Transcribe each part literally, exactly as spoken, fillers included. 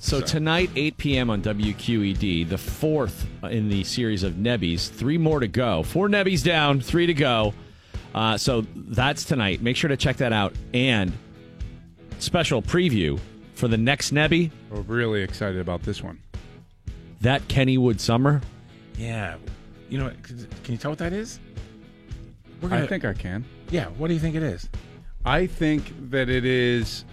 So Sorry. tonight, eight p.m. on W Q E D, the fourth in the series of Nebbies. Three more to go. Four Nebbies down, three to go. Uh, so that's tonight. Make sure to check that out. And special preview for the next Nebbie. We're really excited about this one. That Kennywood summer. Yeah. You know, can you tell what that is? We're gonna, I think I can. Yeah. What do you think it is? I think that it is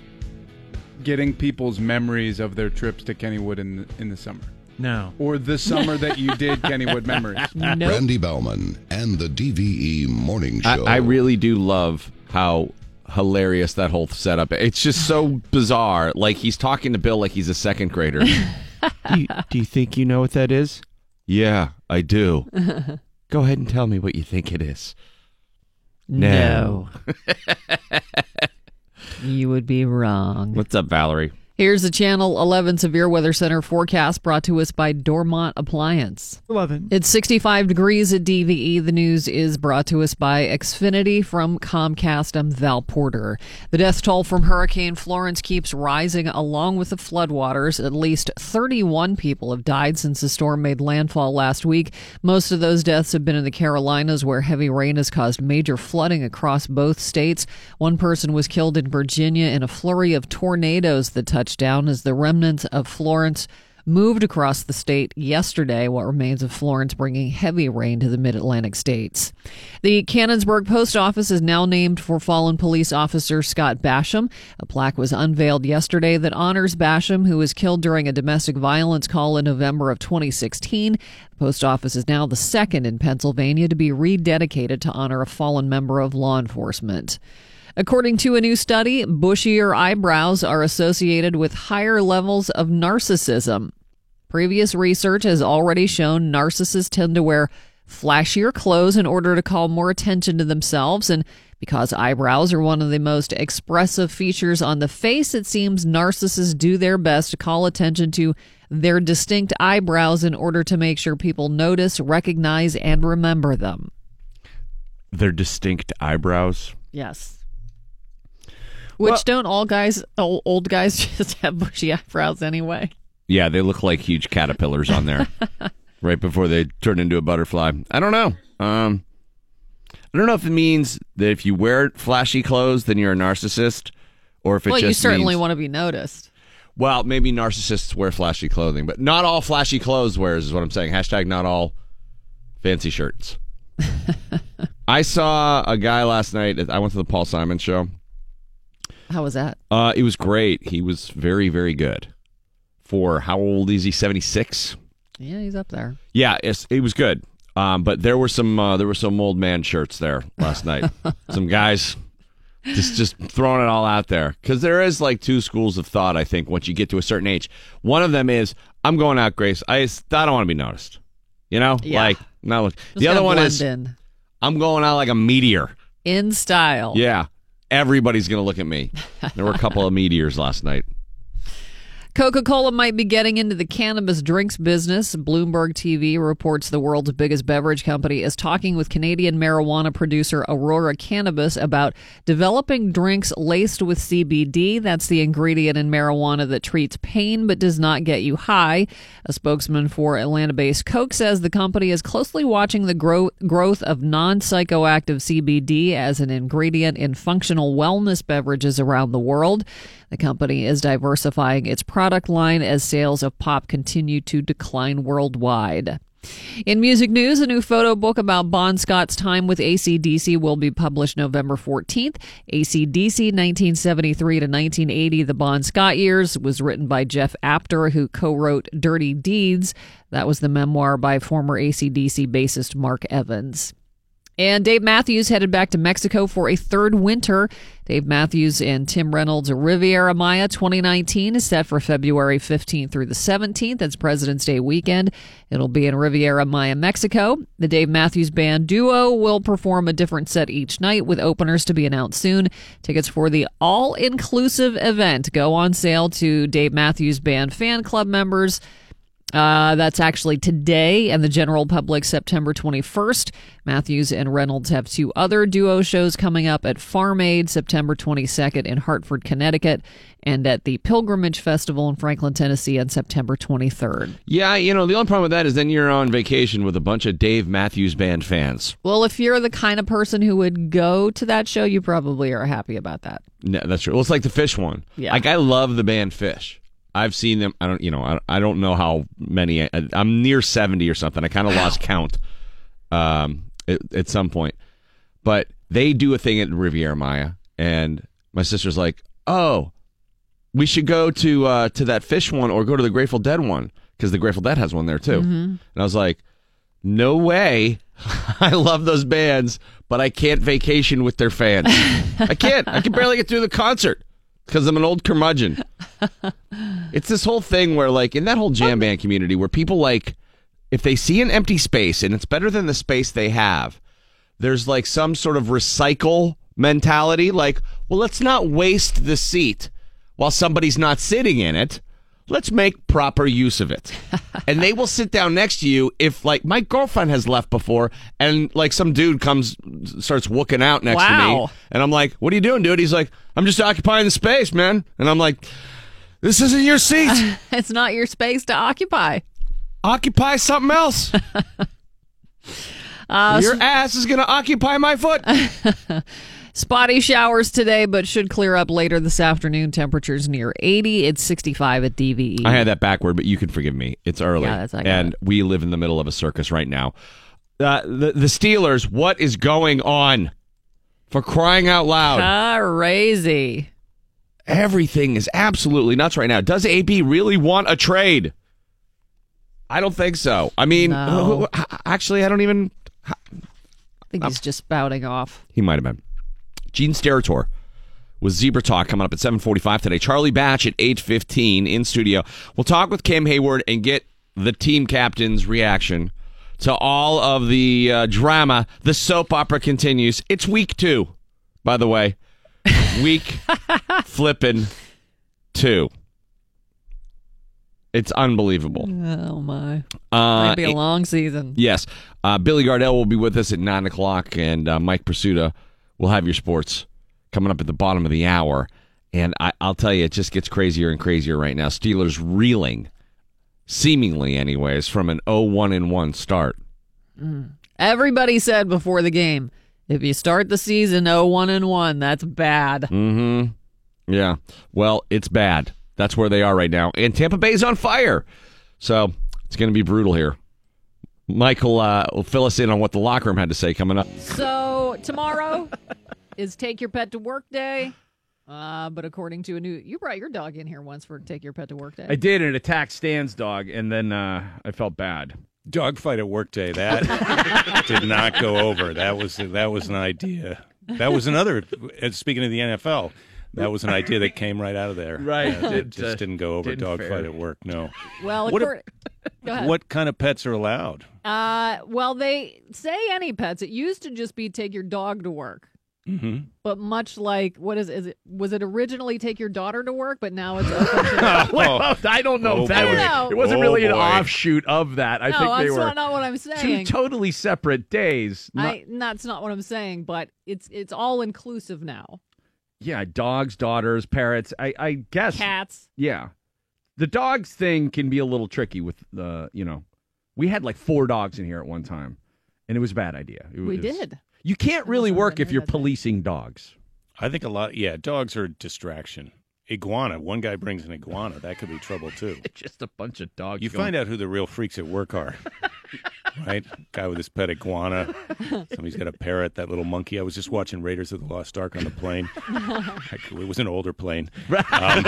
getting people's memories of their trips to Kennywood in the, in the summer. No. Or the summer that you did Kennywood memories. Nope. Randy Bellman and the D V E Morning Show. I, I really do love how hilarious that whole setup. It's just so bizarre. Like, he's talking to Bill like he's a second grader. do, you, do you think you know what that is? Yeah, I do. Go ahead and tell me what you think it is. No. no. You would be wrong. What's up, Valerie? Here's the Channel eleven Severe Weather Center forecast brought to us by Dormont Appliance. eleven It's sixty-five degrees at D V E. The news is brought to us by Xfinity from Comcast. I'm Val Porter. The death toll from Hurricane Florence keeps rising along with the floodwaters. At least thirty-one people have died since the storm made landfall last week. Most of those deaths have been in the Carolinas, where heavy rain has caused major flooding across both states. One person was killed in Virginia in a flurry of tornadoes that touched down as the remnants of Florence moved across the state yesterday, what remains of Florence bringing heavy rain to the mid-Atlantic states. The Canonsburg Post Office is now named for fallen police officer Scott Basham. A plaque was unveiled yesterday that honors Basham, who was killed during a domestic violence call in November of twenty sixteen. The post office is now the second in Pennsylvania to be rededicated to honor a fallen member of law enforcement. According to a new study, bushier eyebrows are associated with higher levels of narcissism. Previous research has already shown narcissists tend to wear flashier clothes in order to call more attention to themselves, and because eyebrows are one of the most expressive features on the face, it seems narcissists do their best to call attention to their distinct eyebrows in order to make sure people notice, recognize, and remember them. Their distinct eyebrows? Yes. Which, well, don't all guys, old guys just have bushy eyebrows anyway? Yeah, they look like huge caterpillars on there right before they turn into a butterfly. I don't know. Um, I don't know if it means that if you wear flashy clothes, then you're a narcissist, or if it well, just you certainly means, want to be noticed. Well, maybe narcissists wear flashy clothing, but not all flashy clothes wears is what I'm saying. Hashtag not all fancy shirts. I saw a guy last night. I went to the Paul Simon show. How was that? Uh, it was great. He was very, very good. For how old is he? seventy-six Yeah, he's up there. Yeah, it's, it was good. Um, but there were some uh, there were some old man shirts there last night. Some guys just just throwing it all out there. Because there is like two schools of thought, I think, once you get to a certain age. One of them is, I'm going out, Grace. I, I don't want to be noticed. You know? Yeah. Like, not look. The other one is, in. I'm going out like a meteor. In style. Yeah. Everybody's going to look at me. There were a couple of meteors last night. Coca-Cola might be getting into the cannabis drinks business. Bloomberg T V reports the world's biggest beverage company is talking with Canadian marijuana producer Aurora Cannabis about developing drinks laced with C B D. That's the ingredient in marijuana that treats pain but does not get you high. A spokesman for Atlanta-based Coke says the company is closely watching the grow- growth of non-psychoactive C B D as an ingredient in functional wellness beverages around the world. The company is diversifying its product line as sales of pop continue to decline worldwide. In music news, a new photo book about Bon Scott's time with A C D C will be published November fourteenth. A C D C, nineteen seventy-three to nineteen eighty, The Bon Scott Years, was written by Jeff Apter, who co-wrote Dirty Deeds. That was the memoir by former A C D C bassist Mark Evans. And Dave Matthews headed back to Mexico for a third winter. Dave Matthews and Tim Reynolds' Riviera Maya twenty nineteen is set for February fifteenth through the seventeenth. That's President's Day weekend. It'll be in Riviera Maya, Mexico. The Dave Matthews Band duo will perform a different set each night, with openers to be announced soon. Tickets for the all-inclusive event go on sale to Dave Matthews Band fan club members. Uh, that's actually today, and the general public September twenty-first. Matthews and Reynolds have two other duo shows coming up at Farm Aid September twenty-second in Hartford, Connecticut, and at the Pilgrimage Festival in Franklin, Tennessee on September twenty-third. Yeah, you know, the only problem with that is then you're on vacation with a bunch of Dave Matthews Band fans. Well, if you're the kind of person who would go to that show, you probably are happy about that. No, that's true. Well, it's like the Phish one. Yeah. Like, I love the band Phish. I've seen them. I don't, you know, I don't know how many. I, I'm near seventy or something. I kind of wow. lost count um, at, at some point. But they do a thing at Riviera Maya, and my sister's like, "Oh, we should go to uh, to that Phish one, or go to the Grateful Dead one, because the Grateful Dead has one there too." Mm-hmm. And I was like, "No way! I love those bands, but I can't vacation with their fans. I can't. I can barely get through the concert." Because I'm an old curmudgeon. It's this whole thing where, like, in that whole jam band community where people, like, if they see an empty space and it's better than the space they have, there's, like, some sort of recycle mentality. Like, well, let's not waste the seat while somebody's not sitting in it. Let's make proper use of it. And they will sit down next to you if, like, my girlfriend has left before and, like, some dude comes, starts wooking out next wow. to me. And I'm like, what are you doing, dude? He's like, I'm just occupying the space, man. And I'm like, this isn't your seat. It's not your space to occupy. Occupy something else. uh, your ass is going to occupy my foot. Spotty showers today, but should clear up later this afternoon. Temperatures near eighty. It's sixty-five at D V E. I had that backward, but you can forgive me. It's early, yeah, that's like and it. We live in the middle of a circus right now. Uh, the, the Steelers, what is going on? For crying out loud. Crazy. Everything is absolutely nuts right now. Does A B really want a trade? I don't think so. I mean, no. actually, I don't even... I think I'm, he's just spouting off. He might have been. Gene Steratore with Zebra Talk coming up at seven forty-five today. Charlie Batch at eight fifteen in studio. We'll talk with Cam Hayward and get the team captain's reaction to all of the uh, drama. The soap opera continues. It's week two, by the way. Week flipping two. It's unbelievable. Oh, my. Uh, Might be a it, long season. Yes. Uh, Billy Gardell will be with us at nine o'clock, and uh, Mike Prisuta. We'll have your sports coming up at the bottom of the hour. And I, I'll tell you, it just gets crazier and crazier right now. Steelers reeling, seemingly anyways, from an oh one and one start. Mm. Everybody said before the game, if you start the season oh one and one, that's bad. Mm-hmm. Yeah. Well, it's bad. That's where they are right now. And Tampa Bay's on fire. So it's going to be brutal here. Michael uh, will fill us in on what the locker room had to say coming up. So tomorrow is Take Your Pet to Work Day. Uh, but according to a new... You brought your dog in here once for Take Your Pet to Work Day. I did. It attacked Stan's dog, and then uh, I felt bad. Dog fight at work day. That did not go over. That was that was an idea. That was another... Speaking of the N F L... That was an idea that came right out of there. Right. Yeah, it just didn't go over. Didn't dogfight at work, no. Well, what, a, go ahead. What kind of pets are allowed? Uh, well, they say any pets. It used to just be take your dog to work. Mm-hmm. But much like, what is, is it? Was it originally take your daughter to work, but now it's... oh, well, I don't know. Oh, that was, know. It wasn't oh, really boy. An offshoot of that. I no, think they were not, not what I'm saying. Two totally separate days. Not- I, that's not what I'm saying, but it's it's all inclusive now. Yeah, dogs, daughters, parrots, I, I guess. Cats. Yeah. The dogs thing can be a little tricky with the, you know, we had like four dogs in here at one time, and it was a bad idea. It, we it was, did. You can't really work if you're policing dogs. I think a lot, yeah, dogs are a distraction. Iguana, one guy brings an iguana, that could be trouble too. It's just a bunch of dogs. You going. Find out who the real freaks at work are. Right? Guy with his pet iguana. Somebody's got a parrot, that little monkey. I was just watching Raiders of the Lost Ark on the plane. Actually, it was an older plane. Um,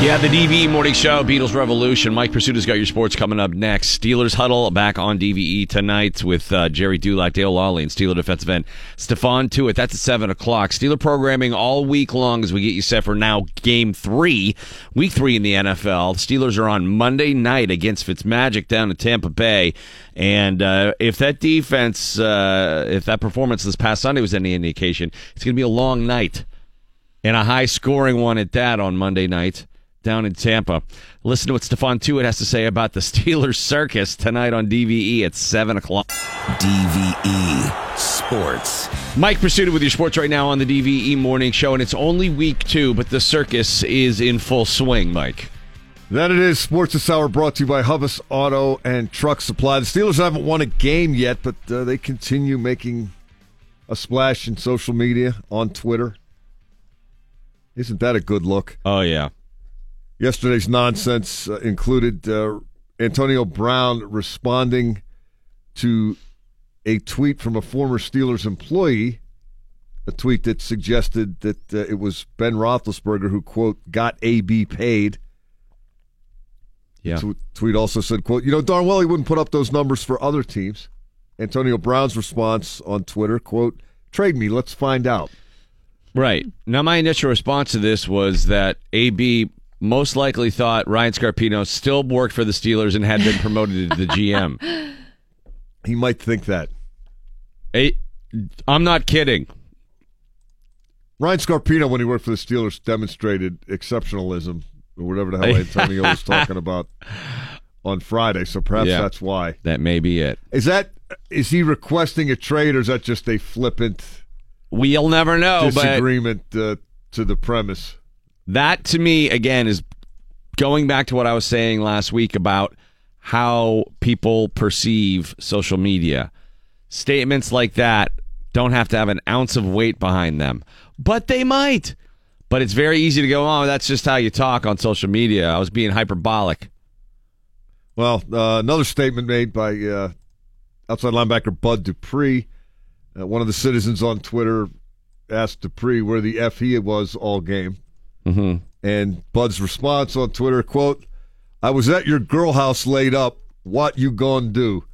yeah, the D V E Morning Show, Beatles Revolution. Mike Prisuta's got your sports coming up next. Steelers Huddle back on D V E tonight with uh, Jerry Dulac, Dale Lawley, and Steeler defensive end Stephon Tuitt. That's at seven o'clock. Steeler programming all week long as we get you set for now game three, week three in the N F L. Steelers are on Monday night against Fitzmagic down in Tampa Bay. And uh, if that defense, uh, if that performance this past Sunday was any indication, it's going to be a long night and a high-scoring one at that on Monday night down in Tampa. Listen to what Stephon Tuitt has to say about the Steelers circus tonight on D V E at seven o'clock. D V E Sports. Mike Prisuta with your sports right now on the D V E Morning Show, and it's only week two, but the circus is in full swing, Mike. That it is. Sports this hour brought to you by Hubbus Auto and Truck Supply. The Steelers haven't won a game yet, but uh, they continue making a splash in social media, on Twitter. Isn't that a good look? Oh, yeah. Yesterday's nonsense uh, included uh, Antonio Brown responding to a tweet from a former Steelers employee, a tweet that suggested that uh, it was Ben Roethlisberger who, quote, got A B paid. Yeah. T- tweet also said, quote, you know, darn well he wouldn't put up those numbers for other teams. Antonio Brown's response on Twitter, quote, trade me, let's find out. Right. Now, my initial response to this was that A B most likely thought Ryan Scarpino still worked for the Steelers and had been promoted to the G M. He might think that. A- I'm not kidding. Ryan Scarpino, when he worked for the Steelers, demonstrated exceptionalism. Or whatever the hell Antonio was talking about on Friday, so perhaps yeah, that's why. That may be it. Is that is he requesting a trade, or is that just a flippant? We'll never know. Disagreement but uh, to the premise. That to me again is going back to what I was saying last week about how people perceive social media. Statements like that don't have to have an ounce of weight behind them, but they might. But it's very easy to go, oh, that's just how you talk on social media. I was being hyperbolic. Well, uh, another statement made by uh, outside linebacker Bud Dupree. Uh, one of the citizens on Twitter asked Dupree where the F he was all game. Mm-hmm. And Bud's response on Twitter, quote, I was at your girl house laid up. What you gonna do?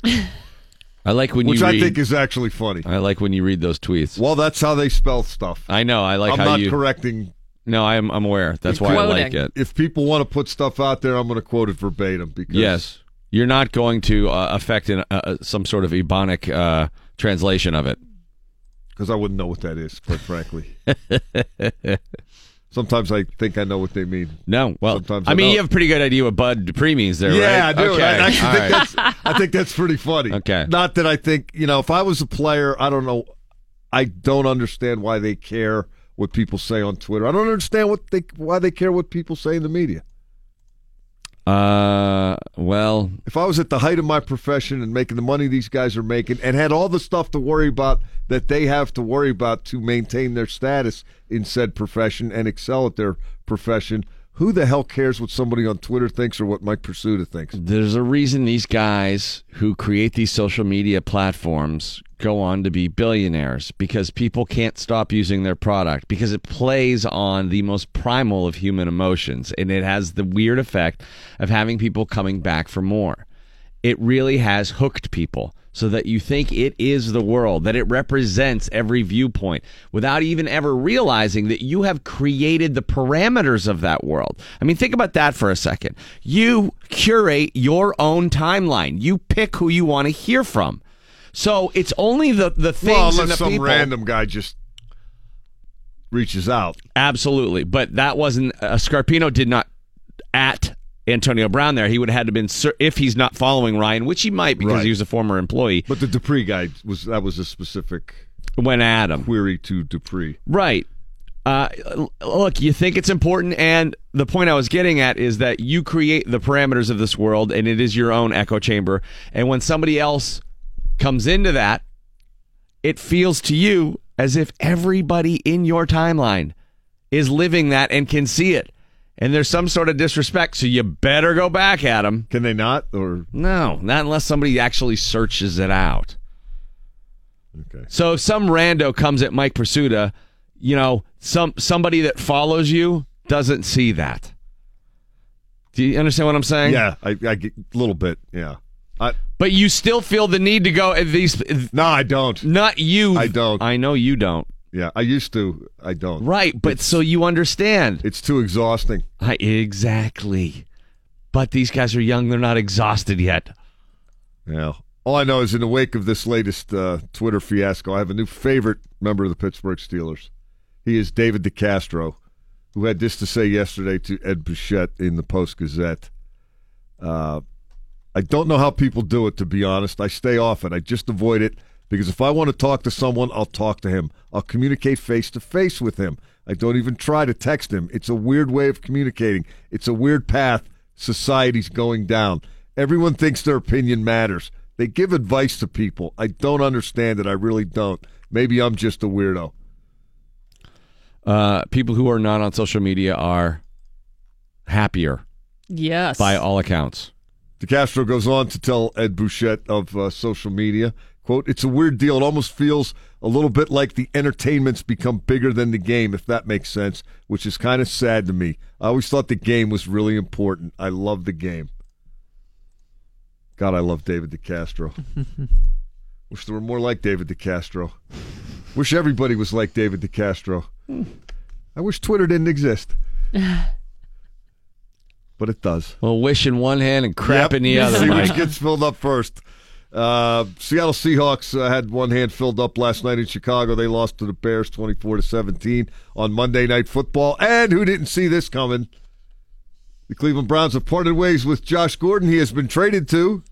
I like when Which you read, I think is actually funny. I like when you read those tweets. Well, that's how they spell stuff. I know. I like I'm how not you... correcting... No, I'm I'm aware. That's why quoting. I like it. If people want to put stuff out there, I'm going to quote it verbatim. Because yes, you're not going to uh, affect an, uh, some sort of Ebonic uh, translation of it. Because I wouldn't know what that is, quite frankly. Sometimes I think I know what they mean. No, well, Sometimes I, I mean, don't. You have a pretty good idea what Bud Dupree means there, yeah, right? Yeah, I do. Okay. I, actually think right. that's, I think that's pretty funny. Okay. Not that I think, you know, if I was a player, I don't know, I don't understand why they care what people say on Twitter. I don't understand what they why they care what people say in the media. Uh, well, if I was at the height of my profession and making the money these guys are making and had all the stuff to worry about that they have to worry about to maintain their status in said profession and excel at their profession, who the hell cares what somebody on Twitter thinks or what Mike Prisuta thinks? There's a reason these guys who create these social media platforms go on to be billionaires, because people can't stop using their product, because it plays on the most primal of human emotions, and it has the weird effect of having people coming back for more. It really has hooked people so that you think it is the world, that it represents every viewpoint, without even ever realizing that you have created the parameters of that world. I mean, think about that for a second. You curate your own timeline. You pick who you want to hear from. So it's only the, the things well, and the people. Well, unless some random guy just reaches out. Absolutely. But that wasn't uh, – Scarpino did not at – Antonio Brown there. He would have had to been, if he's not following Ryan, which he might because right. he was a former employee. But the Dupree guy, was that was a specific when Adam query to Dupree. Right. Uh, look, you think it's important, and the point I was getting at is that you create the parameters of this world, and it is your own echo chamber. And when somebody else comes into that, it feels to you as if everybody in your timeline is living that and can see it. And there's some sort of disrespect, so you better go back at them. Can they not? Or no, not unless somebody actually searches it out. Okay. So if some rando comes at Mike Prisuta, you know, some somebody that follows you doesn't see that. Do you understand what I'm saying? Yeah, I, I get a little bit, yeah. I, but you still feel the need to go at these... No, I don't. Not you. I don't. I know you don't. Yeah, I used to. I don't. Right, but it's, so you understand. It's too exhausting. I, exactly. But these guys are young. They're not exhausted yet. Yeah. All I know is in the wake of this latest uh, Twitter fiasco, I have a new favorite member of the Pittsburgh Steelers. He is David DeCastro, who had this to say yesterday to Ed Pichette in the Post-Gazette. Uh, I don't know how people do it, to be honest. I stay off it. I just avoid it because if I want to talk to someone, I'll talk to him. I'll communicate face-to-face with him. I don't even try to text him. It's a weird way of communicating. It's a weird path society's going down. Everyone thinks their opinion matters. They give advice to people. I don't understand it. I really don't. Maybe I'm just a weirdo. Uh, people who are not on social media are happier. Yes. By all accounts. DeCastro goes on to tell Ed Pichette of uh, social media, quote, it's a weird deal. It almost feels a little bit like the entertainment's become bigger than the game, if that makes sense, which is kind of sad to me. I always thought the game was really important. I love the game. God, I love David DeCastro. Wish there were more like David DeCastro. Wish everybody was like David DeCastro. I wish Twitter didn't exist. But it does. Well, wish in one hand and crap yep. in the other. See which gets filled up first. Uh, Seattle Seahawks uh, had one hand filled up last night in Chicago. They lost to the Bears twenty-four to seventeen on Monday Night Football. And who didn't see this coming? The Cleveland Browns have parted ways with Josh Gordon. He has been traded to,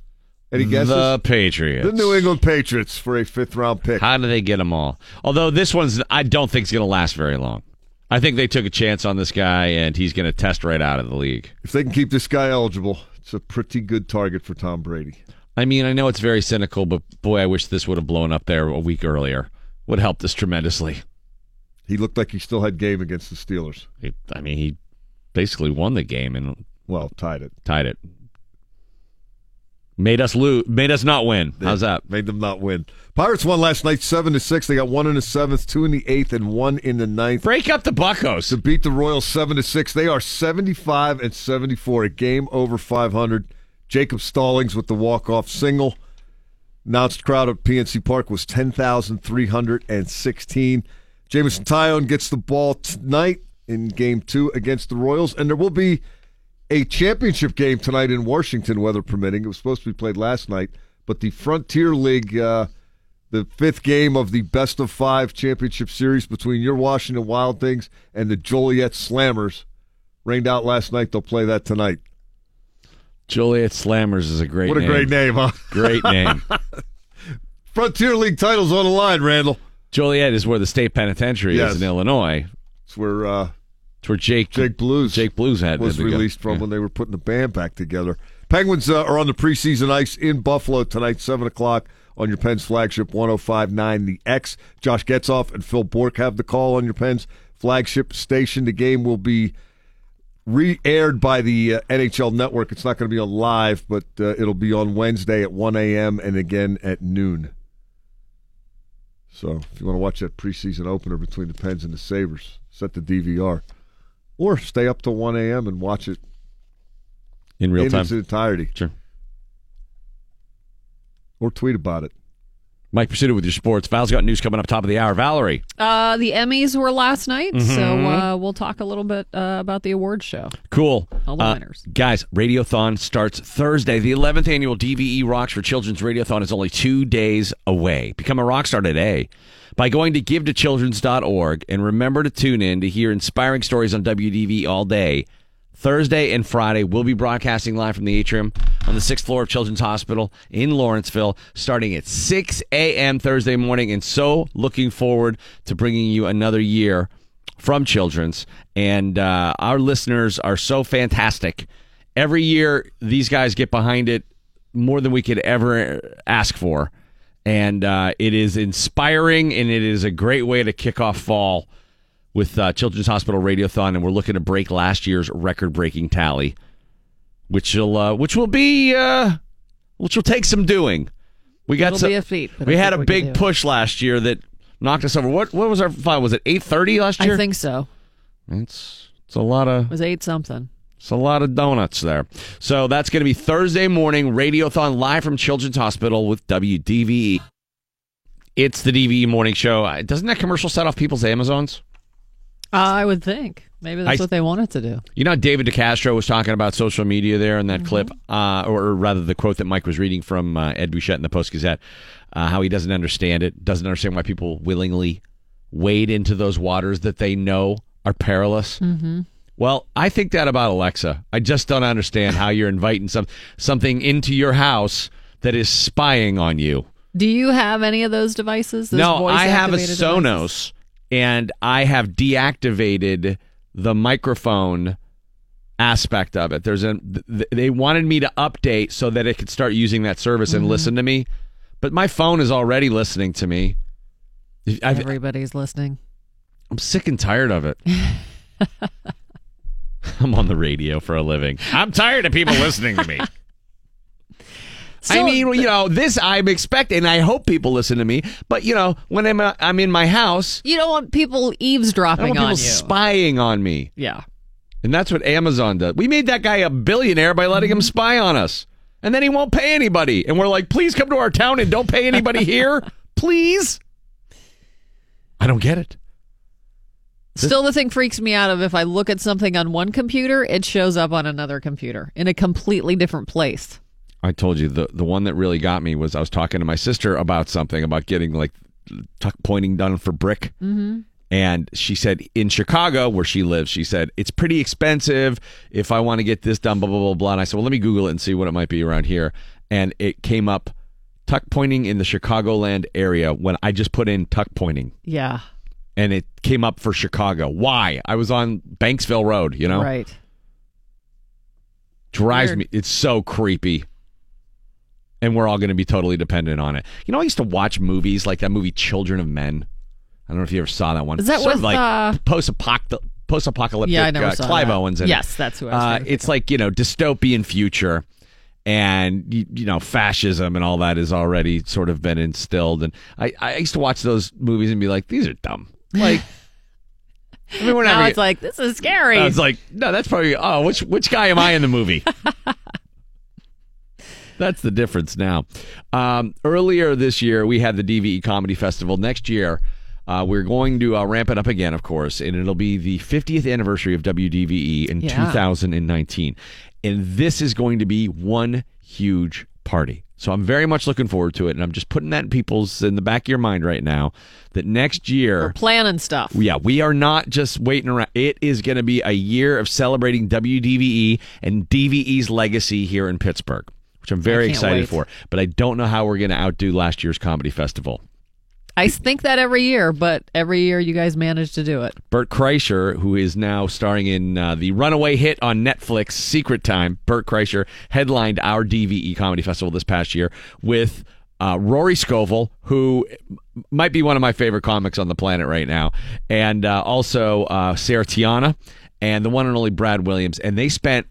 any guesses? The Patriots. The New England Patriots for a fifth-round pick. How do they get them all? Although this one's, I don't think is going to last very long. I think they took a chance on this guy, and he's going to test right out of the league. If they can keep this guy eligible, it's a pretty good target for Tom Brady. I mean, I know it's very cynical, but boy, I wish this would have blown up there a week earlier. Would help this tremendously. He looked like he still had game against the Steelers. He, I mean, he... basically won the game and well tied it. Tied it. Made us lose. Made us not win. They How's that? Made them not win. Pirates won last night, seven to six. They got one in the seventh, two in the eighth, and one in the ninth. Break up the Buccos to beat the Royals seven to six. They are seventy-five and seventy-four, a game over five hundred. Jacob Stallings with the walk-off single. Announced crowd at P N C Park was ten thousand three hundred and sixteen. Jameson Tyone gets the ball tonight in game two against the Royals. And there will be a championship game tonight in Washington, weather permitting. It was supposed to be played last night, but the Frontier League, uh, the fifth game of the best of five championship series between your Washington Wild Things and the Joliet Slammers, rained out last night. They'll play that tonight. Joliet Slammers is a great name. What a name. Great name, huh? Great name. Frontier League titles on the line, Randall. Joliet is where the state penitentiary yes. is in Illinois. It's where... Uh, It's where Jake, Jake Blues, Jake Blues had, was had released go. from yeah. when they were putting the band back together. Penguins uh, are on the preseason ice in Buffalo tonight, seven o'clock on your Pens flagship, one oh five point nine The X. Josh Getzoff and Phil Bourque have the call on your Pens flagship station. The game will be re-aired by the uh, N H L Network. It's not going to be on live, but uh, it'll be on Wednesday at one a.m. and again at noon. So if you want to watch that preseason opener between the Pens and the Sabres, set the D V R. Or stay up till one a.m. and watch it in real time. In its entirety. Sure. Or tweet about it. Mike Prisuta with your sports. Val's got news coming up top of the hour. Valerie. Uh, the Emmys were last night, mm-hmm. so uh, we'll talk a little bit uh, about the awards show. Cool. All the uh, winners. Guys, Radiothon starts Thursday. The eleventh annual D V E Rocks for Children's Radiothon is only two days away. Become a rock star today by going to give to children's dot org, and remember to tune in to hear inspiring stories on W D V all day. Thursday and Friday, we'll be broadcasting live from the atrium on the sixth floor of Children's Hospital in Lawrenceville, starting at six a.m. Thursday morning, and so looking forward to bringing you another year from Children's, and uh, our listeners are so fantastic. Every year, these guys get behind it more than we could ever ask for, and uh, it is inspiring, and it is a great way to kick off fall with uh, Children's Hospital Radiothon, and we're looking to break last year's record-breaking tally, which will uh, which will be uh, which will take some doing. We got It'll some, be a feat. We had a big push last year that knocked us over. What what was our final? Was it eight thirty last year? I think so. It's it's a lot of. It was eight something. It's a lot of donuts there. So that's going to be Thursday morning Radiothon live from Children's Hospital with W D V E. It's the D V E Morning Show. Doesn't that commercial set off people's Amazons? Uh, I would think. Maybe that's I, what they wanted to do. You know, David DeCastro was talking about social media there in that mm-hmm. clip, uh, or rather the quote that Mike was reading from uh, Ed Pichette in the Post-Gazette, uh, how he doesn't understand it, doesn't understand why people willingly wade into those waters that they know are perilous. Mm-hmm. Well, I think that about Alexa. I just don't understand how you're inviting some something into your house that is spying on you. Do you have any of those devices? Those no, I have a Sonos, devices? And I have deactivated the microphone aspect of it. There's a th- they wanted me to update so that it could start using that service and mm-hmm. listen to me, but my phone is already listening to me. I've, Everybody's listening. I'm sick and tired of it. I'm on the radio for a living. I'm tired of people listening to me. So, I mean, you know, this I'm expecting, and I hope people listen to me, but, you know, when I'm, uh, I'm in my house... You don't want people eavesdropping on you. I don't want people spying on me. Yeah. And that's what Amazon does. We made that guy a billionaire by letting mm-hmm. him spy on us, and then he won't pay anybody. And we're like, please come to our town and don't pay anybody here. Please. I don't get it. Still, the thing freaks me out of if I look at something on one computer, it shows up on another computer in a completely different place. I told you, the, the one that really got me was I was talking to my sister about something, about getting like tuck pointing done for brick. Mm-hmm. And she said, in Chicago, where she lives, she said, it's pretty expensive if I want to get this done, blah, blah, blah, blah. And I said, well, let me Google it and see what it might be around here. And it came up tuck pointing in the Chicagoland area when I just put in tuck pointing. Yeah. And it came up for Chicago. Why? I was on Banksville Road, you know? Right. Drives Weird. me. It's so creepy. And we're all going to be totally dependent on it. You know, I used to watch movies like that movie Children of Men. I don't know if you ever saw that one. Is that sort with, of like uh, post-apocalyptic, post-apocalyptic yeah, I never uh, saw Clive that. Owens in yes, it. Yes, that's who I was uh, It's like, you know, dystopian future. And, you, you know, fascism and all that has already sort of been instilled. And I, I used to watch those movies and be like, these are dumb. Like, I mean, we're not. Now it's like, this is scary. I was like, no, that's probably, oh, which which guy am I in the movie? That's the difference now. Um, earlier this year, we had the D V E Comedy Festival. Next year, uh, we're going to uh, ramp it up again, of course, and it'll be the fiftieth anniversary of W D V E in yeah. two thousand nineteen. And this is going to be one huge party. So I'm very much looking forward to it, and I'm just putting that in people's in the back of your mind right now that next year we're planning stuff. Yeah, we are not just waiting around. It is going to be a year of celebrating W D V E and D V E's legacy here in Pittsburgh, which I'm very excited wait. for. But I don't know how we're going to outdo last year's comedy festival. I think that every year, but every year you guys manage to do it. Bert Kreischer, who is now starring in uh, the runaway hit on Netflix, Secret Time, Bert Kreischer headlined our D V E Comedy Festival this past year with uh, Rory Scovel, who might be one of my favorite comics on the planet right now, and uh, also uh, Sarah Tiana, and the one and only Brad Williams. And they spent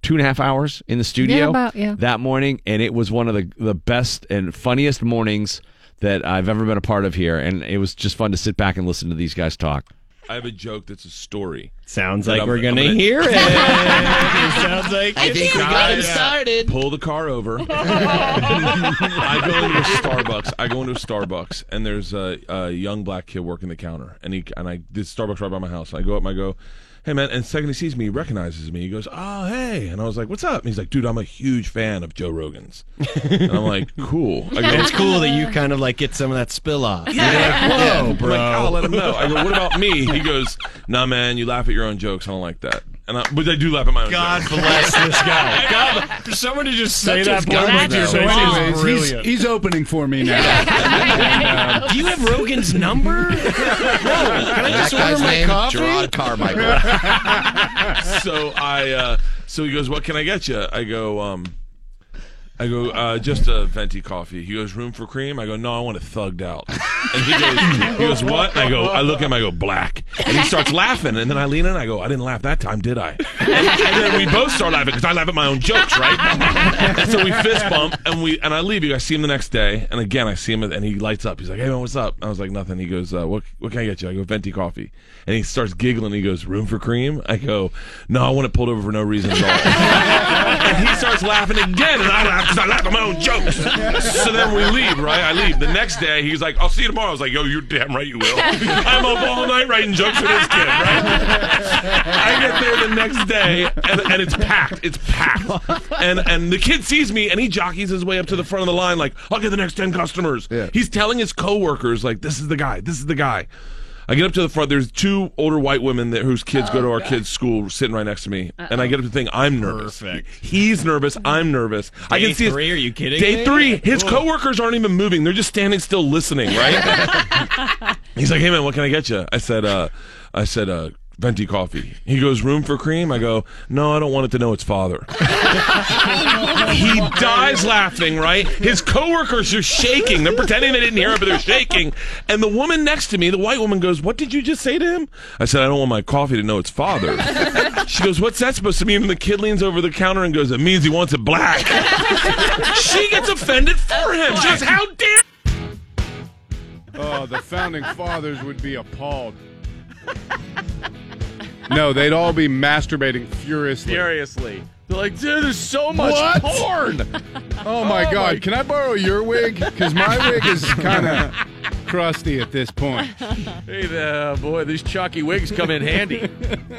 two and a half hours in the studio yeah, about, yeah. that morning, and it was one of the, the best and funniest mornings that I've ever been a part of here, and it was just fun to sit back and listen to these guys talk. I have a joke that's a story. Sounds that like I'm, we're going to hear it. It sounds like I think we got him started. Pull the car over. I go into a Starbucks. I go into a Starbucks, and there's a, a young black kid working the counter, and he and I this Starbucks right by my house. I go up and I go, hey, man, and the second he sees me, he recognizes me. He goes, oh, hey. And I was like, what's up? And he's like, dude, I'm a huge fan of Joe Rogan's. And I'm like, cool. I go, it's cool that you kind of like get some of that spill off. Yeah. You're like, whoa, yeah. bro. I'm like, I'll let him know. I go, what about me? He goes, nah, man, you laugh at your own jokes. I don't like that. And I, but I do laugh at my own God jokes. God bless this guy. God, for someone to just say that, that just so anyways, he's, he's opening for me now. Yeah. uh, do you have Rogan's number? No. Can I just that order my coffee? Gerard Carmichael. so I, uh, so he goes, what can I get you? I go, um, I go, uh, just a venti coffee. He goes, room for cream? I go, no, I want it thugged out. And he goes, he goes, what? And I go, I look at him, I go, black. And he starts laughing, and then I lean in, and I go, I didn't laugh that time, did I? And, and then we both start laughing, because I laugh at my own jokes, right? And so we fist bump, and we and I leave you. I see him the next day, and again, I see him, and he lights up. He's like, hey, man, what's up? And I was like, nothing. He goes, uh, what, what can I get you? I go, venti coffee. And he starts giggling, he goes, room for cream? I go, no, I want it pulled over for no reason at all. And he starts laughing again, and I laugh. Because I laugh at my own jokes. So then we leave, right? I leave. The next day, he's like, I'll see you tomorrow. I was like, yo, you're damn right you will. I'm up all night writing jokes for this kid, right? I get there the next day, and, and it's packed. It's packed. And and the kid sees me, and he jockeys his way up to the front of the line like, I'll get the next ten customers. Yeah. He's telling his coworkers, like, this is the guy. This is the guy. I get up to the front. There's two older white women that, whose kids oh, go to our God. kids' school sitting right next to me. Uh-oh. And I get up to think, I'm nervous. Perfect. He's nervous. I'm nervous. Day I can see three, his, are you kidding Day me? three, his cool. coworkers aren't even moving. They're just standing still listening, right? He's like, hey, man, what can I get you? I said, uh, I said, uh, venti coffee. He goes, room for cream? I go, no, I don't want it to know it's father. He dies laughing, right? His coworkers are shaking. They're pretending they didn't hear it, but they're shaking. And the woman next to me, the white woman, goes, what did you just say to him? I said, I don't want my coffee to know it's father. She goes, what's that supposed to mean? And the kid leans over the counter and goes, it means he wants it black. She gets offended for him. She goes, how dare... Oh, the founding fathers would be appalled. No, they'd all be masturbating furiously. Furiously. They're like, dude, there's so much what? porn. Oh, my oh God. My... Can I borrow your wig? Because my wig is kind of crusty at this point. Hey, there, boy, these chalky wigs come in handy.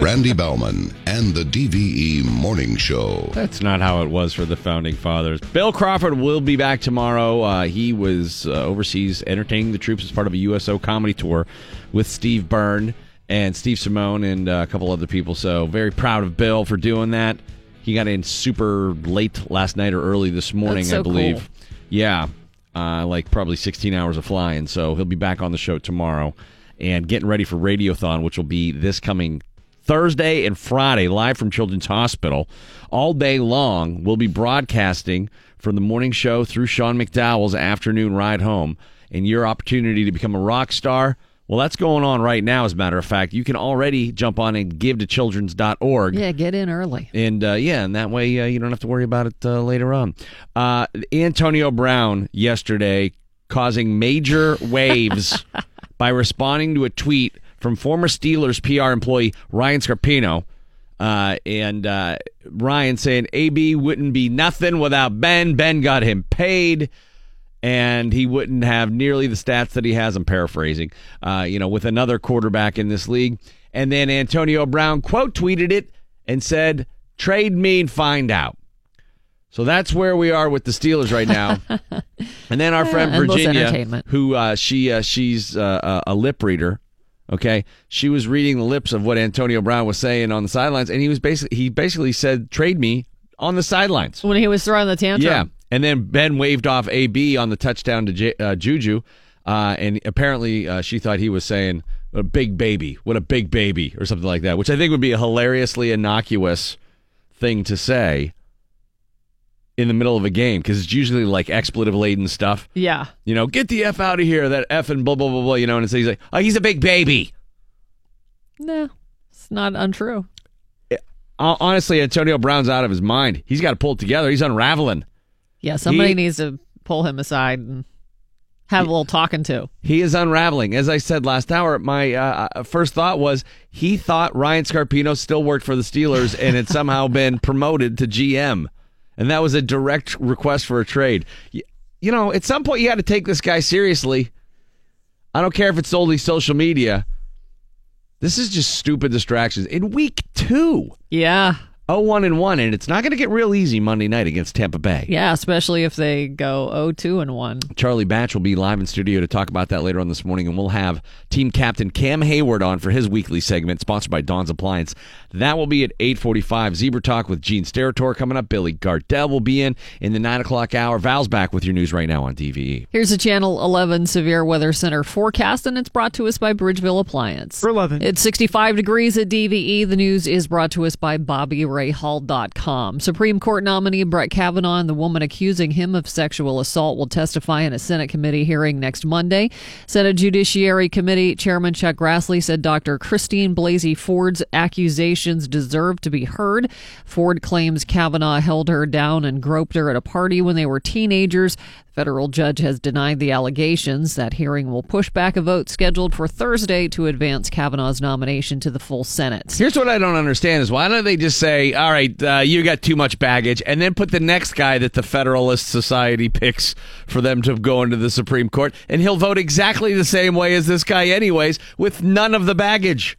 Randy Bellman and the D V E Morning Show. That's not how it was for the Founding Fathers. Bill Crawford will be back tomorrow. Uh, he was uh, overseas entertaining the troops as part of a U S O comedy tour with Steve Byrne and Steve Simone and uh, a couple other people. So very proud of Bill for doing that. He got in super late last night or early this morning, so I believe. Cool. Yeah, uh, like probably sixteen hours of flying. So he'll be back on the show tomorrow and getting ready for Radiothon, which will be this coming Thursday and Friday, live from Children's Hospital. All day long, we'll be broadcasting from the morning show through Sean McDowell's afternoon ride home. And your opportunity to become a rock star, well, that's going on right now, as a matter of fact. You can already jump on and give to children's dot org. Yeah, get in early. And, uh, yeah, and that way uh, you don't have to worry about it uh, later on. Uh, Antonio Brown yesterday causing major waves by responding to a tweet from former Steelers P R employee Ryan Scarpino. Uh, and uh, Ryan saying, A B wouldn't be nothing without Ben. Ben got him paid. And he wouldn't have nearly the stats that he has, I'm paraphrasing, uh, you know, with another quarterback in this league. And then Antonio Brown quote tweeted it and said, trade me and find out. So that's where we are with the Steelers right now. And then our yeah, friend Virginia, who uh, she uh, she's uh, a lip reader. Okay, she was reading the lips of what Antonio Brown was saying on the sidelines. And he was basically he basically said, trade me on the sidelines when he was throwing the tantrum. Yeah. And then Ben waved off A B on the touchdown to J- uh, Juju, uh, and apparently uh, she thought he was saying, a big baby, what a big baby, or something like that, which I think would be a hilariously innocuous thing to say in the middle of a game, because it's usually like expletive-laden stuff. Yeah. You know, get the F out of here, that F and blah, blah, blah, blah, you know, and so he's like, oh, he's a big baby. No, it's not untrue. It, honestly, Antonio Brown's out of his mind. He's got to pull it together. He's unraveling. Yeah, somebody he, needs to pull him aside and have he, a little talking to. He is unraveling. As I said last hour, my uh, first thought was he thought Ryan Scarpino still worked for the Steelers and had somehow been promoted to G M. And that was a direct request for a trade. You, you know, at some point you had to take this guy seriously. I don't care if it's solely social media. This is just stupid distractions. In week two. Yeah. oh one and one, and it's not going to get real easy Monday night against Tampa Bay. Yeah, especially if they go oh two and one. Charlie Batch will be live in studio to talk about that later on this morning, and we'll have team captain Cam Hayward on for his weekly segment, sponsored by Dawn's Appliance. That will be at eight forty-five. Zebra Talk with Gene Steratore coming up. Billy Gardell will be in in the nine o'clock hour. Val's back with your news right now on D V E. Here's the Channel eleven Severe Weather Center forecast, and it's brought to us by Bridgeville Appliance. For eleven. It's sixty-five degrees at D V E. The news is brought to us by Bobby Ray. Hall dot com. Supreme Court nominee Brett Kavanaugh and the woman accusing him of sexual assault will testify in a Senate committee hearing next Monday. Senate Judiciary Committee Chairman Chuck Grassley said Doctor Christine Blasey Ford's accusations deserve to be heard. Ford claims Kavanaugh held her down and groped her at a party when they were teenagers. The federal judge has denied the allegations. That hearing will push back a vote scheduled for Thursday to advance Kavanaugh's nomination to the full Senate. Here's what I don't understand is why don't they just say, all right, uh, you got too much baggage, and then put the next guy that the Federalist Society picks for them to go into the Supreme Court, and he'll vote exactly the same way as this guy anyways, with none of the baggage.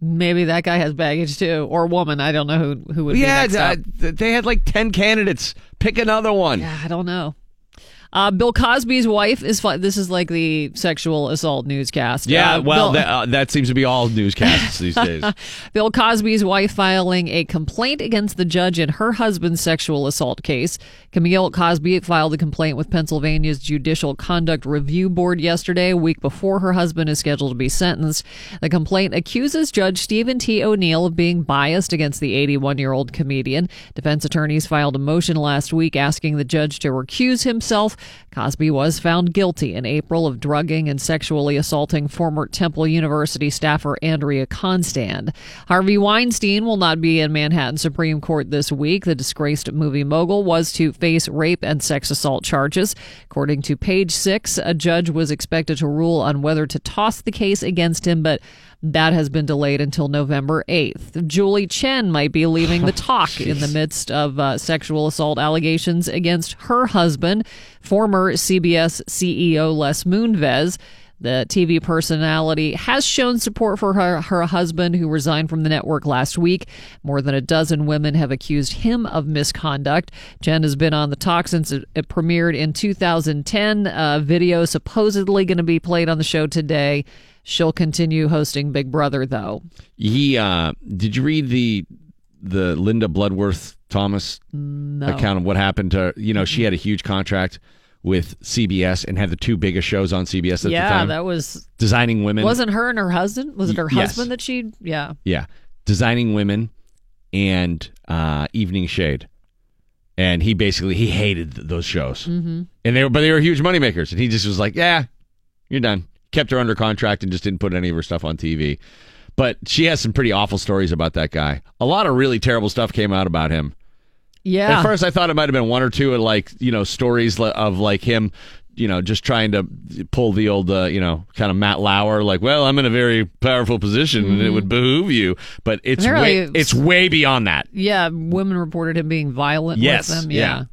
Maybe that guy has baggage, too, or woman. I don't know who, who would yeah, be next uh, up. They had like ten candidates. Pick another one. Yeah, I don't know. Uh, Bill Cosby's wife is fine. This is like the sexual assault newscast. Yeah, uh, well, Bill- that, uh, that seems to be all newscasts these days. Bill Cosby's wife filing a complaint against the judge in her husband's sexual assault case. Camille Cosby filed a complaint with Pennsylvania's Judicial Conduct Review Board yesterday, a week before her husband is scheduled to be sentenced. The complaint accuses Judge Stephen T. O'Neill of being biased against the eighty-one-year-old comedian. Defense attorneys filed a motion last week asking the judge to recuse himself. Cosby was found guilty in April of drugging and sexually assaulting former Temple University staffer Andrea Constand. Harvey Weinstein will not be in Manhattan Supreme Court this week. The disgraced movie mogul was to face rape and sex assault charges. According to Page Six, a judge was expected to rule on whether to toss the case against him, but that has been delayed until November eighth. Julie Chen might be leaving the talk oh, in the midst of uh, sexual assault allegations against her husband, former C B S C E O Les Moonves. The T V personality has shown support for her, her husband, who resigned from the network last week. More than a dozen women have accused him of misconduct. Jen has been on the talk since it, it premiered in two thousand ten. A video supposedly going to be played on the show today. She'll continue hosting Big Brother, though. He, uh, did you read the the Linda Bloodworth Thomas no. account of what happened to her? You know, she had a huge contract with C B S and had the two biggest shows on C B S at yeah, the time. Yeah, that was... Designing Women. Wasn't her and her husband? Was it her yes. husband that she... Yeah. Yeah. Designing Women and uh, Evening Shade. And he basically, he hated those shows. Mm-hmm. And they were, but they were huge moneymakers. And he just was like, yeah, you're done. Kept her under contract and just didn't put any of her stuff on T V. But she has some pretty awful stories about that guy. A lot of really terrible stuff came out about him. Yeah. At first, I thought it might have been one or two of, like, you know, stories of, like, him, you know, just trying to pull the old, uh, you know, kind of Matt Lauer, like, well, I'm in a very powerful position, mm-hmm. and it would behoove you. But it's way, it was, it's way beyond that. Yeah. Women reported him being violent yes, with them. Yeah. yeah.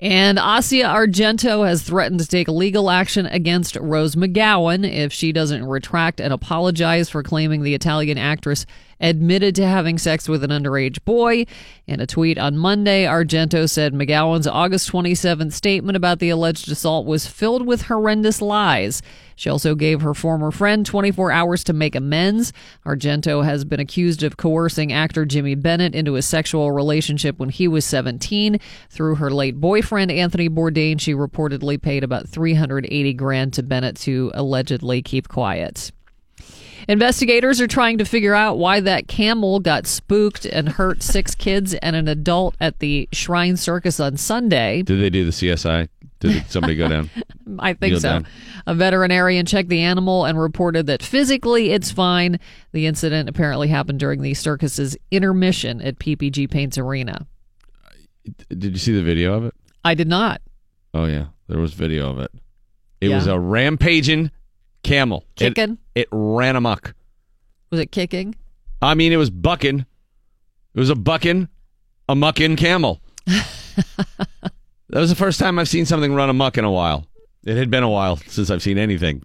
And Asia Argento has threatened to take legal action against Rose McGowan if she doesn't retract and apologize for claiming the Italian actress admitted to having sex with an underage boy. In a tweet on Monday, Argento said McGowan's August twenty-seventh statement about the alleged assault was filled with horrendous lies. She also gave her former friend twenty-four hours to make amends. Argento has been accused of coercing actor Jimmy Bennett into a sexual relationship when he was seventeen. Through her late boyfriend, Anthony Bourdain, she reportedly paid about three hundred eighty grand to Bennett to allegedly keep quiet. Investigators are trying to figure out why that camel got spooked and hurt six kids and an adult at the Shrine Circus on Sunday. Did they do the C S I? Did somebody go down? I think Kneel so. Down? A veterinarian checked the animal and reported that physically it's fine. The incident apparently happened during the circus's intermission at P P G Paints Arena. Did you see the video of it? I did not. Oh, yeah. There was video of it. It yeah. was a rampaging camel. Kicking? It, it ran amok. Was it kicking? I mean, it was bucking. It was a bucking, a mucking camel. That was the first time I've seen something run amok in a while. It had been a while since I've seen anything.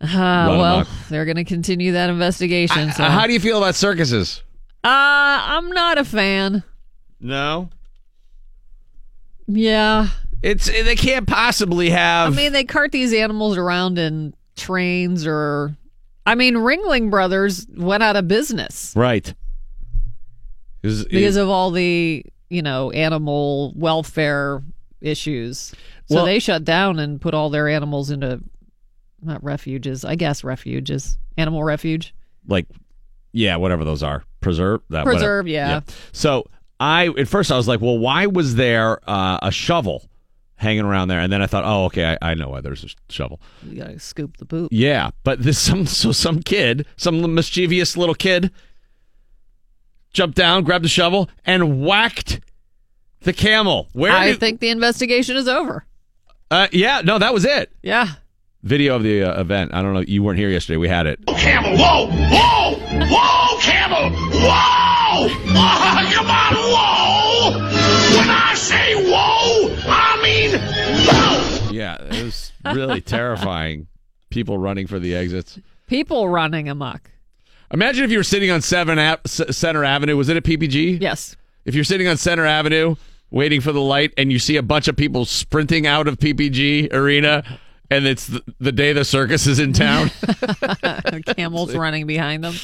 Uh, well, amok. They're going to continue that investigation. I, so. How do you feel about circuses? Uh, I'm not a fan. No? Yeah. It's they can't possibly have. I mean, they cart these animals around in trains, or I mean, Ringling Brothers went out of business, right? It was, it, because of all the you know animal welfare issues, so well, they shut down and put all their animals into not refuges, I guess refuges, animal refuge, like yeah, whatever those are, preserve that preserve, yeah. yeah. So I at first I was like, well, why was there uh, a shovel hanging around there? And then I thought, oh, okay, I, I know why there's a shovel. You gotta scoop the poop. Yeah, but this some so some kid, some mischievous little kid, jumped down, grabbed the shovel, and whacked the camel. Where I do, think the investigation is over. Uh, yeah, no, that was it. Yeah. Video of the uh, event. I don't know. You weren't here yesterday. We had it. Oh, camel! Whoa! Whoa! Whoa! Camel! Whoa! Oh, come on! Whoa! When I say whoa, I yeah, it was really terrifying. People running for the exits. People running amok. Imagine if you were sitting on seven Ave- Center Avenue. Was it at P P G? Yes. If you're sitting on Center Avenue waiting for the light, and you see a bunch of people sprinting out of P P G Arena, and it's the, the day the circus is in town. Camels running behind them.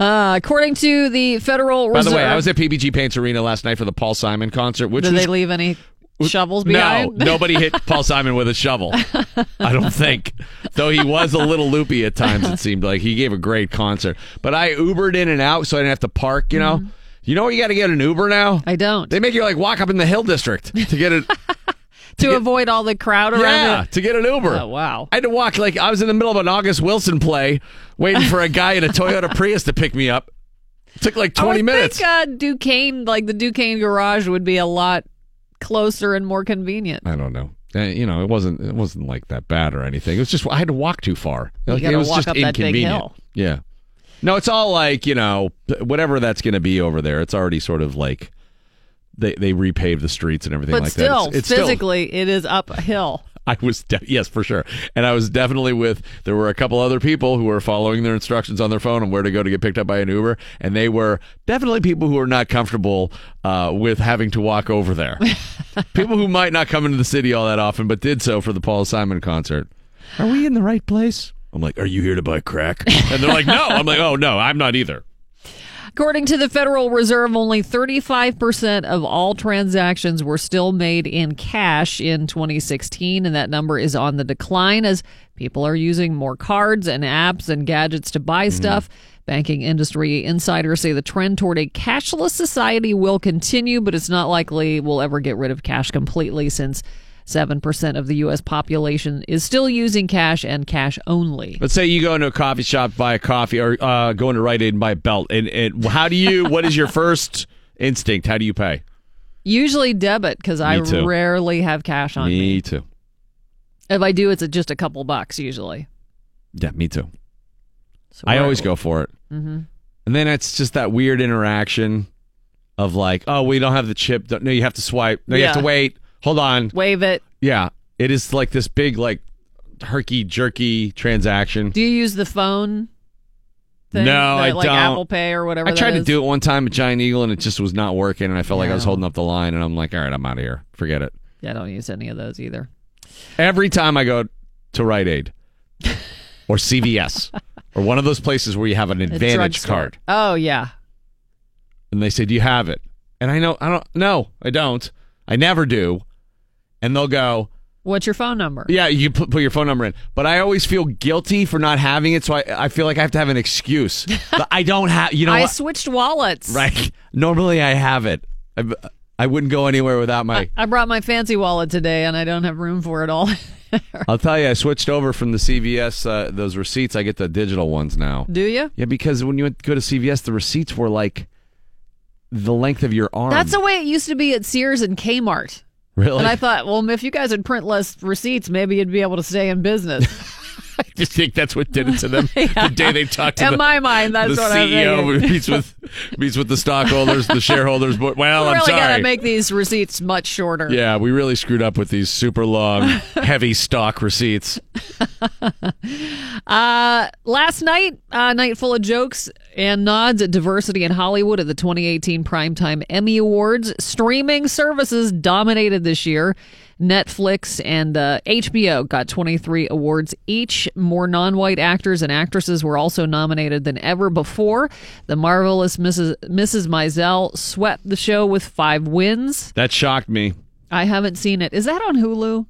Uh, according to the Federal Reserve. By the way, I was at P P G Paints Arena last night for the Paul Simon concert. Which Did was, they leave any shovels no, behind? No, nobody hit Paul Simon with a shovel. I don't think. Though he was a little loopy at times, it seemed like. He gave a great concert. But I Ubered in and out so I didn't have to park, you know. Mm. You know you got to get an Uber now? I don't. They make you like walk up in the Hill District to get it. To, to get, avoid all the crowd around Yeah, it? to get an Uber. Oh, wow. I had to walk, like, I was in the middle of an August Wilson play waiting for a guy in a Toyota Prius to pick me up. It took, like, twenty I minutes. I think uh, Duquesne, like, the Duquesne garage would be a lot closer and more convenient. I don't know. Uh, you know, it wasn't it wasn't, like, that bad or anything. It was just, I had to walk too far. Like, you got to walk just up that big hill. Yeah. No, it's all, like, you know, whatever that's going to be over there, it's already sort of, like... They they repaved the streets and everything but like still, that. But still, physically, still, it is uphill. I was, de- yes, for sure. And I was definitely with, there were a couple other people who were following their instructions on their phone on where to go to get picked up by an Uber. And they were definitely people who are not comfortable uh, with having to walk over there. People who might not come into the city all that often, but did so for the Paul Simon concert. Are we in the right place? I'm like, are you here to buy crack? And they're like, no. I'm like, oh, no, I'm not either. According to the Federal Reserve, only thirty-five percent of all transactions were still made in cash in twenty sixteen, and that number is on the decline as people are using more cards and apps and gadgets to buy stuff. Mm-hmm. Banking industry insiders say the trend toward a cashless society will continue, but it's not likely we'll ever get rid of cash completely since seven percent of the U S population is still using cash and cash only. Let's say you go into a coffee shop, buy a coffee, or uh, go into Rite Aid and buy a belt. And, and how do you, what is your first instinct? How do you pay? Usually debit, because I too. rarely have cash on me. Me too. If I do, it's just a couple bucks usually. Yeah, me too. So I always go for it. Mm-hmm. And then it's just that weird interaction of like, oh, we don't have the chip. No, you have to swipe. No, you yeah. have to wait. Hold on. Wave it. Yeah. It is like this big, like, herky-jerky transaction. Do you use the phone thing? No, that, I like, don't. Like Apple Pay or whatever I that tried is? to do it one time at Giant Eagle, and it just was not working, and I felt yeah. like I was holding up the line, and I'm like, all right, I'm out of here. Forget it. Yeah, I don't use any of those either. Every time I go to Rite Aid or C V S or one of those places where you have an advantage card. Oh, yeah. And they say, do you have it? And I know, I don't, no, I don't. I never do. And they'll go, what's your phone number? Yeah, you put, put your phone number in. But I always feel guilty for not having it, so I, I feel like I have to have an excuse. I don't have, you know. I what? switched wallets. Right. Normally I have it. I, I wouldn't go anywhere without my... I, I brought my fancy wallet today, and I don't have room for it all. I'll tell you, I switched over from the C V S, uh, those receipts. I get the digital ones now. Do you? Yeah, because when you go to C V S, the receipts were like the length of your arm. That's the way it used to be at Sears and Kmart. Really? And I thought, well, if you guys would print less receipts, maybe you'd be able to stay in business. I just think that's what did it to them. yeah. The day they talked to in the, my mind, that's the what C E O I meets with meets with the stockholders, the shareholders. Well, we I'm really sorry. Got to make these receipts much shorter. Yeah, we really screwed up with these super long, heavy stock receipts. uh, last night, a night full of jokes and nods at diversity in Hollywood at the twenty eighteen Primetime Emmy Awards. Streaming services dominated this year. Netflix and uh, H B O got twenty-three awards each. More non-white actors and actresses were also nominated than ever before. The marvelous Missus Missus Maisel swept the show with five wins. That shocked me. I haven't seen it. Is that on Hulu?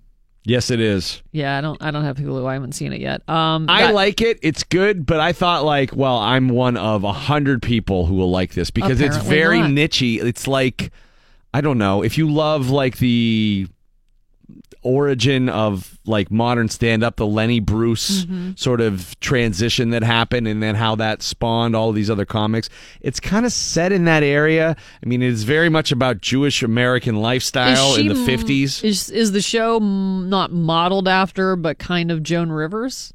Yes, it is. Yeah, I don't. I don't have Hulu. I haven't seen it yet. Um, I got, like it. It's good, but I thought like, well, I'm one of a hundred people who will like this because it's very not. nichey. It's like, I don't know if you love like the origin of like modern stand-up, the Lenny Bruce mm-hmm. sort of transition that happened and then how that spawned all these other comics. It's kind of set in that area. I mean, it's very much about Jewish American lifestyle in the fifties. Is, is the show not modeled after, but kind of Joan Rivers?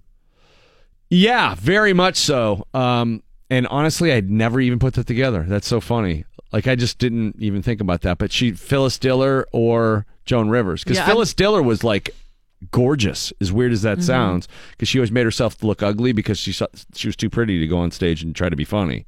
Yeah, very much so. Um, and honestly, I'd never even put that together. That's so funny. Like, I just didn't even think about that. But she, Phyllis Diller or Joan Rivers. Because yeah, Phyllis I'm... Diller was, like, gorgeous, as weird as that mm-hmm. sounds. Because she always made herself look ugly because she she was too pretty to go on stage and try to be funny.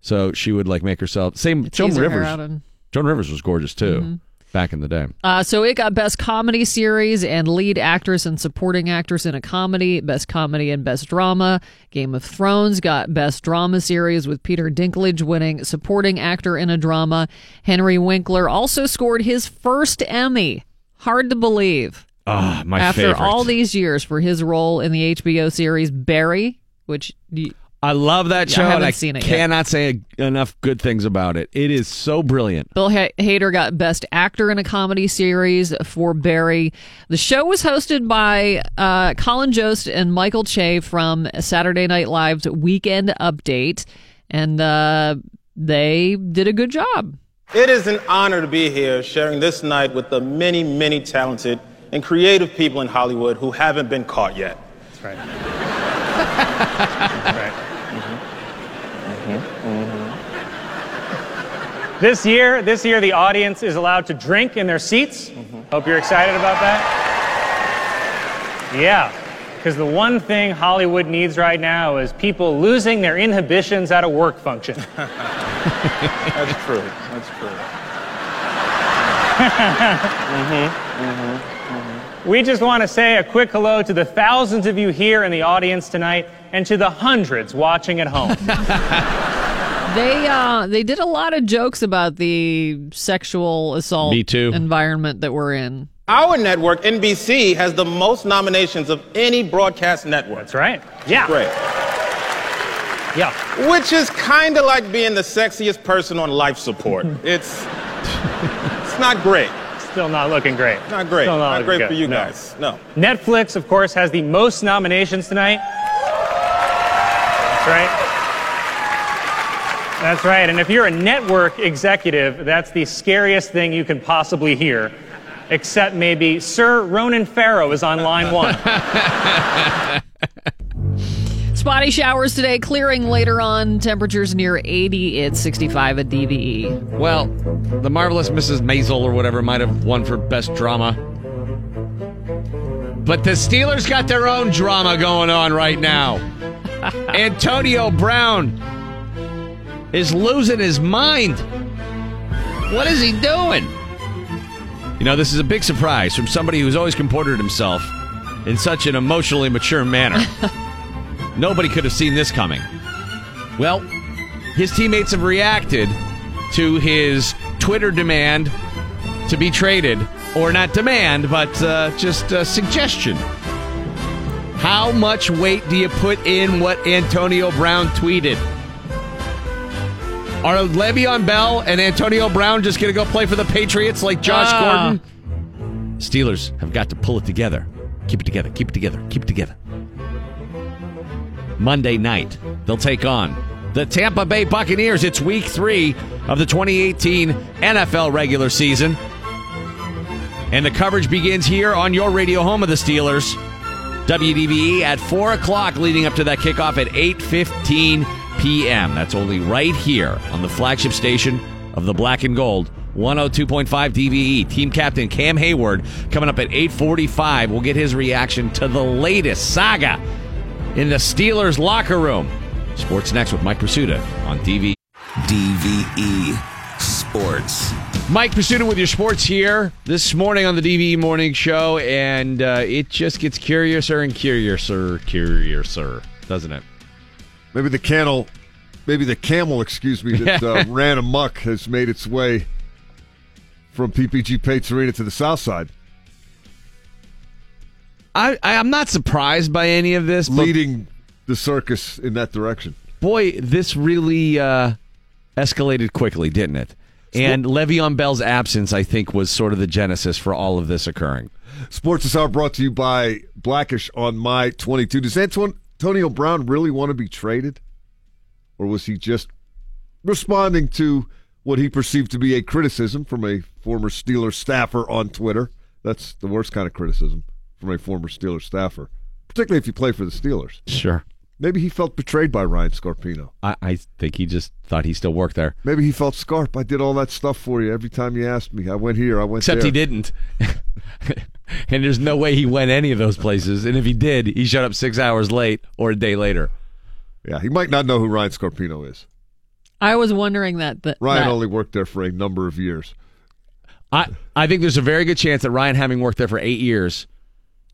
So she would like make herself same. It's Joan Rivers. And... Joan Rivers was gorgeous too. Mm-hmm. Back in the day. Uh, so it got Best Comedy Series and Lead Actress and Supporting Actress in a Comedy, Best Comedy and Best Drama. Game of Thrones got Best Drama Series with Peter Dinklage winning Supporting Actor in a Drama. Henry Winkler also scored his first Emmy. Hard to believe. Ah, oh, my After favorite. all these years for his role in the H B O series Barry, which... Y- I love that show, yeah, I haven't and I seen it cannot yet. say enough good things about it. It is so brilliant. Bill H- Hader got Best Actor in a Comedy Series for Barry. The show was hosted by uh, Colin Jost and Michael Che from Saturday Night Live's Weekend Update, and uh, they did a good job. It is an honor to be here sharing this night with the many, many talented and creative people in Hollywood who haven't been caught yet. That's right. That's right. This year, this year, the audience is allowed to drink in their seats. Mm-hmm. Hope you're excited about that. Yeah, because the one thing Hollywood needs right now is people losing their inhibitions at a work function. That's true. That's true. Mm-hmm. Mm-hmm. Mm-hmm. We just want to say a quick hello to the thousands of you here in the audience tonight and to the hundreds watching at home. They uh, they did a lot of jokes about the sexual assault Me too. environment that we're in. Our network, N B C, has the most nominations of any broadcast network. That's right. Yeah. Great. Yeah. Which is kind of like being the sexiest person on life support. It's it's not great. Still not looking great. Not great. Still not, not great good. for you no. guys. No. Netflix, of course, has the most nominations tonight. That's right. That's right, and if you're a network executive, that's the scariest thing you can possibly hear, except maybe Sir Ronan Farrow is on line one. Spotty showers today, clearing later on, temperatures near eighty, it's sixty-five at D V E. Well, the marvelous Missus Maisel or whatever might have won for best drama. But the Steelers got their own drama going on right now. Antonio Brown is losing his mind. What is he doing? You know, this is a big surprise from somebody who's always comported himself in such an emotionally mature manner. Nobody could have seen this coming. Well, his teammates have reacted to his Twitter demand to be traded, or not demand, but uh, just a suggestion. How much weight do you put in what Antonio Brown tweeted? Are Le'Veon Bell and Antonio Brown just going to go play for the Patriots like Josh uh. Gordon? Steelers have got to pull it together. Keep it together. Keep it together. Keep it together. Monday night, they'll take on the Tampa Bay Buccaneers. It's week three of the twenty eighteen N F L regular season. And the coverage begins here on your radio home of the Steelers. W D V E at four o'clock leading up to that kickoff at eight fifteen p.m. That's only right here on the flagship station of the Black and Gold, one oh two point five D V E. Team captain Cam Hayward coming up at eight forty-five. We'll get his reaction to the latest saga in the Steelers locker room. Sports next with Mike Prisuta on D V E. D V E Sports. Mike Prisuta with your sports here this morning on the D V E Morning Show, and uh, it just gets curiouser and curiouser, curiouser, doesn't it? Maybe the camel, maybe the camel, excuse me, that uh, ran amok has made its way from P P G Pates Arena to the South Side. I, I, I'm not surprised by any of this. Leading the circus in that direction. Boy, this really uh, escalated quickly, didn't it? And Sport- Le'Veon Bell's absence, I think, was sort of the genesis for all of this occurring. Sports This Hour brought to you by Blackish on My twenty-two. Does Antoine... Antonio Brown really want to be traded? Or was he just responding to what he perceived to be a criticism from a former Steelers staffer on Twitter? That's the worst kind of criticism from a former Steelers staffer, particularly if you play for the Steelers. Sure. Maybe he felt betrayed by Ryan Scarpino. I, I think he just thought he still worked there. Maybe he felt, Scarp, I did all that stuff for you every time you asked me. I went here, I went Except there. Except he didn't. And there's no way he went any of those places. And if he did, he showed up six hours late or a day later. Yeah, he might not know who Ryan Scarpino is. I was wondering that. that Ryan that. only worked there for a number of years. I, I think there's a very good chance that Ryan, having worked there for eight years,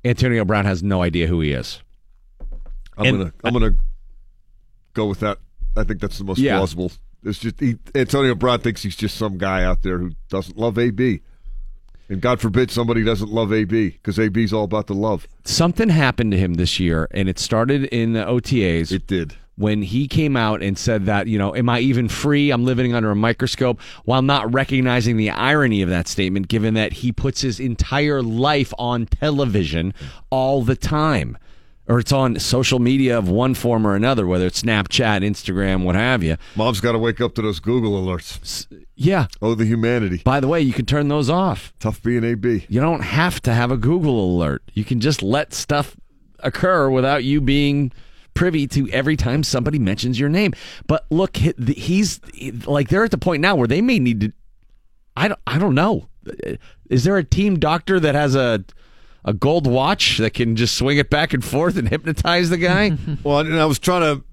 Antonio Brown has no idea who he is. I'm and, gonna I'm gonna go with that. I think that's the most yeah. plausible. It's just he, Antonio Brown thinks he's just some guy out there who doesn't love A B. And God forbid somebody doesn't love A B, because A B's all about the love. Something happened to him this year, and it started in the O T As. It did. When he came out and said that, you know, am I even free? I'm living under a microscope, while not recognizing the irony of that statement, given that he puts his entire life on television all the time. Or it's on social media of one form or another, whether it's Snapchat, Instagram, what have you. Mom's got to wake up to those Google alerts. Yeah. Oh, the humanity. By the way, you can turn those off. Tough being A B. You don't have to have a Google alert. You can just let stuff occur without you being privy to every time somebody mentions your name. But look, he's like, they're at the point now where they may need to, I don't, I don't know. Is there a team doctor that has a... a gold watch that can just swing it back and forth and hypnotize the guy? Well, and I was trying to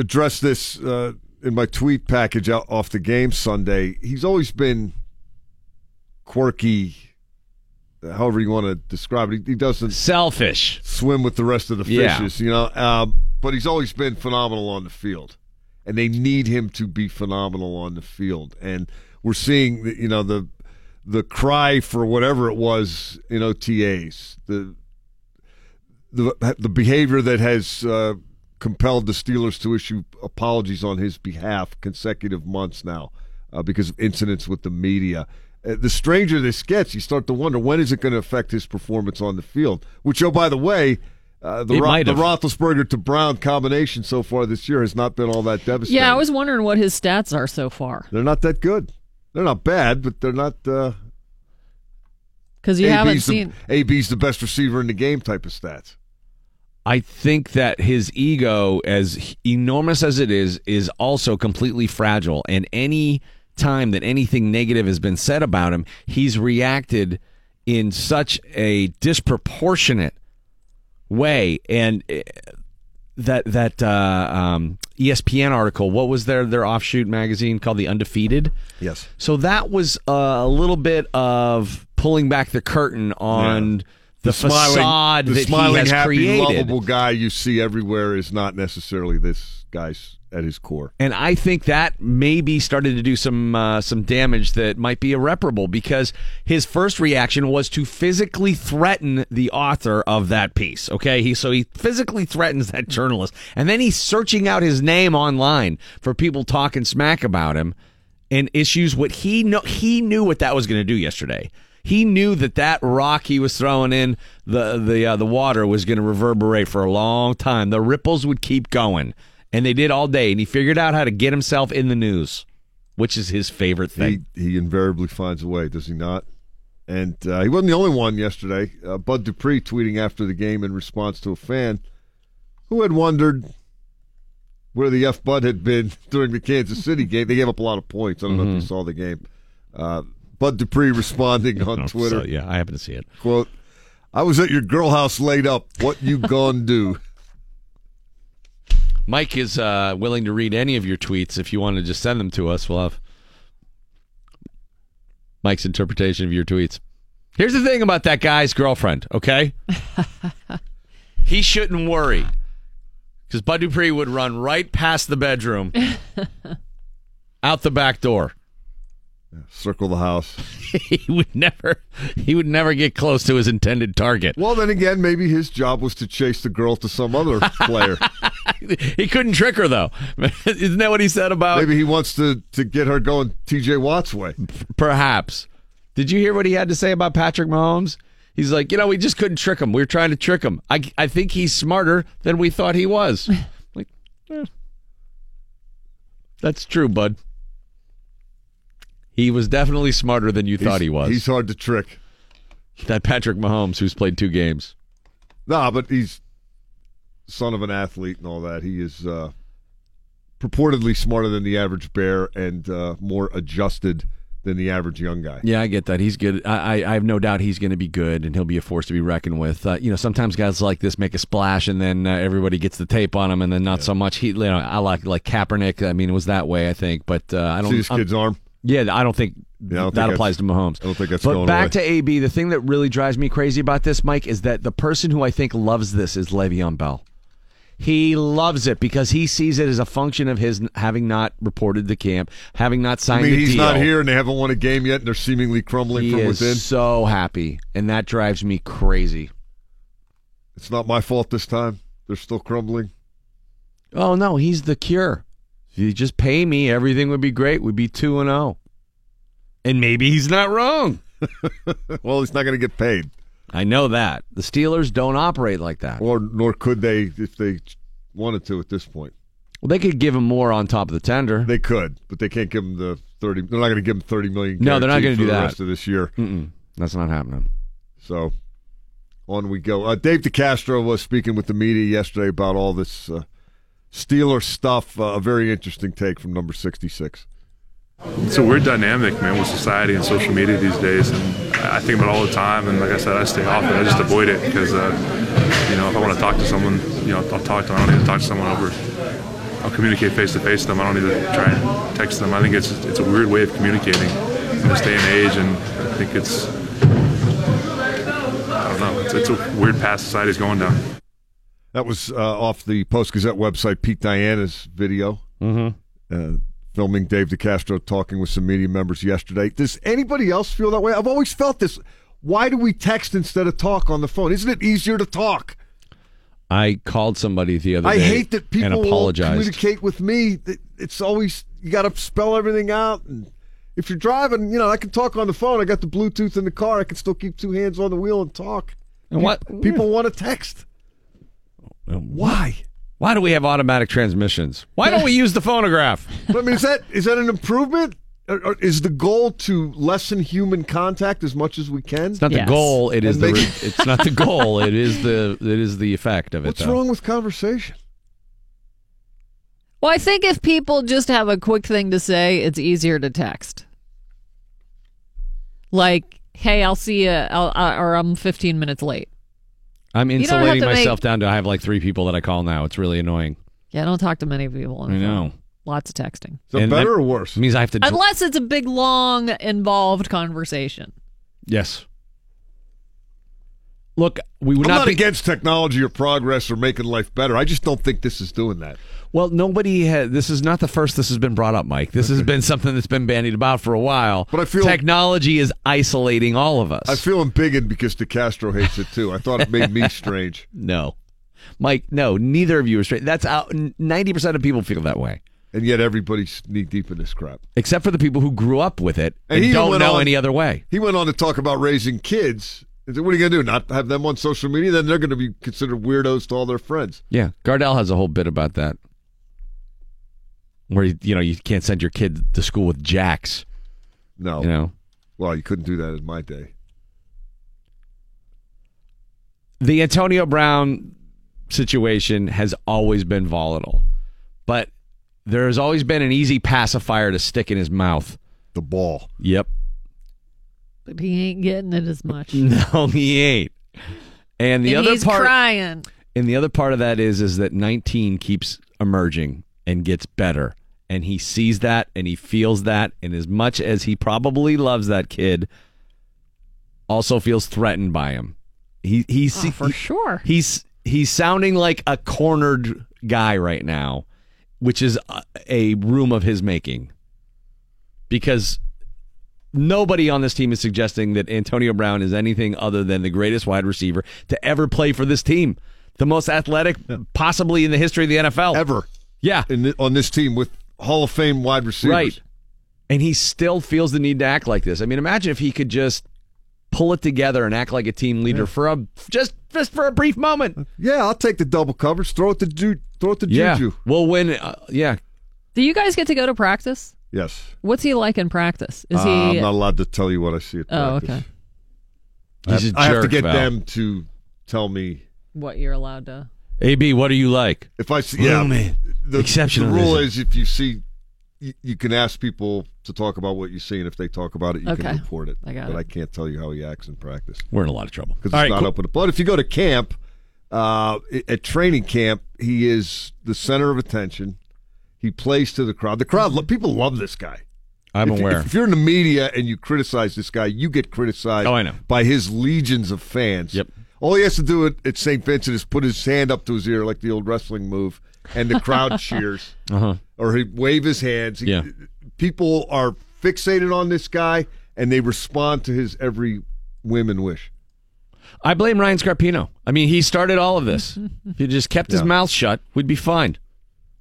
address this uh, in my tweet package out off the game Sunday. He's always been quirky, however you want to describe it. He doesn't selfish swim with the rest of the fishes, yeah. you know. Um, but he's always been phenomenal on the field, and they need him to be phenomenal on the field. And we're seeing, you know, the. the cry for whatever it was in O T As, the the, the behavior that has uh, compelled the Steelers to issue apologies on his behalf consecutive months now uh, because of incidents with the media. Uh, the stranger this gets, you start to wonder, when is it going to affect his performance on the field? Which, oh, by the way, Uh, the, Ro- the Roethlisberger to Brown combination so far this year has not been all that devastating. Yeah, I was wondering what his stats are so far. They're not that good. They're not bad, but they're not. Because uh, you A B's haven't seen the, A B's the best receiver in the game type of stats. I think that his ego, as enormous as it is, is also completely fragile. And any time that anything negative has been said about him, he's reacted in such a disproportionate way. And that that uh, um, E S P N article, what was their their offshoot magazine called, The Undefeated? Yes. So that was uh, a little bit of pulling back the curtain on yeah. the, the smiling, facade the that smiling, he has happy, created. The smiling, lovable guy you see everywhere is not necessarily this guy's at his core. And I think that maybe started to do some uh, some damage that might be irreparable, because his first reaction was to physically threaten the author of that piece. Okay, he so he physically threatens that journalist, and then he's searching out his name online for people talking smack about him and issues. What he know he knew what that was going to do yesterday. He knew that that rock he was throwing in the the uh, the water was going to reverberate for a long time. The ripples would keep going. And they did all day, and he figured out how to get himself in the news, which is his favorite thing. He, he invariably finds a way, does he not? And uh, he wasn't the only one yesterday. Uh, Bud Dupree tweeting after the game in response to a fan who had wondered where the F Bud had been during the Kansas City game. They gave up a lot of points. I don't mm-hmm. know if you saw the game. Uh, Bud Dupree responding on no, Twitter. So, yeah, I happen to see it. Quote, "I was at your girl house laid up. What you gonna do?" Mike is uh, willing to read any of your tweets. If you want to just send them to us, we'll have Mike's interpretation of your tweets. Here's the thing about that guy's girlfriend, okay? He shouldn't worry, because Bud Dupree would run right past the bedroom, out the back door. Circle the house. he would never he would never get close to his intended target. Well, then again, maybe his job was to chase the girl to some other player. He couldn't trick her, though. Isn't that what he said about... Maybe he wants to, to get her going T J Watt's way. Perhaps. Did you hear what he had to say about Patrick Mahomes? He's like, you know, we just couldn't trick him. We were trying to trick him. I, I think he's smarter than we thought he was. Like, eh. That's true, bud. He was definitely smarter than you he's, thought he was. He's hard to trick. That Patrick Mahomes, who's played two games. Nah, but he's son of an athlete and all that. He is uh, purportedly smarter than the average bear and uh, more adjusted than the average young guy. Yeah, I get that. He's good. I, I have no doubt he's going to be good, and he'll be a force to be reckoned with. Uh, you know, sometimes guys like this make a splash, and then uh, everybody gets the tape on him, and then not yeah. so much. He, you know, I like like Kaepernick. I mean, it was that way, I think. But uh, I don't see this kid's I'm, arm. Yeah, I don't think. Yeah, I don't that think applies to Mahomes. I don't think that's but going back away. To A B, the thing that really drives me crazy about this, Mike, is that the person who I think loves this is Le'Veon Bell. He loves it because he sees it as a function of his having not reported to camp, having not signed I mean, the he's deal. He's not here, and they haven't won a game yet, and they're seemingly crumbling he from within. He is so happy, and that drives me crazy. It's not my fault this time. They're still crumbling. Oh, no, he's the cure. If you just pay me, everything would be great. We'd be two and oh. And maybe he's not wrong. Well, he's not going to get paid. I know that. The Steelers don't operate like that. Or nor could they if they wanted to at this point. Well, they could give him more on top of the tender. They could, but they can't give him the thirty. They're not going to give him thirty million. No, they're not going to do that for the rest of this year. Mm-mm. That's not happening. So on we go. Uh, Dave DeCastro was speaking with the media yesterday about all this uh, Steelers stuff. Uh, a very interesting take from number sixty-six. It's a weird dynamic, man, with society and social media these days. And I think about it all the time, and like I said, I stay off it. I just avoid it because, uh, you know, if I want to talk to someone, you know, I'll talk to them. I don't need to talk to someone over. I'll communicate face-to-face to them. I don't need to try and text them. I think it's it's a weird way of communicating in this day and age, and I think it's, I don't know, it's, it's a weird path society's going down. That was uh, off the Post-Gazette website, Pete Diana's video. Mm-hmm. Uh, filming Dave DeCastro talking with some media members yesterday. Does anybody else feel that way? I've always felt this. Why do we text instead of talk on the phone? Isn't it easier to talk? I called somebody the other I day. I hate that people will communicate with me. It's always, you got to spell everything out. And if you're driving, you know, I can talk on the phone. I got the Bluetooth in the car. I can still keep two hands on the wheel and talk. And what people yeah. want to text. Why? Why do we have automatic transmissions? Why don't we use the phonograph? I mean, is that is that an improvement? Or, or is the goal to lessen human contact as much as we can? It's not yes. the goal. It and is the. Re- it's not the goal. It is the. It is the effect of it. What's though. wrong with conversation? Well, I think if people just have a quick thing to say, it's easier to text. Like, hey, I'll see you, I'll, I, or I'm fifteen minutes late. I'm insulating myself make... down to I have like three people that I call now. It's really annoying. Yeah, I don't talk to many people. I know. Lots of texting. So and better that, or worse? Means I have to. Dr- Unless it's a big, long, involved conversation. Yes. Look, we would I'm not, not be... against technology or progress or making life better. I just don't think this is doing that. Well, nobody has. This is not the first. This has been brought up, Mike. This has been something that's been bandied about for a while. But I feel technology is isolating all of us. I feel embiggened because DeCastro hates it too. I thought it made me strange. No, Mike. No, neither of you are strange. That's out. Ninety percent of people feel that way. And yet everybody's knee-deep in this crap. Except for the people who grew up with it and, and don't know on, any other way. He went on to talk about raising kids. What are you going to do, not have them on social media? Then they're going to be considered weirdos to all their friends. Yeah, Gardell has a whole bit about that. Where, you know, you can't send your kid to school with jacks. No. You know? Well, you couldn't do that in my day. The Antonio Brown situation has always been volatile. But there has always been an easy pacifier to stick in his mouth. The ball. Yep. But he ain't getting it as much. No, he ain't. And the and other he's part, crying. And the other part of that is, is that nineteen keeps emerging and gets better, and he sees that and he feels that, and as much as he probably loves that kid, also feels threatened by him. He he's oh, for he, sure. He's he's sounding like a cornered guy right now, which is a, a room of his making, because nobody on this team is suggesting that Antonio Brown is anything other than the greatest wide receiver to ever play for this team. The most athletic possibly in the history of the N F L. Ever. Yeah. In the, on this team with Hall of Fame wide receivers. Right. And he still feels the need to act like this. I mean, imagine if he could just pull it together and act like a team leader yeah. for a just, just for a brief moment. Yeah, I'll take the double coverage. Throw it to, ju- throw it to yeah. Juju. We'll win. Uh, yeah. Do you guys get to go to practice? Yes. What's he like in practice? Is uh, he? I'm not allowed to tell you what I see at oh, practice. Oh, okay. I have, He's a I jerk, have to get Val. them to tell me what you're allowed to. A B, what are you like? If I see, yeah, the, the rule is if you see you, you can ask people to talk about what you see, and if they talk about it, you okay. can report it. I got but it. I can't tell you how he acts in practice. We're in a lot of trouble. Because it's right, not cool. open to blood. If you go to camp, uh, at training camp, he is the center of attention. He plays to the crowd. The crowd, people love this guy. I'm if, aware. If you're in the media and you criticize this guy, you get criticized oh, I know. by his legions of fans. Yep. All he has to do at, at Saint Vincent is put his hand up to his ear like the old wrestling move, and the crowd cheers. Uh-huh. Or he wave his hands. He, yeah. People are fixated on this guy, and they respond to his every whim and wish. I blame Ryan Scarpino. I mean, he started all of this. If he just kept yeah. his mouth shut, we'd be fine.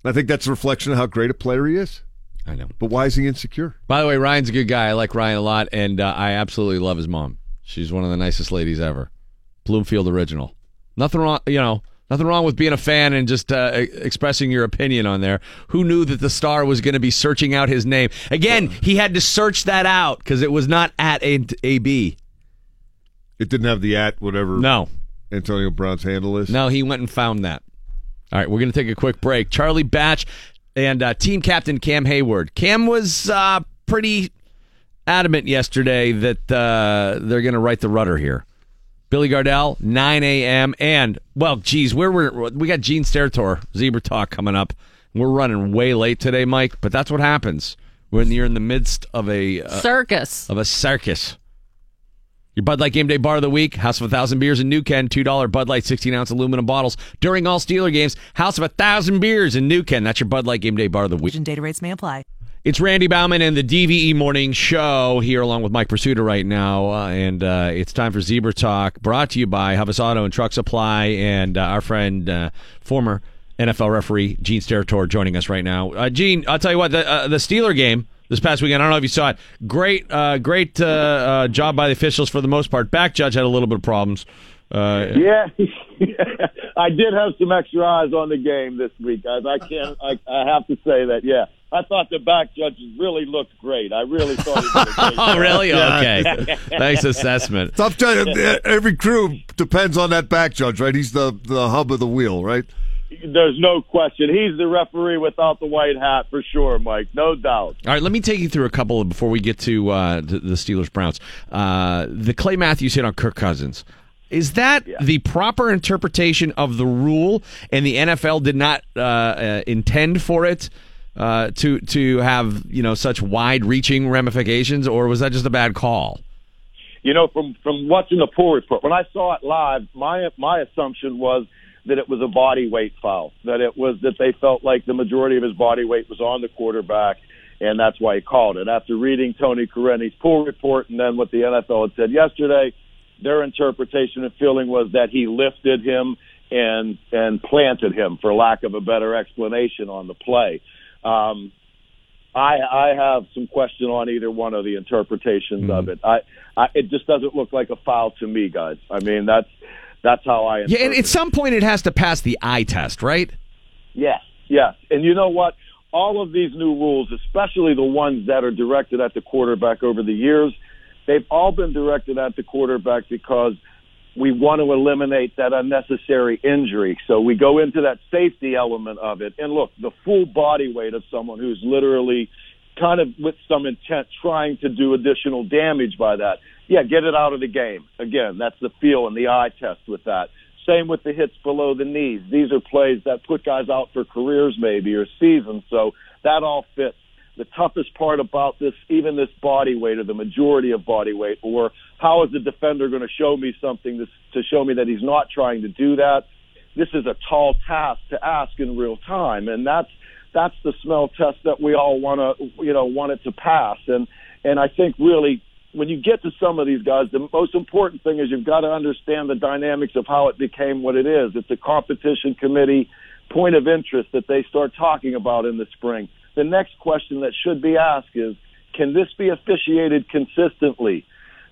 I think that's a reflection of how great a player he is. I know. But why is he insecure? By the way, Ryan's a good guy. I like Ryan a lot, and uh, I absolutely love his mom. She's one of the nicest ladies ever. Bloomfield original. Nothing wrong, you know, nothing wrong with being a fan and just uh, expressing your opinion on there. Who knew that the star was going to be searching out his name? Again, he had to search that out because it was not at A B. It didn't have the at whatever no. Antonio Brown's handle is? No, he went and found that. All right, we're going to take a quick break. Charlie Batch and uh, team captain Cam Hayward. Cam was uh, pretty adamant yesterday that uh, they're going to right the rudder here. Billy Gardell, nine a.m. And, well, geez, we're, we're, we got Gene Steratore, Zebra Talk, coming up. We're running way late today, Mike, but that's what happens when you're in the midst of a... Uh, circus. Of a circus. Your Bud Light Game Day Bar of the Week, House of one thousand Beers in New Ken, two dollars Bud Light sixteen-ounce aluminum bottles. During all Steeler games, House of one thousand Beers in New Ken. That's your Bud Light Game Day Bar of the Week. And data rates may apply. It's Randy Bellman and the D V E Morning Show here along with Mike Prisuta right now, uh, and uh, it's time for Zebra Talk, brought to you by Hubbs Auto and Truck Supply, and uh, our friend, uh, former N F L referee Gene Steratore, joining us right now. Uh, Gene, I'll tell you what, the, uh, the Steeler game this past weekend, I don't know if you saw it, great uh, great uh, uh, job by the officials for the most part. Back judge had a little bit of problems. Uh, yeah, I did have some extra eyes on the game this week. I, I can't. I, I have to say that. Yeah, I thought the back judges really looked great. I really thought. He did a great oh, really? Okay. Nice assessment. Tough judge. Every crew depends on that back judge, right? He's the the hub of the wheel, right? There's no question. He's the referee without the white hat for sure, Mike. No doubt. All right, let me take you through a couple of, before we get to uh, the, the Steelers-Browns. Uh, the Clay Matthews hit on Kirk Cousins. Is that yeah. the proper interpretation of the rule, and the N F L did not uh, uh, intend for it uh, to to have, you know, such wide-reaching ramifications, or was that just a bad call? You know, from, from watching the pool report, when I saw it live, my my assumption was that it was a body weight foul, that it was that they felt like the majority of his body weight was on the quarterback, and that's why he called it. After reading Tony Koreni's pool report and then what the N F L had said yesterday, their interpretation and feeling was that he lifted him and and planted him, for lack of a better explanation, on the play. Um, I, I have some question on either one of the interpretations mm. of it. I, I it just doesn't look like a foul to me, guys. I mean, that's that's how I interpret it. Yeah, and at some point it has to pass the eye test, right? Yes, yes. And you know what? All of these new rules, especially the ones that are directed at the quarterback over the years, they've all been directed at the quarterback because we want to eliminate that unnecessary injury. So we go into that safety element of it. And look, the full body weight of someone who's literally kind of with some intent trying to do additional damage by that. Yeah, get it out of the game. Again, that's the feel and the eye test with that. Same with the hits below the knees. These are plays that put guys out for careers maybe or seasons. So that all fits. The toughest part about this, even this body weight or the majority of body weight, or how is the defender going to show me something to, to show me that he's not trying to do that? This is a tall task to ask in real time, and that's that's the smell test that we all want to, you know, want it to pass. And and I think really when you get to some of these guys, the most important thing is you've got to understand the dynamics of how it became what it is. It's a competition committee point of interest that they start talking about in the spring. The next question that should be asked is, can this be officiated consistently?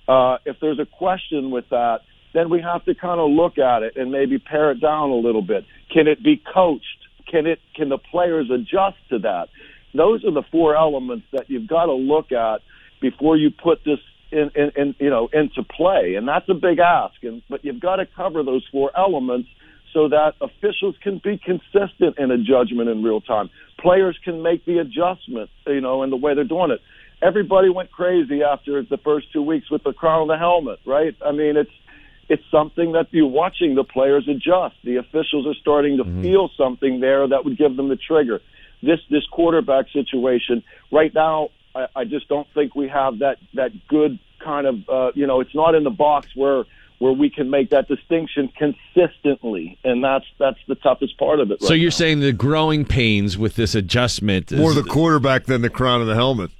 Uh, if there's a question with that, then we have to kind of look at it and maybe pare it down a little bit. Can it be coached? Can it? Can the players adjust to that? Those are the four elements that you've got to look at before you put this in, in, in you know, into play. And that's a big ask. And, but you've got to cover those four elements so that officials can be consistent in a judgment in real time. Players can make the adjustment, you know, in the way they're doing it. Everybody went crazy after the first two weeks with the crown of the helmet, right? I mean, it's it's something that you're watching the players adjust. The officials are starting to mm-hmm. feel something there that would give them the trigger. This this quarterback situation, right now, I, I just don't think we have that, that good kind of, uh, you know, it's not in the box where where we can make that distinction consistently, and that's that's the toughest part of it. Right so you're now. saying the growing pains with this adjustment is... More the quarterback than the crown of the helmet.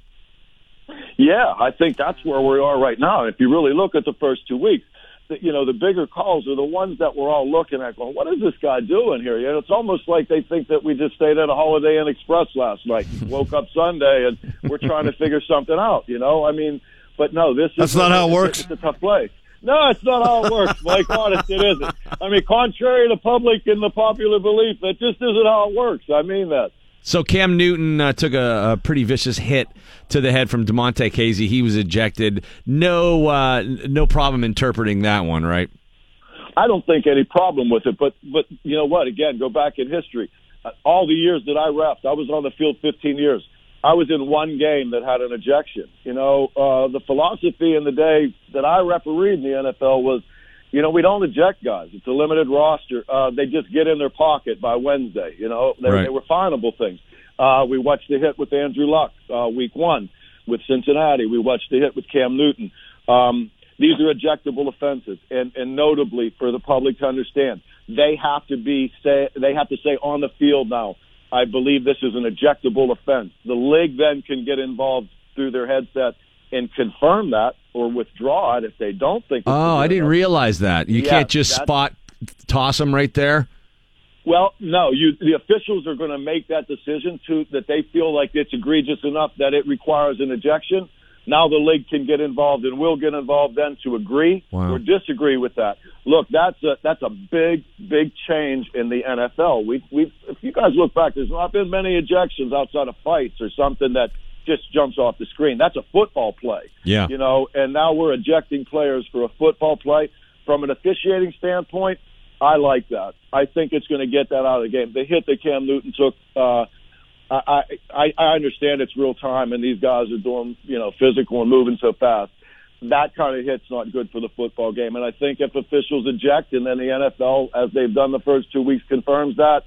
Yeah, I think that's where we are right now. If you really look at the first two weeks, the, you know, the bigger calls are the ones that we're all looking at going, what is this guy doing here? You know, it's almost like they think that we just stayed at a Holiday Inn Express last night, woke up Sunday, and we're trying to figure something out, you know? I mean, but no, this is... That's not how it works. It's a tough play. No, it's not how it works, Mike. Honest, it isn't. I mean, contrary to public and the popular belief, that just isn't how it works. I mean that. So Cam Newton uh, took a, a pretty vicious hit to the head from DeMonte Casey. He was ejected. No, uh, no problem interpreting that one, right? I don't think any problem with it, but but you know what? Again, go back in history. Uh, all the years that I reffed, I was on the field fifteen years. I was in one game that had an ejection. You know, uh, the philosophy in the day that I refereed in the N F L was, you know, we don't eject guys. It's a limited roster. Uh, they just get in their pocket by Wednesday. You know, they, right. they were finable things. Uh, we watched the hit with Andrew Luck uh, week one with Cincinnati. We watched the hit with Cam Newton. Um, these are ejectable offenses, and, and notably for the public to understand, they have to be say, they have to say on the field now, I believe this is an ejectable offense. The league then can get involved through their headset and confirm that or withdraw it if they don't think it's an ejectable. Oh, I didn't realize that. You yeah, can't just spot, toss them right there? Well, no. You, the officials are going to make that decision to that they feel like it's egregious enough that it requires an ejection. Now the league can get involved and will get involved then to agree wow. or disagree with that. Look, that's a that's a big, big change in the N F L. We we if you guys look back, there's not been many ejections outside of fights or something that just jumps off the screen. That's a football play. Yeah. You know, and now we're ejecting players for a football play. From an officiating standpoint, I like that. I think it's going to get that out of the game. The hit that Cam Newton took uh I, I I understand it's real time, and these guys are doing, you know, physical and moving so fast. That kind of hit's not good for the football game. And I think if officials eject and then the N F L, as they've done the first two weeks, confirms that,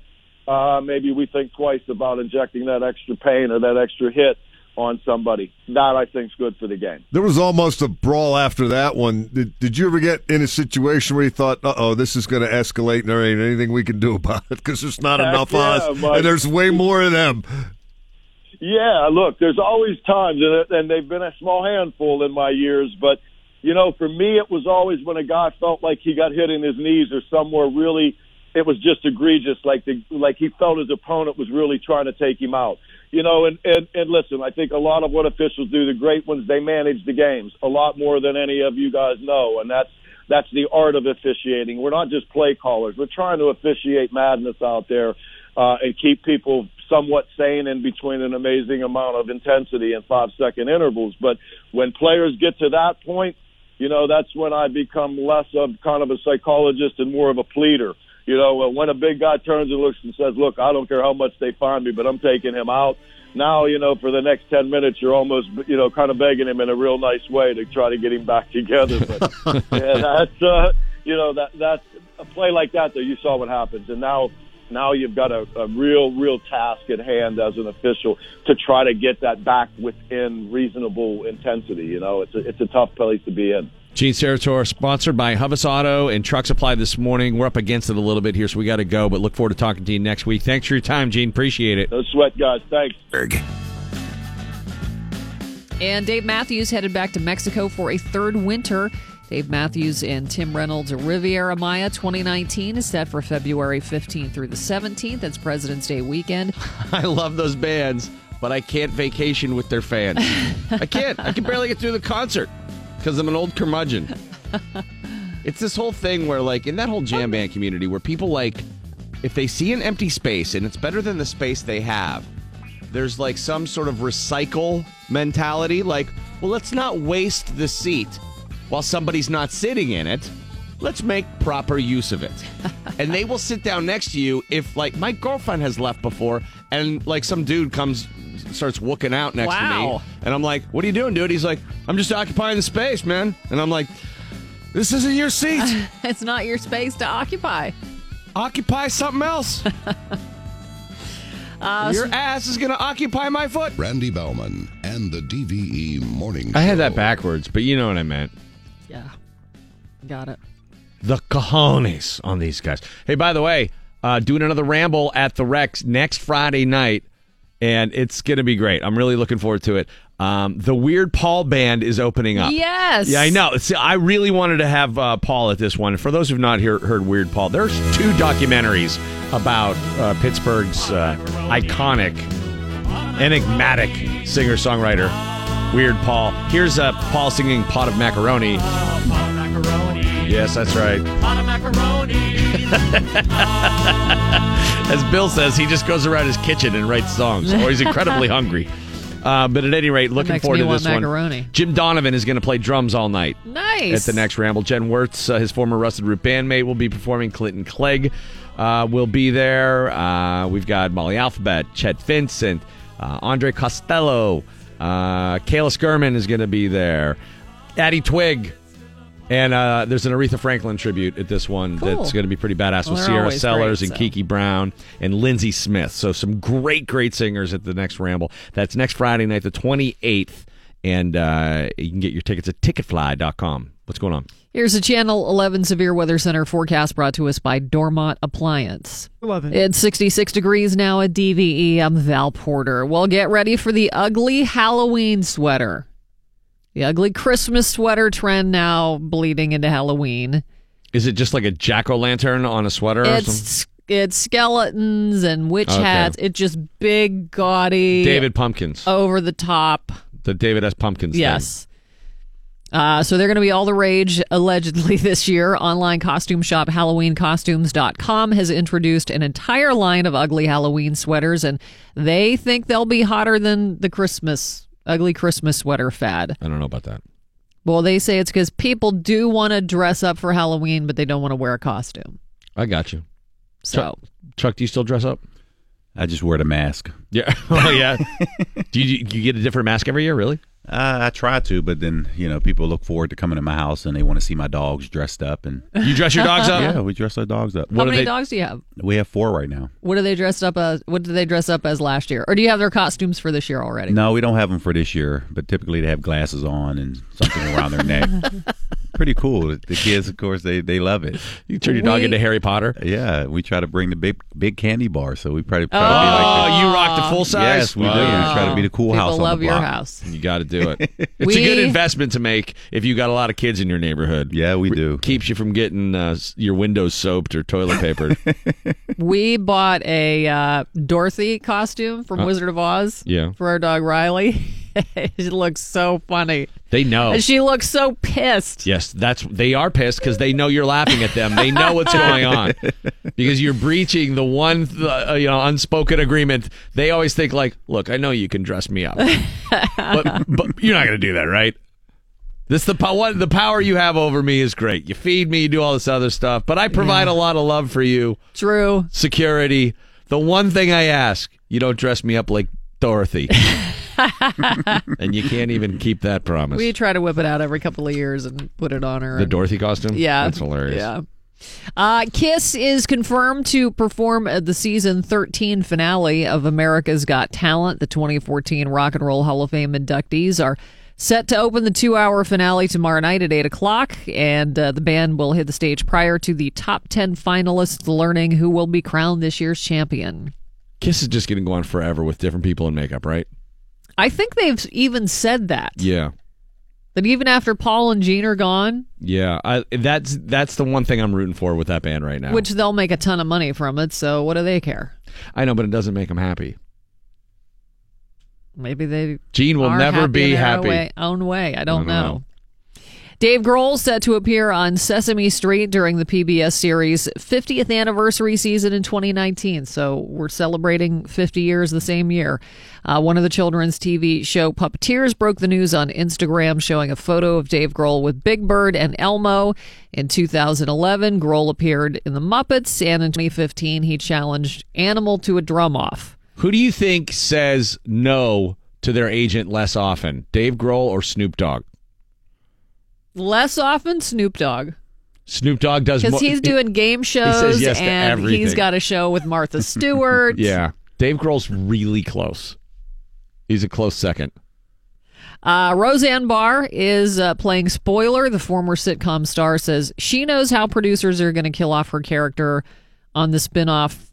uh, maybe we think twice about injecting that extra pain or that extra hit on somebody. That, I think, is good for the game. There was almost a brawl after that one. Did, did you ever get in a situation where you thought, uh-oh, this is going to escalate and there ain't anything we can do about it because there's not Heck enough yeah, of us Mike. And there's way more of them? Yeah, look, there's always times, and they've been a small handful in my years, but, you know, for me it was always when a guy felt like he got hit in his knees or somewhere really it was just egregious, like the, like he felt his opponent was really trying to take him out. You know, and, and, and listen, I think a lot of what officials do, the great ones, they manage the games a lot more than any of you guys know, and that's that's the art of officiating. We're not just play callers. We're trying to officiate madness out there uh, and keep people somewhat sane in between an amazing amount of intensity and five-second intervals. But when players get to that point, you know, that's when I become less of kind of a psychologist and more of a pleader. You know, when a big guy turns and looks and says, look, I don't care how much they find me, but I'm taking him out. Now, you know, for the next ten minutes, you're almost, you know, kind of begging him in a real nice way to try to get him back together. But, yeah, that's, uh, you know, that that's a play like that, though, you saw what happens. And now now you've got a, a real, real task at hand as an official to try to get that back within reasonable intensity. You know, it's a, it's a tough place to be in. Gene Steratore, sponsored by Huvas Auto and Truck Supply this morning. We're up against it a little bit here, so we got to go, but look forward to talking to you next week. Thanks for your time, Gene. Appreciate it. No sweat, guys. Thanks. And Dave Matthews headed back to Mexico for a third winter. Dave Matthews and Tim Reynolds' Riviera Maya twenty nineteen is set for February fifteenth through the seventeenth. It's President's Day weekend. I love those bands, but I can't vacation with their fans. I can't. I can barely get through the concert. Because I'm an old curmudgeon. It's this whole thing where, like, in that whole jam band community where people, like, if they see an empty space and it's better than the space they have, there's, like, some sort of recycle mentality. Like, well, let's not waste the seat while somebody's not sitting in it. let's make proper use of it. And they will sit down next to you if, like, my girlfriend has left before and, like, some dude comes, starts wooking out next wow. to me. And I'm like, what are you doing, dude? He's like, I'm just occupying the space, man. And I'm like, this isn't your seat. Uh, it's not your space to occupy. Occupy something else. Uh, Your ass is going to occupy my foot. Randy Bellman and the D V E Morning Show. I had that backwards, but you know what I meant. Yeah. Got it. The cojones on these guys. Hey, by the way, uh, doing another ramble at the Rex next Friday night, and it's going to be great. I'm really looking forward to it. Um, the Weird Paul Band is opening up. Yes. Yeah, I know. See, I really wanted to have uh, Paul at this one. For those who've not hear, heard Weird Paul, there's two documentaries about uh, Pittsburgh's uh, iconic, enigmatic singer-songwriter, Weird Paul. Here's uh, Paul singing Pot of Macaroni. Yes, that's right. Pot of macaroni. As Bill says, he just goes around his kitchen and writes songs, or he's incredibly hungry. Uh, but at any rate, looking forward to this macaroni. one. Jim Donovan is going to play drums all night. Nice. At the next Ramble. Jen Wirtz, uh, his former Rusted Root bandmate, will be performing. Clinton Clegg uh, will be there. Uh, we've got Molly Alphabet, Chet Vincent, uh, Andre Costello, uh, Kayla Skerman is going to be there, Addie Twigg. And uh, there's an Aretha Franklin tribute at this one cool. that's going to be pretty badass well, with Sierra Sellers great, so. and Kiki Brown and Lindsey Smith. So some great, great singers at the next Ramble. That's next Friday night, the twenty-eighth. And uh, you can get your tickets at ticketfly dot com. What's going on? Here's a Channel eleven Severe Weather Center forecast brought to us by Dormont Appliance. eleven. It's sixty-six degrees now at D V E. I'm Val Porter. Well, get ready for the ugly Halloween sweater. The ugly Christmas sweater trend now bleeding into Halloween. Is it just like a jack-o'-lantern on a sweater it's, or something? It's skeletons and witch okay. hats. It's just big, gaudy. David Pumpkins. Over the top. The David S. Pumpkins yes. thing. Yes. Uh, so they're going to be all the rage, allegedly, this year. Online costume shop Halloween Costumes dot com has introduced an entire line of ugly Halloween sweaters, and they think they'll be hotter than the Christmas ugly Christmas sweater fad. I don't know about that. Well, they say it's because people do want to dress up for Halloween, but they don't want to wear a costume. I got you. So, Chuck, Chuck do you still dress up? I just wear a mask. Yeah. Oh, yeah. do, you, do you get a different mask every year, really? Uh, I try to, but then, you know, people look forward to coming to my house and they want to see my dogs dressed up. And you dress your dogs up? Yeah, we dress our dogs up. How what many they... dogs do you have? We have four right now. What are they dressed up as? What did they dress up as last year? Or do you have their costumes for this year already? No, we don't have them for this year, but typically they have glasses on and something around their neck. Pretty cool. The kids, of course, they, they love it. You turn your we... dog into Harry Potter? Yeah, we try to bring the big big candy bar, so we probably try oh, to be like the... Oh, you rock the full size? Yes, we wow. do. We try to be the cool people house on the block. People love your house. You got to do it. It's we... a good investment to make if you got a lot of kids in your neighborhood. Yeah, we do. It keeps you from getting uh, your windows soaped or toilet papered. We bought a uh, Dorothy costume from uh, Wizard of Oz yeah. for our dog Riley. She looks so funny. They know. And she looks so pissed. Yes, that's they are pissed because they know you're laughing at them. They know what's going on because you're breaching the one uh, you know unspoken agreement. They always think like, look, I know you can dress me up, but, but you're not going to do that, right? This the what the power you have over me is great. You feed me, you do all this other stuff, but I provide yeah. a lot of love for you. True. Security. The one thing I ask, you don't dress me up like Dorothy. And you can't even keep that promise. We try to whip it out every couple of years and put it on her. The and, Dorothy costume? Yeah. That's hilarious. Yeah. Uh, Kiss is confirmed to perform at the season thirteen finale of America's Got Talent. The twenty fourteen Rock and Roll Hall of Fame inductees are set to open the two-hour finale tomorrow night at eight o'clock, and uh, the band will hit the stage prior to the top ten finalists learning who will be crowned this year's champion. Kiss is just going to go on forever with different people in makeup, right? I think they've even said that. Yeah. That even after Paul and Gene are gone. Yeah, I, that's that's the one thing I'm rooting for with that band right now. Which they'll make a ton of money from it, so what do they care? I know, but it doesn't make them happy. Maybe they Gene will never be happy. Own way. I don't, I don't know. know. Dave Grohl set to appear on Sesame Street during the P B S series' fiftieth anniversary season in twenty nineteen. So we're celebrating fifty years the same year. Uh, one of the children's T V show puppeteers broke the news on Instagram, showing a photo of Dave Grohl with Big Bird and Elmo. In two thousand eleven, Grohl appeared in The Muppets, and in twenty fifteen, he challenged Animal to a drum-off. Who do you think says no to their agent less often, Dave Grohl or Snoop Dogg? Less often, Snoop Dogg. Snoop Dogg does more. Because he's doing game shows, he says yes to everything. He's got a show with Martha Stewart. Yeah. Dave Grohl's really close. He's a close second. Uh, Roseanne Barr is uh, playing Spoiler. The former sitcom star says she knows how producers are going to kill off her character on the spinoff,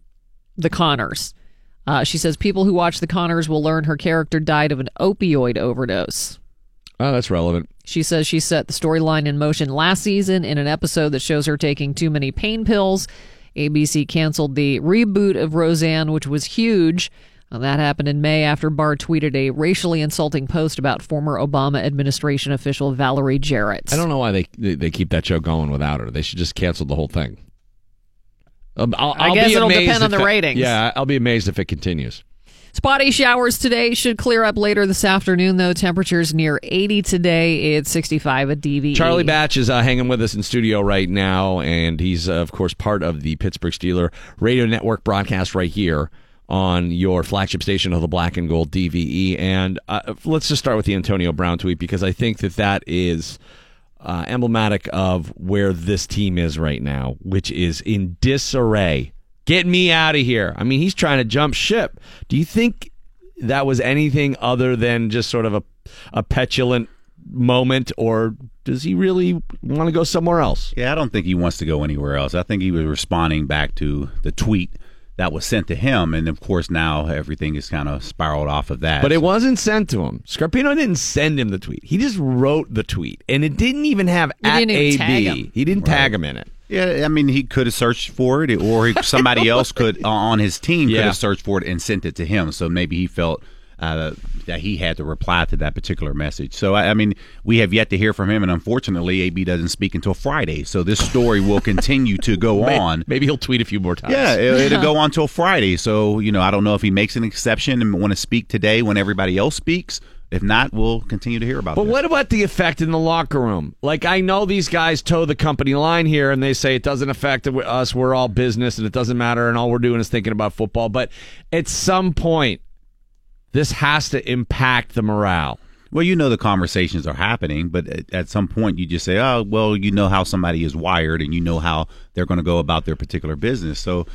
The Conners. Uh, she says people who watch The Conners will learn her character died of an opioid overdose. Oh, that's relevant. She says she set the storyline in motion last season in an episode that shows her taking too many pain pills. A B C canceled the reboot of Roseanne, which was huge. Well, that happened in May after Barr tweeted a racially insulting post about former Obama administration official Valerie Jarrett. I don't know why they they keep that show going without her. They should just cancel the whole thing. Um, I'll, I I'll guess it'll depend on the it, ratings. Yeah, I'll be amazed if it continues. Spotty showers today should clear up later this afternoon, though. Temperatures near eighty today. It's sixty-five at D V E. Charlie Batch is uh, hanging with us in studio right now, and he's, uh, of course, part of the Pittsburgh Steelers radio network broadcast right here on your flagship station of the Black and Gold, D V E. And uh, let's just start with the Antonio Brown tweet, because I think that that is uh, emblematic of where this team is right now, which is in disarray. Get me out of here. I mean, he's trying to jump ship. Do you think that was anything other than just sort of a, a petulant moment, or does he really want to go somewhere else? Yeah, I don't think he wants to go anywhere else. I think he was responding back to the tweet that was sent to him, and of course now everything is kind of spiraled off of that. But it wasn't sent to him. Scarpino didn't send him the tweet. He just wrote the tweet, and it didn't even have at A B. He didn't tag him in it. Yeah, I mean, he could have searched for it, or he, somebody else could uh, on his team could yeah. have searched for it and sent it to him. So maybe he felt uh, that he had to reply to that particular message. So, I, I mean, we have yet to hear from him, and unfortunately, A B doesn't speak until Friday. So this story will continue to go maybe, on. Maybe he'll tweet a few more times. Yeah, it, it'll go on until Friday. So, you know, I don't know if he makes an exception and want to speak today when everybody else speaks. If not, we'll continue to hear about it. But this. What about the effect in the locker room? Like, I know these guys toe the company line here, and they say it doesn't affect us. We're all business, and it doesn't matter, and all we're doing is thinking about football. But at some point, this has to impact the morale. Well, you know the conversations are happening, but at some point you just say, oh, well, you know how somebody is wired, and you know how they're going to go about their particular business. So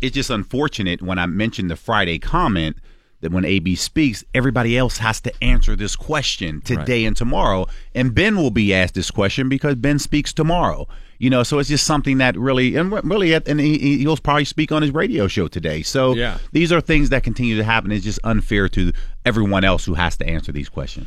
it's just unfortunate when I mentioned the Friday comment that when A B speaks, everybody else has to answer this question today right. and tomorrow. And Ben will be asked this question because Ben speaks tomorrow. You know, so it's just something that really, and really, and he'll probably speak on his radio show today. So yeah. these are things that continue to happen. It's just unfair to everyone else who has to answer these questions.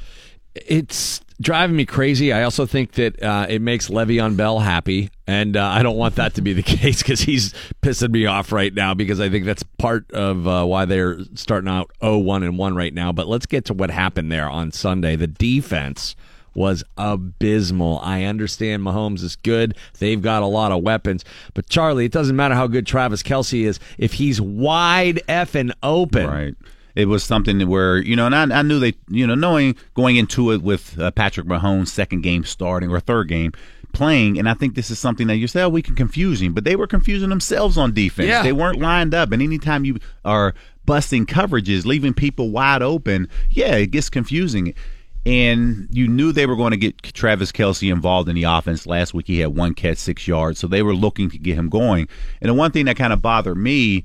It's driving me crazy. I also think that uh, it makes Le'Veon Bell happy, and uh, I don't want that to be the case because he's pissing me off right now, because I think that's part of uh, why they're starting out oh one and one right now. But let's get to what happened there on Sunday. The defense was abysmal. I understand Mahomes is good. They've got a lot of weapons. But, Charlie, it doesn't matter how good Travis Kelce is if he's wide effing open. Right. It was something where, you know, and I, I knew they, you know, knowing going into it with uh, Patrick Mahomes' second game starting or third game playing, and I think this is something that you say, oh, we can confuse him. But they were confusing themselves on defense. Yeah. They weren't lined up. And anytime you are busting coverages, leaving people wide open, yeah, it gets confusing. And you knew they were going to get Travis Kelce involved in the offense. Last week he had one catch, six yards. So they were looking to get him going. And the one thing that kind of bothered me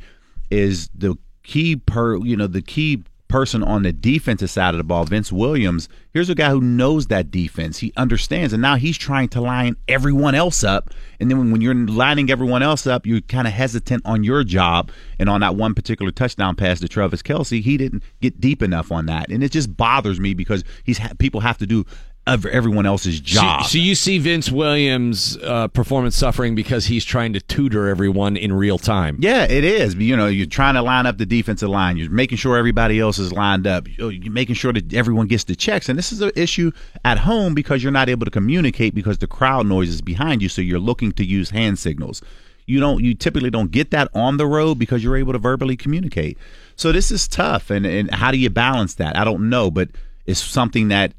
is the Key per, you know, the key person on the defensive side of the ball, Vince Williams. Here's a guy who knows that defense. He understands, and now he's trying to line everyone else up. And then when you're lining everyone else up, you're kind of hesitant on your job. And on that one particular touchdown pass to Travis Kelce, he didn't get deep enough on that, and it just bothers me because he's ha- people have to do of everyone else's job. So, so you see Vince Williams' uh, performance suffering because he's trying to tutor everyone in real time. Yeah, it is. You know, you're trying to line up the defensive line. You're making sure everybody else is lined up. You're making sure that everyone gets the checks. And this is an issue at home because you're not able to communicate because the crowd noise is behind you, so you're looking to use hand signals. You don't. You typically don't get that on the road because you're able to verbally communicate. So this is tough, and, and how do you balance that? I don't know, but it's something that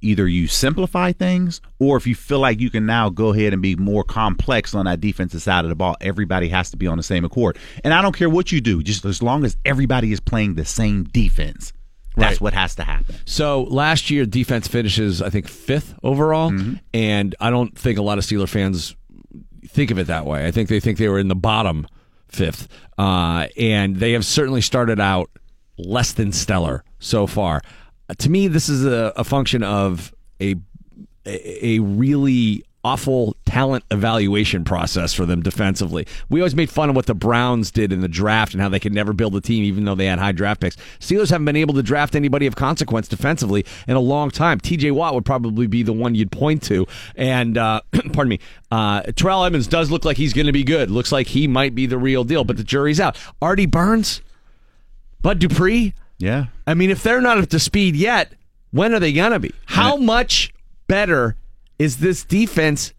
either you simplify things or if you feel like you can now go ahead and be more complex on that defensive side of the ball. Everybody has to be on the same accord. And I don't care what you do, just as long as everybody is playing the same defense. That's right. What has to happen. So last year, defense finishes, I think, fifth overall, mm-hmm. and I don't think a lot of Steeler fans think of it that way. I think they think they were in the bottom fifth, uh, and they have certainly started out less than stellar so far. Uh, to me, this is a, a function of a a really awful talent evaluation process for them defensively. We always made fun of what the Browns did in the draft and how they could never build a team even though they had high draft picks. Steelers haven't been able to draft anybody of consequence defensively in a long time. T J Watt would probably be the one you'd point to. And, uh, pardon me, uh, Terrell Edmonds does look like he's going to be good. Looks like he might be the real deal, but the jury's out. Artie Burns? Bud Dupree? Yeah. I mean, if they're not up to speed yet, when are they going to be? How much better is this defense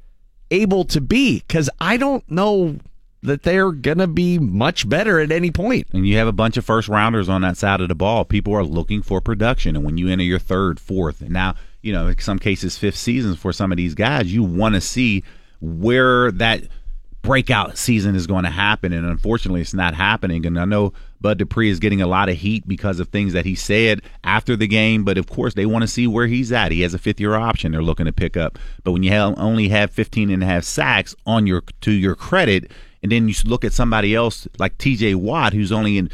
able to be? Because I don't know that they're going to be much better at any point. And you have a bunch of first-rounders on that side of the ball. People are looking for production. And when you enter your third, fourth, and now, you know, in some cases fifth seasons for some of these guys, you want to see where that breakout season is going to happen. And unfortunately, it's not happening. And I know Bud Dupree is getting a lot of heat because of things that he said after the game, but of course they want to see where he's at. He has a fifth-year option they're looking to pick up. But when you have only have fifteen and a half sacks on your to your credit, and then you look at somebody else like T J Watt, who's only in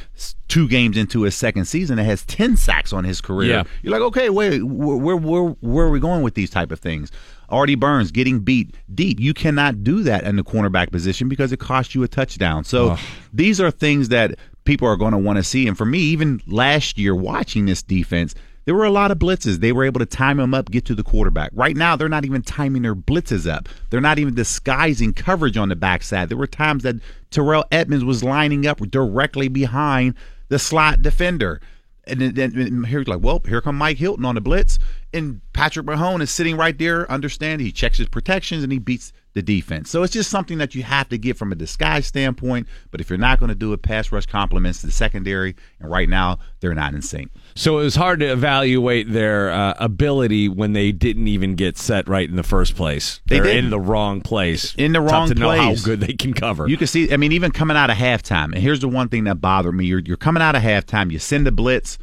two games into his second season that has ten sacks on his career, yeah. You're like, okay, wait, where, where, where, where are we going with these type of things? Artie Burns getting beat deep. You cannot do that in the cornerback position because it costs you a touchdown. So oh. These are things that people are going to want to see. And for me, even last year watching this defense, there were a lot of blitzes. They were able to time them up, get to the quarterback. Right now, they're not even timing their blitzes up. They're not even disguising coverage on the backside. There were times that Terrell Edmonds was lining up directly behind the slot defender. And then and here, like, well, here come Mike Hilton on the blitz, and Patrick Mahomes is sitting right there. Understand, he checks his protections and he beats the defense. So it's just something that you have to get from a disguise standpoint. But if you're not going to do it, pass rush compliments the secondary, and right now they're not in sync. So it was hard to evaluate their uh, ability when they didn't even get set right in the first place. They they're in the wrong place. In the wrong Tough to place. Know how good they can cover. You can see. I mean, even coming out of halftime, and here's the one thing that bothered me: you're you're coming out of halftime, you send the blitz.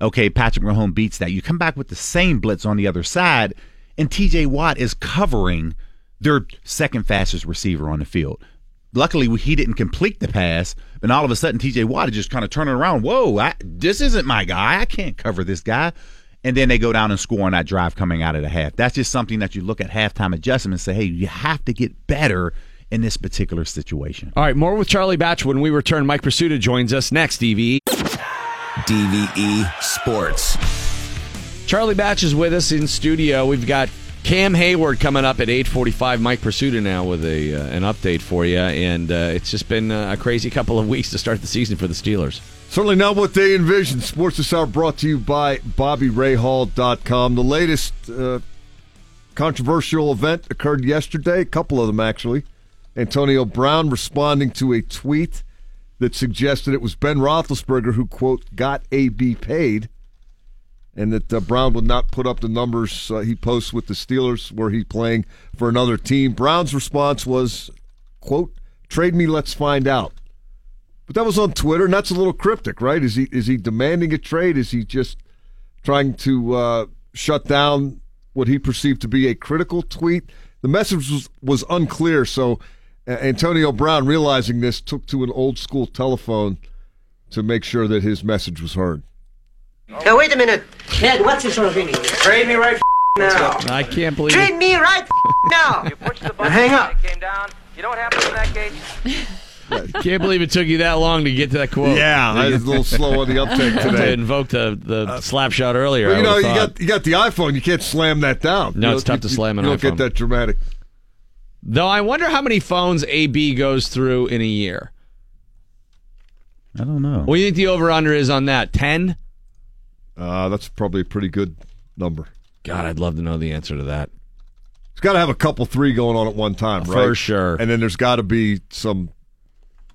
Okay, Patrick Mahomes beats that. You come back with the same blitz on the other side, and T J Watt is covering their second fastest receiver on the field. Luckily, he didn't complete the pass, and all of a sudden, T J Watt is just kind of turning around. Whoa, I, this isn't my guy. I can't cover this guy. And then they go down and score on that drive coming out of the half. That's just something that you look at halftime adjustment and say, hey, you have to get better in this particular situation. All right, more with Charlie Batch when we return. Mike Prisuta joins us next, D V E. D V E Sports. Charlie Batch is with us in studio. We've got Cam Hayward coming up at eight forty-five. Mike Prisuta now with a uh, an update for you. And uh, it's just been a crazy couple of weeks to start the season for the Steelers. Certainly not what they envisioned. Sports this hour brought to you by Bobby Ray Hall dot com. The latest uh, controversial event occurred yesterday, a couple of them actually. Antonio Brown responding to a tweet that suggested it was Ben Roethlisberger who, quote, got A B paid, and that uh, Brown would not put up the numbers uh, he posts with the Steelers where he's playing for another team. Brown's response was, quote, trade me, let's find out. But that was on Twitter, and that's a little cryptic, right? Is he is he demanding a trade? Is he just trying to uh, shut down what he perceived to be a critical tweet? The message was, was unclear, so Antonio Brown, realizing this, took to an old-school telephone to make sure that his message was heard. Now, wait a minute. Ned, what's this sort of meaning? Trade me right f- now. I can't believe Trade it. Trade me right f- now. You pushed the button. Hang up. It came down. You know what happened in that case? Can't believe it took you that long to get to that quote. Yeah, I was a little slow on the uptake today. I invoked the, the uh, slap shot earlier. Well, you know, you got, you got the iPhone. You can't slam that down. No, you it's know, tough you, to slam an you iPhone. You don't get that dramatic. Though I wonder how many phones A B goes through in a year. I don't know. What do you think the over-under is on that? ten? Uh, that's probably a pretty good number. God, I'd love to know the answer to that. It's got to have a couple three going on at one time, right? For sure. And then there's got to be some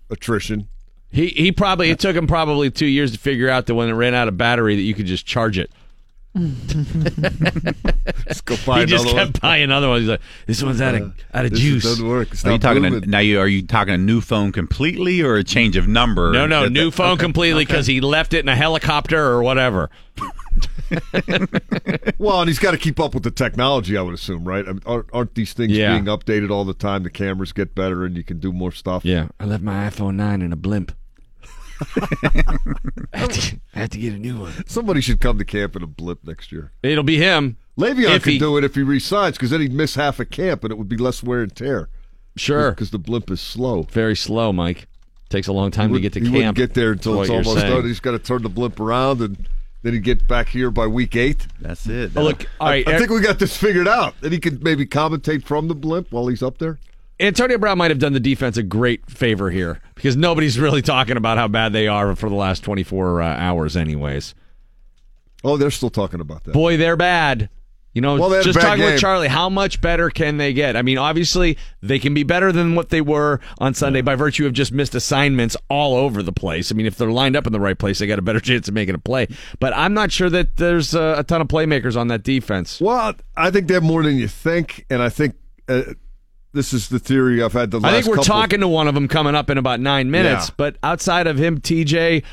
attrition. He he probably it took him probably two years to figure out that when it ran out of battery that you could just charge it. Just go buy he another just kept one. Buying other ones. He's like, this one's out of out of this juice. Doesn't work. It's not are you talking a, now? You are you talking a new phone completely or a change of number? No, no, new that, phone okay, completely because okay. he left it in a helicopter or whatever. Well, and he's got to keep up with the technology, I would assume, right? I mean, aren't, aren't these things yeah. being updated all the time? The cameras get better, and you can do more stuff. Yeah, I left my iPhone nine in a blimp. I, have to, I have to get a new one. Somebody should come to camp in a blimp next year. It'll be him. Le'Veon could he... do it if he resigns, because then he'd miss half a camp, and it would be less wear and tear. Sure, because the blimp is slow. Very slow, Mike. Takes a long time would, to get to he camp. He wouldn't get there until it's almost done. He's got to turn the blimp around and. Then he'd get back here by week eight. That's it. Oh, look, all right, I, I think we got this figured out. Then he could maybe commentate from the blimp while he's up there. Antonio Brown might have done the defense a great favor here because nobody's really talking about how bad they are for the last twenty-four uh, hours anyways. Oh, they're still talking about that. Boy, they're bad. You know, well, just talking game. With Charlie, how much better can they get? I mean, obviously, they can be better than what they were on Sunday by virtue of just missed assignments all over the place. I mean, if they're lined up in the right place, they got a better chance of making a play. But I'm not sure that there's a, a ton of playmakers on that defense. Well, I think they're more than you think, and I think uh, this is the theory I've had the last couple. I think we're couple. talking to one of them coming up in about nine minutes, yeah. but outside of him, T J,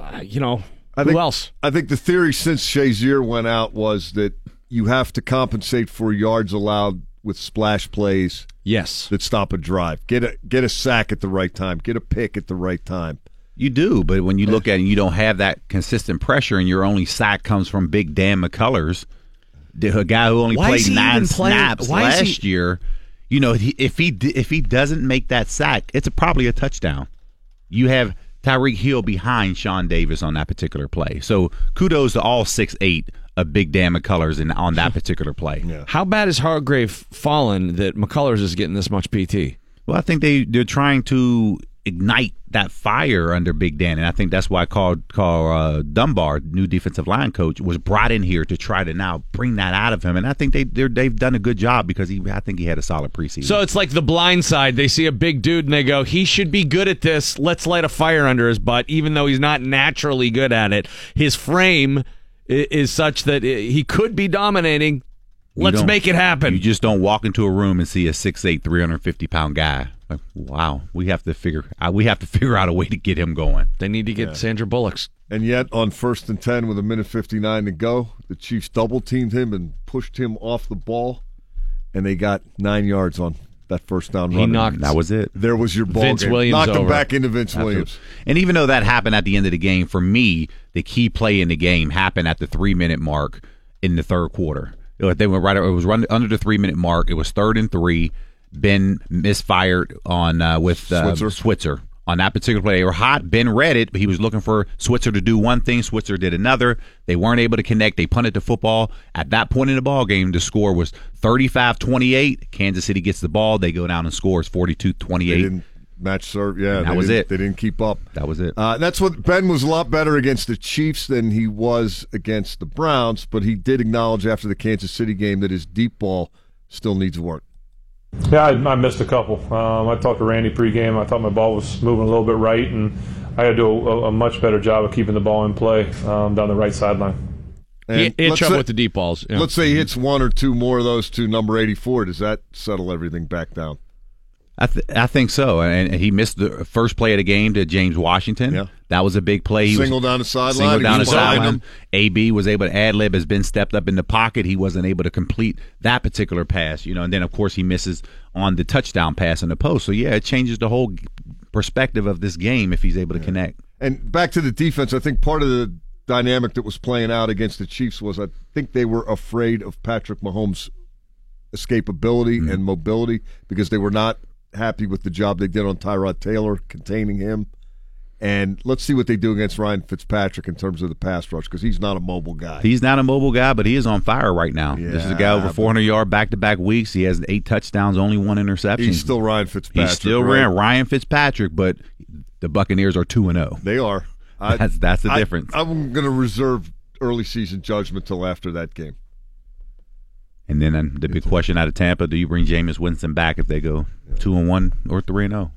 uh, you know... I think, Who else? I think the theory since Shazier went out was that you have to compensate for yards allowed with splash plays. Yes, that stop a drive. Get a get a sack at the right time. Get a pick at the right time. You do, but when you look at it, you don't have that consistent pressure, and your only sack comes from Big Dan McCullers, the guy who only Why played nine snaps Why last he... year. You know, if he if he doesn't make that sack, it's probably a touchdown. You have. Tyreek Hill behind Sean Davis on that particular play. So kudos to all six foot eight of Big Dan McCullers in, on that particular play. Yeah. How bad is Hargrave fallen that McCullers is getting this much P T? Well, I think they, they're trying to ignite that fire under Big Dan, and I think that's why Carl, Carl uh, Dunbar, new defensive line coach, was brought in here to try to now bring that out of him, and I think they, they've done a good job because he, I think he had a solid preseason. So it's like the blind side. They see a big dude, and they go, he should be good at this. Let's light a fire under his butt, even though he's not naturally good at it. His frame is such that he could be dominating. Let's make it happen. You just don't walk into a room and see a six foot eight, three hundred fifty pound guy. Like, wow, we have to figure we have to figure out a way to get him going. They need to get yeah. Sandra Bullock's. And yet, on first and ten with a minute fifty-nine to go, the Chiefs double-teamed him and pushed him off the ball, and they got nine yards on that first down run. He knocked. That was it. There was your ball Vince game. Williams knocked over. Him back into Vince Absolutely. Williams. And even though that happened at the end of the game, for me, the key play in the game happened at the three-minute mark in the third quarter. They went right. It was run under the three-minute mark. It was third and three. Ben misfired on uh, with uh, Switzer. Switzer on that particular play. They were hot. Ben read it, but he was looking for Switzer to do one thing. Switzer did another. They weren't able to connect. They punted the football. At that point in the ball game, the score was thirty-five twenty-eight. Kansas City gets the ball. They go down and scores forty-two twenty-eight. They didn't match serve. Yeah, that was it. They didn't keep up. That was it. Uh, that's what Ben was a lot better against the Chiefs than he was against the Browns, but he did acknowledge after the Kansas City game that his deep ball still needs work. Yeah, I, I missed a couple. Um, I talked to Randy pregame. I thought my ball was moving a little bit right, and I had to do a, a much better job of keeping the ball in play um, down the right sideline. He had trouble with the deep balls. Yeah. Let's say he hits one or two more of those to number eighty-four. Does that settle everything back down? I, th- I think so. And he missed the first play of the game to James Washington. Yeah. That was a big play. He singled down the sideline. Singled down the sideline. A B was able to ad-lib as Ben stepped up in the pocket. He wasn't able to complete that particular pass. You know, and then, of course, he misses on the touchdown pass in the post. So, yeah, it changes the whole perspective of this game if he's able to yeah. connect. And back to the defense, I think part of the dynamic that was playing out against the Chiefs was I think they were afraid of Patrick Mahomes' escapability mm-hmm. and mobility because they were not – happy with the job they did on Tyrod Taylor, containing him. And let's see what they do against Ryan Fitzpatrick in terms of the pass rush, because he's not a mobile guy. He's not a mobile guy, but he is on fire right now. Yeah, this is a guy over four hundred yard back-to-back weeks. He has eight touchdowns, only one interception. He's still Ryan Fitzpatrick. He's still right? Ryan Fitzpatrick, but the Buccaneers are two and oh. They are. I, that's, that's the I, difference. I'm going to reserve early season judgment till after that game. And then um, the big question out of Tampa, do you bring Jameis Winston back if they go two and one or three and oh?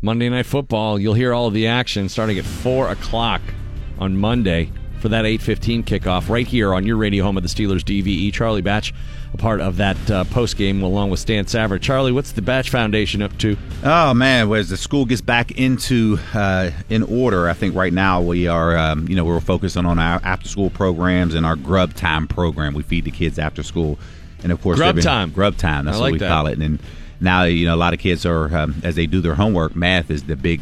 Monday Night Football, you'll hear all of the action starting at four o'clock on Monday for that eight fifteen kickoff right here on your radio home of the Steelers, D V E. Charlie Batch, a part of that uh, postgame along with Stan Savard. Charlie, what's the Batch Foundation up to? Oh, man, well, as the school gets back into uh, in order, I think right now we are, um, you know, we're focusing on our after-school programs and our grub time program. We feed the kids after school. And, of course, grub been, time. Grub time, that's I what like we that. call it. And now, you know, a lot of kids are, um, as they do their homework, math is the big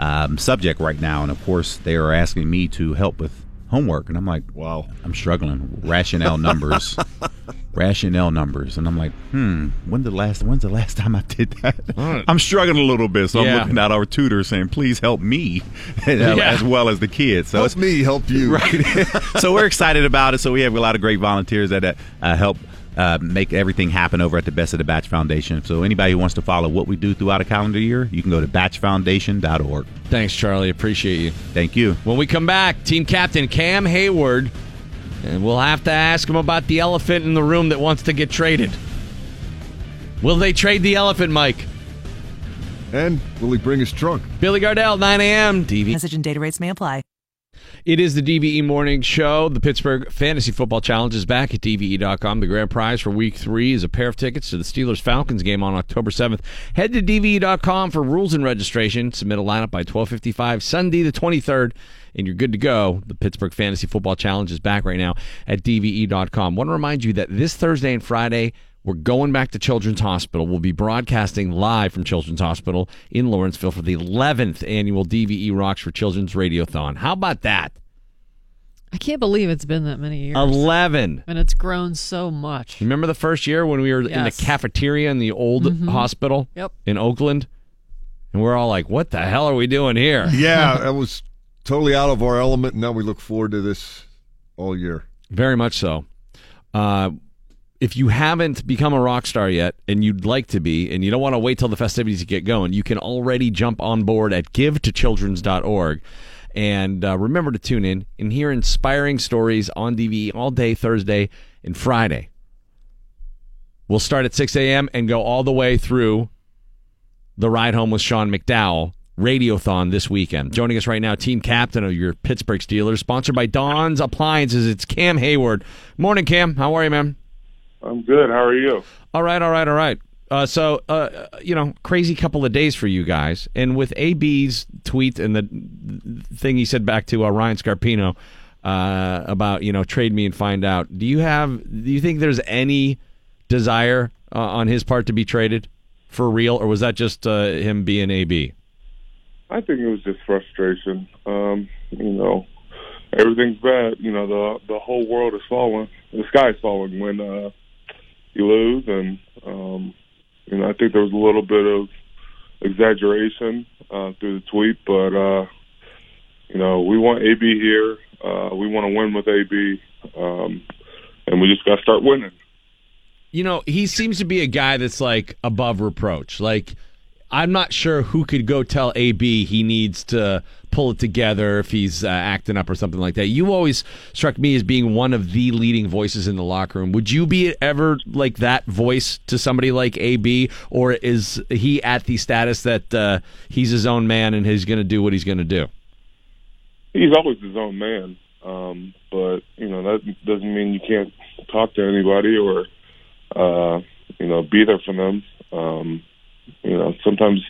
um, subject right now. And, of course, they are asking me to help with homework. And I'm like, wow, I'm struggling. Rationale numbers. Rationale numbers. And I'm like, hmm, when the last, when's the last time I did that? Right. I'm struggling a little bit. So yeah. I'm looking at our tutor saying, please help me you know, yeah. as well as the kids. So help it's me help you. Right. So we're excited about it. So we have a lot of great volunteers that uh, help Uh, make everything happen over at the Best of the Batch Foundation. So anybody who wants to follow what we do throughout a calendar year, you can go to batch foundation dot org. Thanks, Charlie. Appreciate you. Thank you. When we come back, team captain Cam Hayward, and we'll have to ask him about the elephant in the room that wants to get traded. Will they trade the elephant, Mike? And will he bring his trunk? Billy Gardell, nine a.m. D V. Message and data rates may apply. It is the D V E Morning Show. The Pittsburgh Fantasy Football Challenge is back at D V E dot com. The grand prize for week three is a pair of tickets to the Steelers-Falcons game on October seventh. Head to D V E dot com for rules and registration. Submit a lineup by twelve fifty-five Sunday the twenty-third, and you're good to go. The Pittsburgh Fantasy Football Challenge is back right now at D V E dot com. Want to remind you that this Thursday and Friday, we're going back to Children's Hospital. We'll be broadcasting live from Children's Hospital in Lawrenceville for the eleventh annual D V E Rocks for Children's Radiothon. How about that? I can't believe it's been that many years. eleven. And it's grown so much. Remember the first year when we were yes. in the cafeteria in the old mm-hmm. hospital yep. in Oakland? And we're all like, what the hell are we doing here? Yeah, it was totally out of our element, and now we look forward to this all year. Very much so. Uh If you haven't become a rock star yet and you'd like to be and you don't want to wait till the festivities get going, you can already jump on board at give to children's dot org. And uh, remember to tune in and hear inspiring stories on D V E all day Thursday and Friday. We'll start at six a.m. and go all the way through the Ride Home with Sean McDowell Radiothon this weekend. Joining us right now, team captain of your Pittsburgh Steelers, sponsored by Don's Appliances. It's Cam Hayward. Morning, Cam. How are you, man? I'm good. How are you? All right, all right, all right. Uh, so, uh, you know, crazy couple of days for you guys. And with A B's tweet and the thing he said back to uh, Ryan Scarpino uh, about, you know, trade me and find out, do you have, do you think there's any desire uh, on his part to be traded for real, or was that just uh, him being A B? I think it was just frustration. Um, you know, everything's bad. You know, the the whole world is falling. The sky's falling when uh, you lose, and um, you know I think there was a little bit of exaggeration uh, through the tweet, but uh, you know we want A B here, uh, we want to win with A B, um, and we just got to start winning. You know, he seems to be a guy that's like above reproach. Like, I'm not sure who could go tell A B he needs to pull it together if he's uh, acting up or something like that. You always struck me as being one of the leading voices in the locker room. Would you be ever like that voice to somebody like A B, or is he at the status that uh, he's his own man and he's going to do what he's going to do? He's always his own man, um, but you know that doesn't mean you can't talk to anybody or uh, you know be there for them. Um, You know, sometimes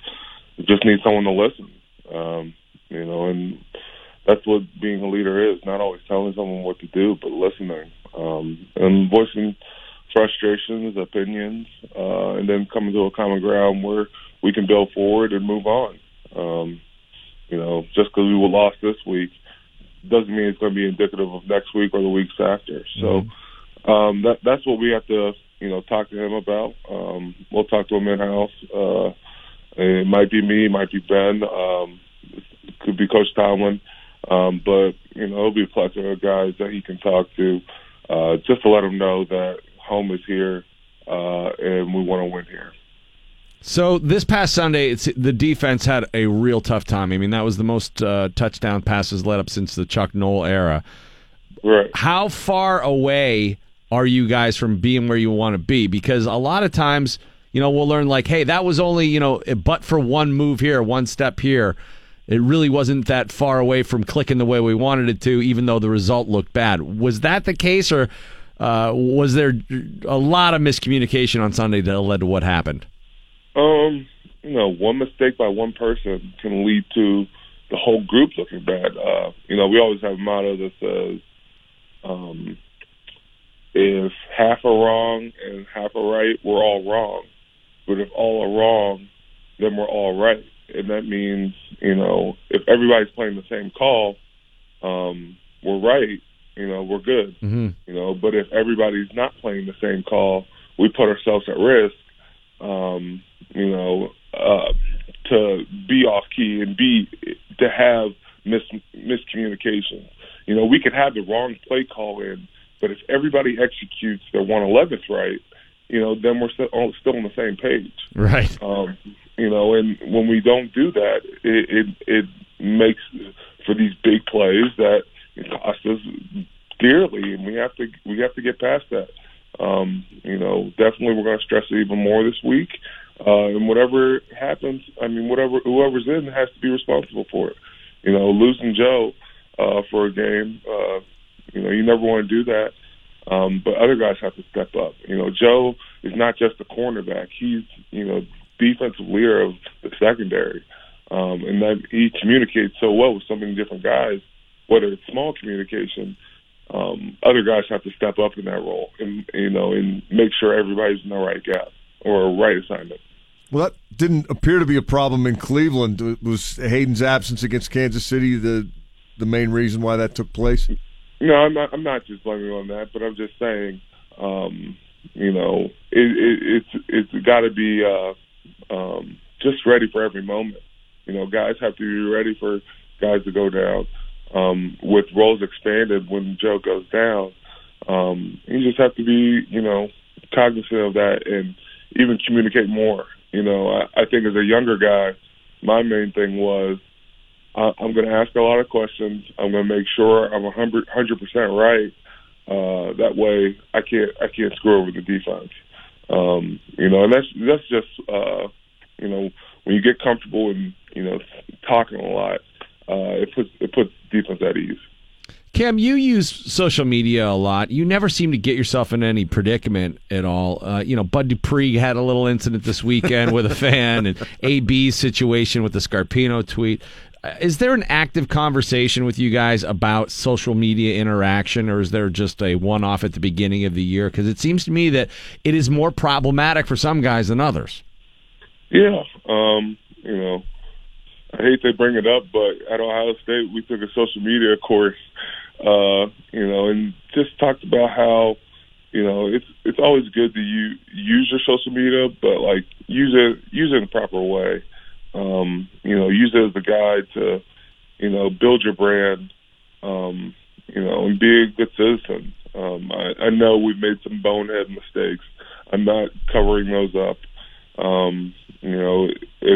you just need someone to listen, um, you know, and that's what being a leader is, not always telling someone what to do, but listening um, and voicing frustrations, opinions, uh, and then coming to a common ground where we can build forward and move on. Um, you know, just because we were lost this week doesn't mean it's going to be indicative of next week or the weeks after. So um, that, that's what we have to you know, talk to him about. Um, we'll talk to him in-house uh, It might be me, it might be Ben, um, it could be Coach Tomlin, um, but you know it'll be a plethora of guys that he can talk to, uh, just to let them know that home is here, uh, and we want to win here. So this past Sunday, it's, the defense had a real tough time. I mean, that was the most uh, touchdown passes let up since the Chuck Noll era. Right. How far away are you guys from being where you want to be? Because a lot of times, you know, we'll learn like, hey, that was only, you know, but for one move here, one step here. It really wasn't that far away from clicking the way we wanted it to, even though the result looked bad. Was that the case, or uh, was there a lot of miscommunication on Sunday that led to what happened? Um, you know, one mistake by one person can lead to the whole group looking bad. Uh, you know, we always have a motto that says, um, if half are wrong and half are right, we're all wrong. But if all are wrong, then we're all right. And that means, you know, if everybody's playing the same call, um, we're right, you know, we're good. Mm-hmm. You know, but if everybody's not playing the same call, we put ourselves at risk. Um, you know, uh, to be off key and be to have mis- miscommunication. You know, we could have the wrong play call in, but if everybody executes their one eleventh right, you know, then we're still on the same page. Right. Um, you know, and when we don't do that, it, it, it makes for these big plays that it costs us dearly, and we have to we have to get past that. Um, you know, definitely we're going to stress it even more this week. Uh, and whatever happens, I mean, whatever whoever's in has to be responsible for it. You know, losing Joe uh, for a game, uh, you know, you never want to do that. Um, but other guys have to step up. You know, Joe is not just a cornerback. He's, you know, defensive leader of the secondary. Um, and that he communicates so well with so many different guys, whether it's small communication. Um, other guys have to step up in that role, and you know, and make sure everybody's in the right gap or right assignment. Well, that didn't appear to be a problem in Cleveland. It was Hayden's absence against Kansas City the the main reason why that took place? No, I'm not. I'm not just blaming on that, but I'm just saying, um, you know, it, it, it's it's got to be uh, um, just ready for every moment. You know, guys have to be ready for guys to go down. Um, with roles expanded when Joe goes down, um, you just have to be, you know, cognizant of that and even communicate more. You know, I, I think as a younger guy, my main thing was I, I'm going to ask a lot of questions. I'm going to make sure I'm one hundred percent right. Uh, that way I can't I can't screw over the defense. Um, you know, and that's, that's just, uh, you know, when you get comfortable and, you know, talking a lot, Uh, it puts it puts defense at ease. Cam, you use social media a lot. You never seem to get yourself in any predicament at all. Uh, you know, Bud Dupree had a little incident this weekend with a fan, and A B's situation with the Scarpino tweet. Is there an active conversation with you guys about social media interaction, or is there just a one-off at the beginning of the year? Because it seems to me that it is more problematic for some guys than others. Yeah, um, you know. I hate to bring it up, but at Ohio State, we took a social media course, uh, you know, and just talked about how, you know, it's it's always good to you, use your social media, but, like, use it use it in the proper way. Um, you know, use it as a guide to, you know, build your brand, um, you know, and be a good citizen. Um, I, I know we've made some bonehead mistakes. I'm not covering those up. Um, you know, if, if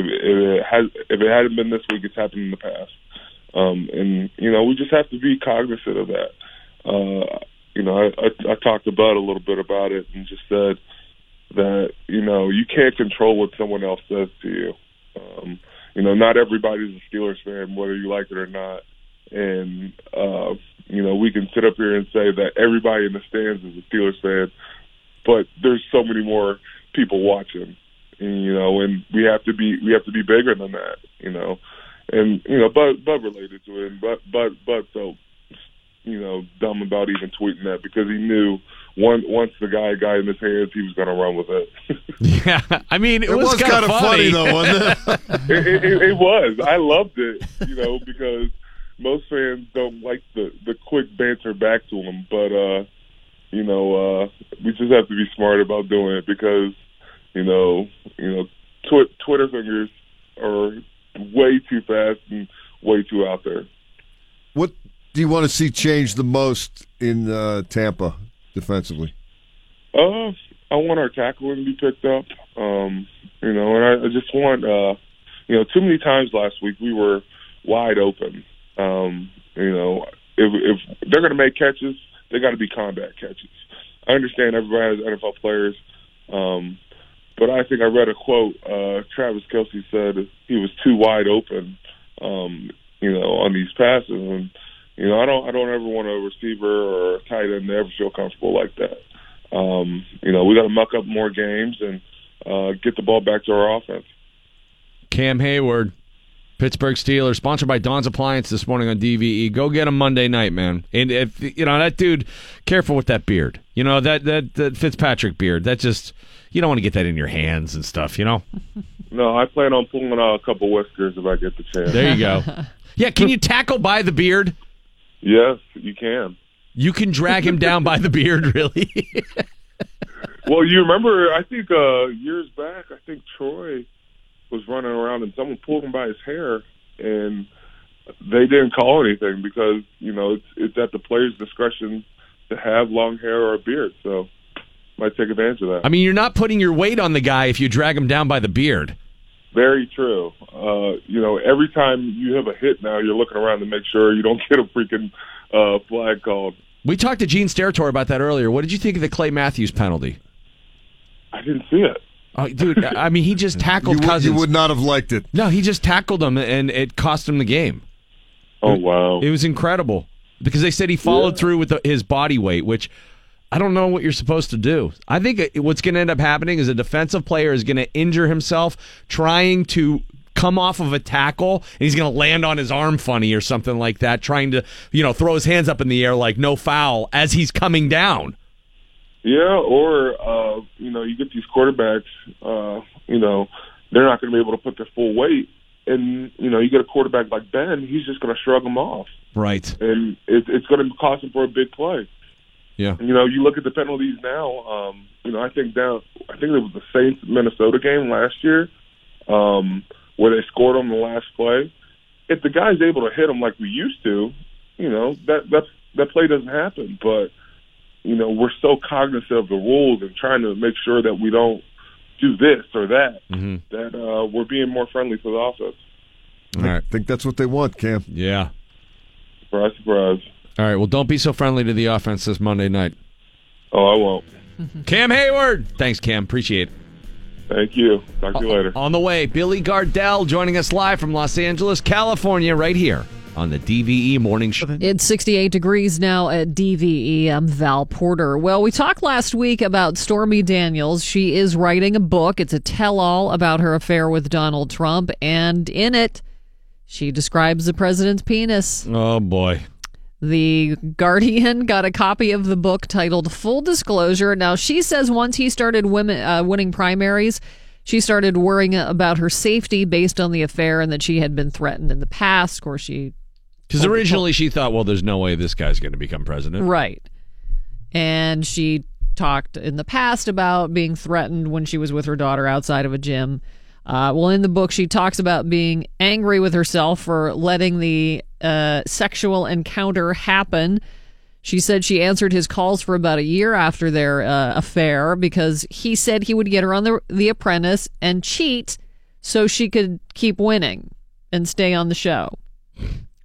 it has, if it hadn't been this week, it's happened in the past. Um, and, you know, we just have to be cognizant of that. Uh, you know, I, I, I talked to Bud a little bit about it and just said that, you know, you can't control what someone else says to you. Um, you know, not everybody's a Steelers fan, whether you like it or not. And, uh, you know, we can sit up here and say that everybody in the stands is a Steelers fan, but there's so many more people watching. You know, and we have to be we have to be bigger than that, you know. And, you know, Bud, Bud related to it, and Bud, Bud, Bud felt, you know, dumb about even tweeting that because he knew one, once the guy got in his hands, he was going to run with it. Yeah, I mean, it, it was, was kind of funny. funny, though, wasn't it? it, it, it? It was. I loved it, you know, because most fans don't like the, the quick banter back to them. But, uh, you know, uh, we just have to be smart about doing it because, you know, you know, tw- Twitter fingers are way too fast and way too out there. What do you want to see change the most in uh, Tampa defensively? Uh, I want our tackling to be picked up, um, you know, and I, I just want, uh, you know, too many times last week we were wide open. Um, you know, if, if they're going to make catches, they got to be combat catches. I understand everybody has N F L players, um, but I think I read a quote. Uh, Travis Kelce said he was too wide open, um, you know, on these passes. And, you know, I don't I don't ever want a receiver or a tight end to ever feel comfortable like that. Um, you know, we got to muck up more games and uh, get the ball back to our offense. Cam Hayward, Pittsburgh Steelers, sponsored by Don's Appliance this morning on D V E. Go get him Monday night, man. And if you know that dude, careful with that beard. You know that that, that Fitzpatrick beard. That just you don't want to get that in your hands and stuff. You know. No, I plan on pulling out a couple whiskers if I get the chance. There you go. Yeah, can you tackle by the beard? Yes, you can. You can drag him down by the beard, really. Well, you remember? I think uh, years back, I think Troy was running around and someone pulled him by his hair, and they didn't call anything because, you know, it's, it's at the player's discretion to have long hair or a beard. So might take advantage of that. I mean, you're not putting your weight on the guy if you drag him down by the beard. Very true. Uh, you know, every time you have a hit now, you're looking around to make sure you don't get a freaking uh, flag called. We talked to Gene Steratore about that earlier. What did you think of the Clay Matthews penalty? I didn't see it. Oh, dude, I mean, he just tackled you would, Cousins. You would not have liked it. No, he just tackled him, and it cost him the game. Oh, wow. It was incredible. Because they said he followed yeah. through with the, his body weight, which I don't know what you're supposed to do. I think what's going to end up happening is a defensive player is going to injure himself trying to come off of a tackle, and he's going to land on his arm funny or something like that, trying to, you know, throw his hands up in the air like no foul as he's coming down. Yeah, or, uh, you know, you get these quarterbacks, uh, you know, they're not going to be able to put their full weight. And, you know, you get a quarterback like Ben, he's just going to shrug them off. Right. And it, it's going to cost him for a big play. Yeah. And, you know, you look at the penalties now, um, you know, I think down, I think it was the Saints-Minnesota game last year um, where they scored on the last play. If the guy's able to hit him like we used to, you know, that, that's, that play doesn't happen. But, you know, we're so cognizant of the rules and trying to make sure that we don't do this or that, mm-hmm. that uh, we're being more friendly to the offense. All right. I think that's what they want, Cam. Yeah. Surprise, surprise. All right, well, don't be so friendly to the offense this Monday night. Oh, I won't. Mm-hmm. Cam Hayward. Thanks, Cam. Appreciate it. Thank you. Talk to you later. On the way, Billy Gardell joining us live from Los Angeles, California, right here on the D V E Morning Show. It's sixty-eight degrees now at D V E. I'm Val Porter. Well, we talked last week about Stormy Daniels. She is writing a book. It's a tell-all about her affair with Donald Trump, and in it, she describes the president's penis. Oh, boy. The Guardian got a copy of the book titled Full Disclosure. Now, she says once he started women, uh, winning primaries, she started worrying about her safety based on the affair and that she had been threatened in the past. Of course, she... Because originally she thought, well, there's no way this guy's going to become president. Right. And she talked in the past about being threatened when she was with her daughter outside of a gym. Uh, well, in the book, she talks about being angry with herself for letting the uh, sexual encounter happen. She said she answered his calls for about a year after their uh, affair because he said he would get her on the, the Apprentice and cheat so she could keep winning and stay on the show.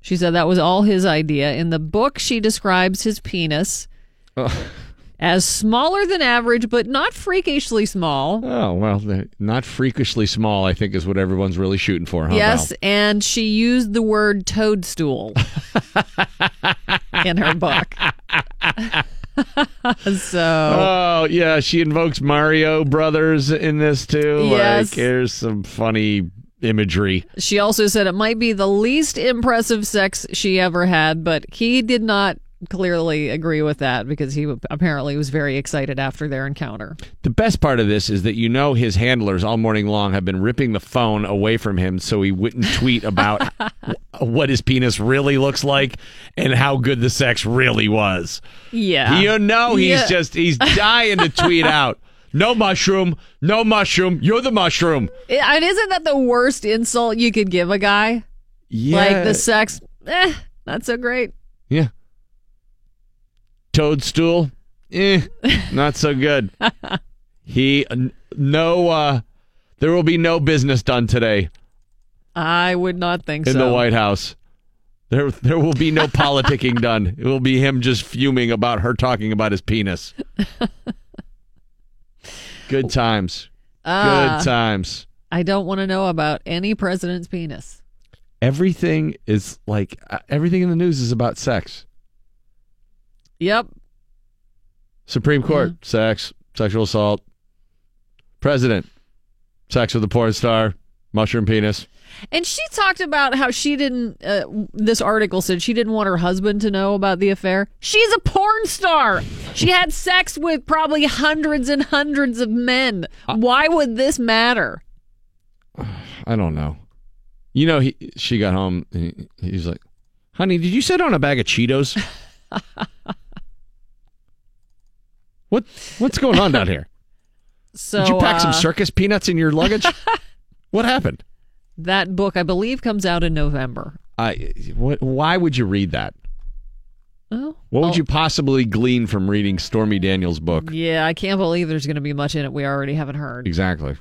She said that was all his idea. In the book, she describes his penis oh. as smaller than average, but not freakishly small. Oh, well, not freakishly small, I think, is what everyone's really shooting for, huh? Yes, Val? And she used the word toadstool in her book. so oh yeah, she invokes Mario Brothers in this too. Yes. Like, here's some funny imagery. She also said it might be the least impressive sex she ever had, but he did not clearly agree with that because he apparently was very excited after their encounter. The best part of this is that, you know, his handlers all morning long have been ripping the phone away from him so he wouldn't tweet about what his penis really looks like and how good the sex really was. Yeah. You know, he's yeah. just, he's dying to tweet out. No mushroom. No mushroom. You're the mushroom. And isn't that the worst insult you could give a guy? Yeah. Like the sex, eh, not so great. Yeah. Toadstool, eh, not so good. He, no, uh, there will be no business done today. I would not think in so. In the White House. There there will be no politicking done. It will be him just fuming about her talking about his penis. Good times. Uh, Good times. I don't want to know about any president's penis. Everything is like, everything in the news is about sex. Yep. Supreme Court, mm-hmm. sex, sexual assault. President, sex with a porn star, mushroom penis. And she talked about how she didn't, uh, this article said she didn't want her husband to know about the affair. She's a porn star. She had sex with probably hundreds and hundreds of men. Why would this matter? I don't know. You know, he, she got home and he, he's like, honey, did you sit on a bag of Cheetos? What What's going on down here? So, did you pack uh, some circus peanuts in your luggage? What happened? That book, I believe, comes out in November. I, what, why would you read that? Oh, what would oh. you possibly glean from reading Stormy Daniels' book? Yeah, I can't believe there's going to be much in it we already haven't heard. Exactly.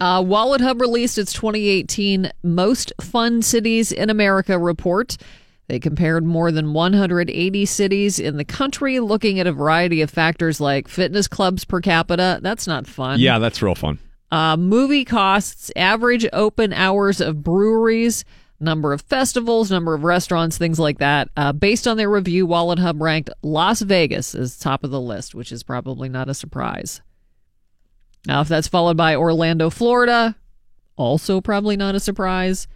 Uh, Wallet Hub released its twenty eighteen Most Fun Cities in America report. They compared more than one hundred eighty cities in the country, looking at a variety of factors like fitness clubs per capita. That's not fun. Yeah, that's real fun. Uh, movie costs, average open hours of breweries, number of festivals, number of restaurants, things like that. Uh, based on their review, Wallet Hub ranked Las Vegas as top of the list, which is probably not a surprise. Now, if that's followed by Orlando, Florida, also probably not a surprise.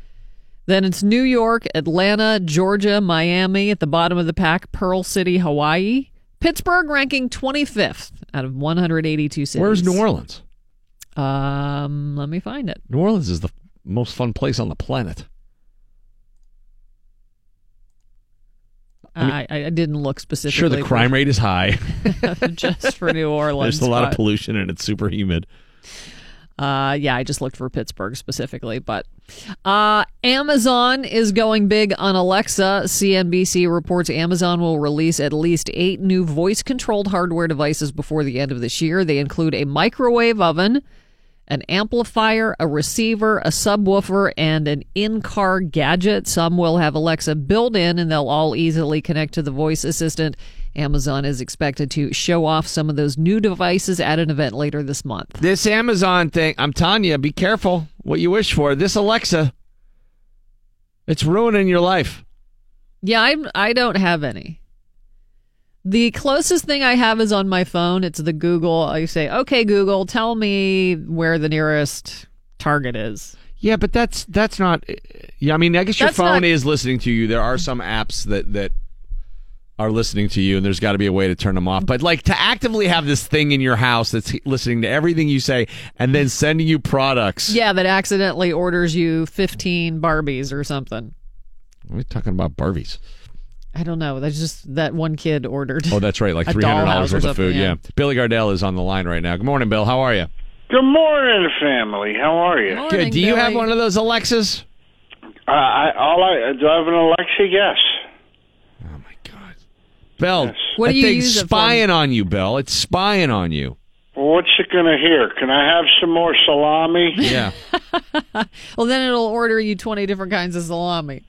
Then it's New York, Atlanta, Georgia, Miami at the bottom of the pack, Pearl City, Hawaii. Pittsburgh ranking twenty-fifth out of one hundred eighty-two cities. Where's New Orleans? Um, let me find it. New Orleans is the most fun place on the planet. I mean, I, I didn't look specifically. Sure, the crime rate is high. Just for New Orleans. There's a lot but, of pollution and it's super humid. Uh, yeah, I just looked for Pittsburgh specifically, but uh, Amazon is going big on Alexa. C N B C reports Amazon will release at least eight new voice-controlled hardware devices before the end of this year. They include a microwave oven, an amplifier, a receiver, a subwoofer, and an in-car gadget. Some will have Alexa built in, and they'll all easily connect to the voice assistant. Amazon is expected to show off some of those new devices at an event later this month. This Amazon thing, I'm telling you, be careful what you wish for. This Alexa, it's ruining your life. Yeah, I'm, I don't have any. The closest thing I have is on my phone. It's the Google. I say, okay, Google, tell me where the nearest Target is. Yeah, but that's that's not... Yeah, I mean, I guess your that's phone not, is listening to you. There are some apps that, that are listening to you, and there's got to be a way to turn them off. But like to actively have this thing in your house that's listening to everything you say and then sending you products. Yeah, that accidentally orders you fifteen Barbies or something. We're talking about Barbies. I don't know. That's just that one kid ordered. Oh, that's right. Like three hundred dollars worth of food. Yeah. yeah. Billy Gardell is on the line right now. Good morning, Bill. How are you? Good morning, family. How are you? Good. Morning, Good. Do Billy. You have one of those Alexas? Uh, I, all I, do I have an Alexa? Yes. Oh, my God. Bill, yes. What do you use it for? Spying on you, Bill. It's spying on you. What's it going to hear? Can I have some more salami? Yeah. Well, then it'll order you twenty different kinds of salami.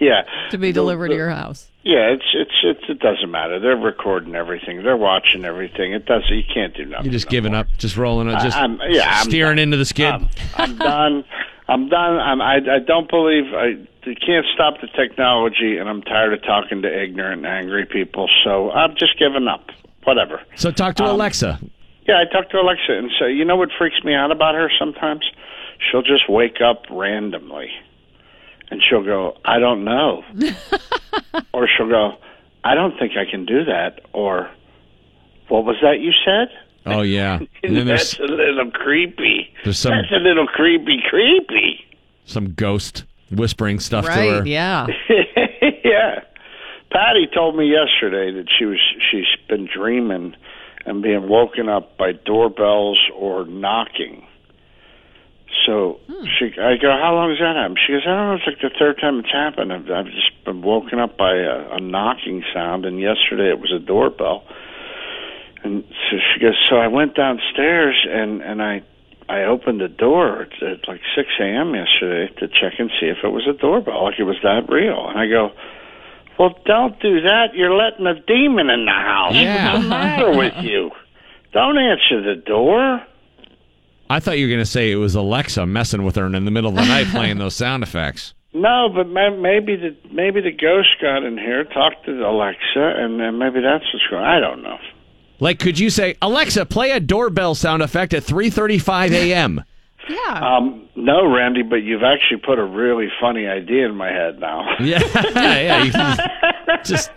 Yeah, to be delivered the, the, to your house. Yeah, it's, it's it's it doesn't matter. They're recording everything. They're watching everything. It doesn't. You can't do nothing. You're just no giving more. Up, just rolling, up, just I'm, yeah, steering I'm, into the skid. I'm, I'm done. I'm done. I'm, I I don't believe I. You can't stop the technology, and I'm tired of talking to ignorant, angry people. So I'm just giving up. Whatever. So talk to um, Alexa. Yeah, I talk to Alexa, and so you know what freaks me out about her sometimes? She'll just wake up randomly. And she'll go, I don't know. Or she'll go, I don't think I can do that. Or, what was that you said? Oh, yeah. And then that's a little creepy. Some, that's a little creepy, creepy. Some ghost whispering stuff right, to her. Right, yeah. Yeah. Patty told me yesterday that she was, she's been dreaming and being woken up by doorbells or knocking. So hmm. she, I go, how long has that happened? She goes, I don't know, it's like the third time it's happened. I've, I've just been woken up by a, a knocking sound, and yesterday it was a doorbell. And so she goes, so I went downstairs, and, and I I opened the door at, at like six a.m. yesterday to check and see if it was a doorbell, like it was that real. And I go, well, don't do that. You're letting a demon in the house. Yeah. What's the matter with you? Don't answer the door. I thought you were going to say it was Alexa messing with her and in the middle of the night playing those sound effects. No, but maybe the maybe the ghost got in here, talked to Alexa, and then maybe that's what's going on. I don't know. Like, could you say, Alexa, play a doorbell sound effect at three thirty-five a.m.? Yeah. Um, no, Randy, but you've actually put a really funny idea in my head now. yeah, yeah. yeah. Just...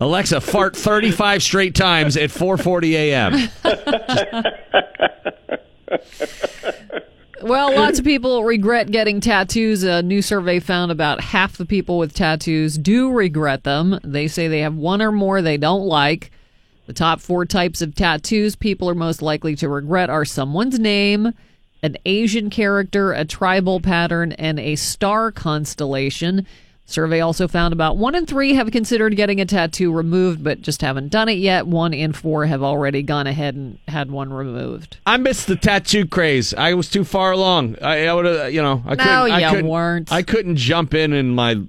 Alexa, fart thirty-five straight times at four forty a.m. Well, lots of people regret getting tattoos. A new survey found about half the people with tattoos do regret them. They say they have one or more they don't like. The top four types of tattoos people are most likely to regret are someone's name, an Asian character, a tribal pattern, and a star constellation. Survey also found about one in three have considered getting a tattoo removed, but just haven't done it yet. One in four have already gone ahead and had one removed. I missed the tattoo craze. I was too far along. I, I would have, you know, I no, couldn't. No, you I couldn't, weren't. I couldn't jump in in my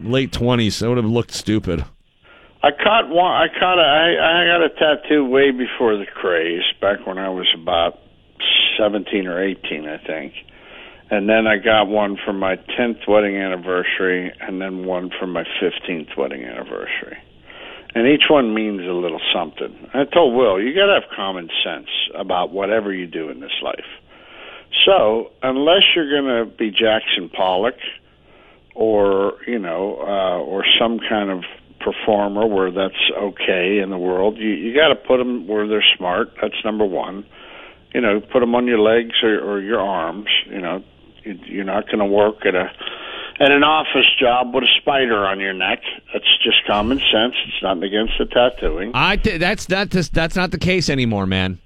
late twenties. I would have looked stupid. I caught one. I caught. A, I, I got a tattoo way before the craze. Back when I was about seventeen or eighteen, I think. And then I got one for my tenth wedding anniversary, and then one for my fifteenth wedding anniversary. And each one means a little something. I told Will, you got to have common sense about whatever you do in this life. So unless you're going to be Jackson Pollock or, you know, uh, or some kind of performer where that's okay in the world, you, you got to put them where they're smart. That's number one. You know, put them on your legs or, or your arms, you know. You're not going to work at a at an office job with a spider on your neck. That's just common sense. It's nothing against the tattooing. I th- that's not this, that's not the case anymore, man.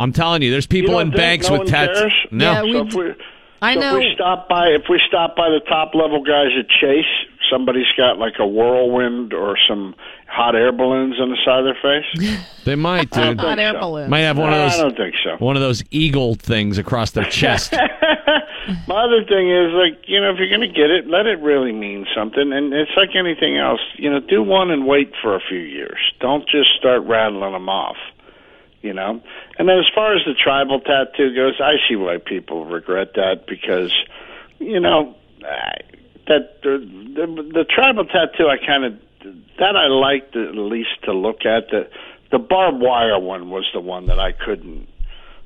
I'm telling you, there's people you in banks no with tattoos. No, yeah, so if we, I so know. If we stop by, if we stop by the top level guys at Chase, somebody's got like a whirlwind or some hot air balloons on the side of their face. They might, dude. Hot air so. balloons. Might have one no, of those. I don't think so. One of those eagle things across their chest. My other thing is, like, you know, if you're going to get it, let it really mean something. And it's like anything else. You know, do one and wait for a few years. Don't just start rattling them off, you know. And then as far as the tribal tattoo goes, I see why people regret that because, you know, that the, the, the tribal tattoo I kind of, that I liked at least to look at. The, the barbed wire one was the one that I couldn't.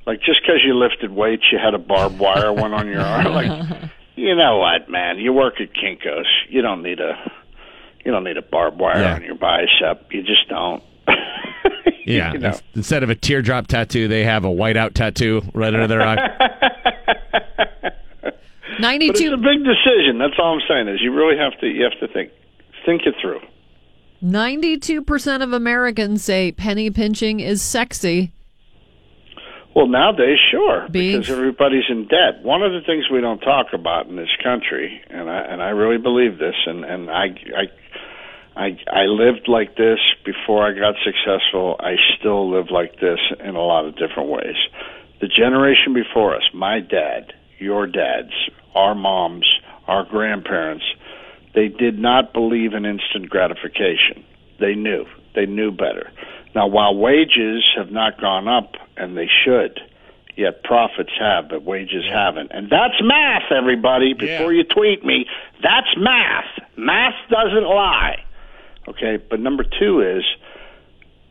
Like, just because you lifted weights, you had a barbed wire one on your arm. Like, you know what, man? You work at Kinko's. You don't need a, you don't need a barbed wire yeah. on your bicep. You just don't. yeah. You know? Instead of a teardrop tattoo, they have a whiteout tattoo right under their eye. Ninety-two. But it's a big decision. That's all I'm saying is you really have to. You have to think, think it through. Ninety-two percent of Americans say penny pinching is sexy. Well, nowadays, sure, Beef. because everybody's in debt. One of the things we don't talk about in this country, and I and I really believe this, and and I I I, I lived like this before I got successful. I still live like this in a lot of different ways. The generation before us, my dad, your dads, our moms, our grandparents, they did not believe in instant gratification. They knew. They knew better. Now, while wages have not gone up, and they should, yet profits have, but wages haven't. And that's math, everybody. Before yeah. you tweet me, that's math. Math doesn't lie. Okay, but number two is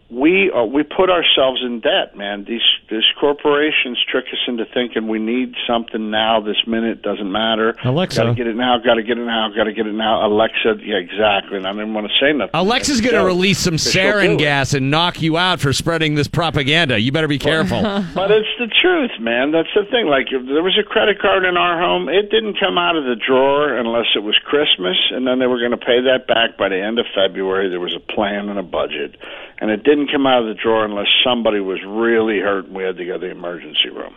we are, we put ourselves in debt, man. These, these corporations trick us into thinking we need something now, this minute, doesn't matter. Alexa. Got to get it now, got to get it now, got to get it now. Alexa, yeah, exactly, and I didn't want to say nothing. Alexa's going to release some sarin gas and knock you out for spreading this propaganda. You better be careful. But it's the truth, man. That's the thing. Like, if there was a credit card in our home, it didn't come out of the drawer unless it was Christmas, and then they were going to pay that back by the end of February. There was a plan and a budget, and it didn't didn't come out of the drawer unless somebody was really hurt and we had to go to the emergency room.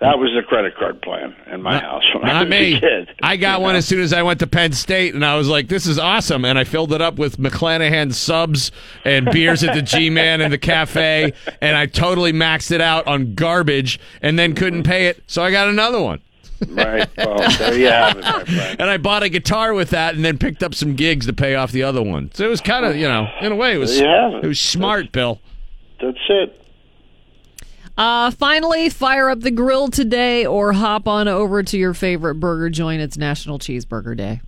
That was the credit card plan in my not, house when not I was me. a kid. I got you one know? as soon as I went to Penn State, and I was like, this is awesome. And I filled it up with McClanahan subs and beers at the G-Man and the cafe, and I totally maxed it out on garbage and then couldn't pay it, so I got another one. Right. Well, there you have it, my friend. And I bought a guitar with that and then picked up some gigs to pay off the other one. So it was kind of, you know, in a way, it was, it. it was smart, that's, Bill. That's it. Uh, finally, fire up the grill today or hop on over to your favorite burger joint. It's National Cheeseburger Day.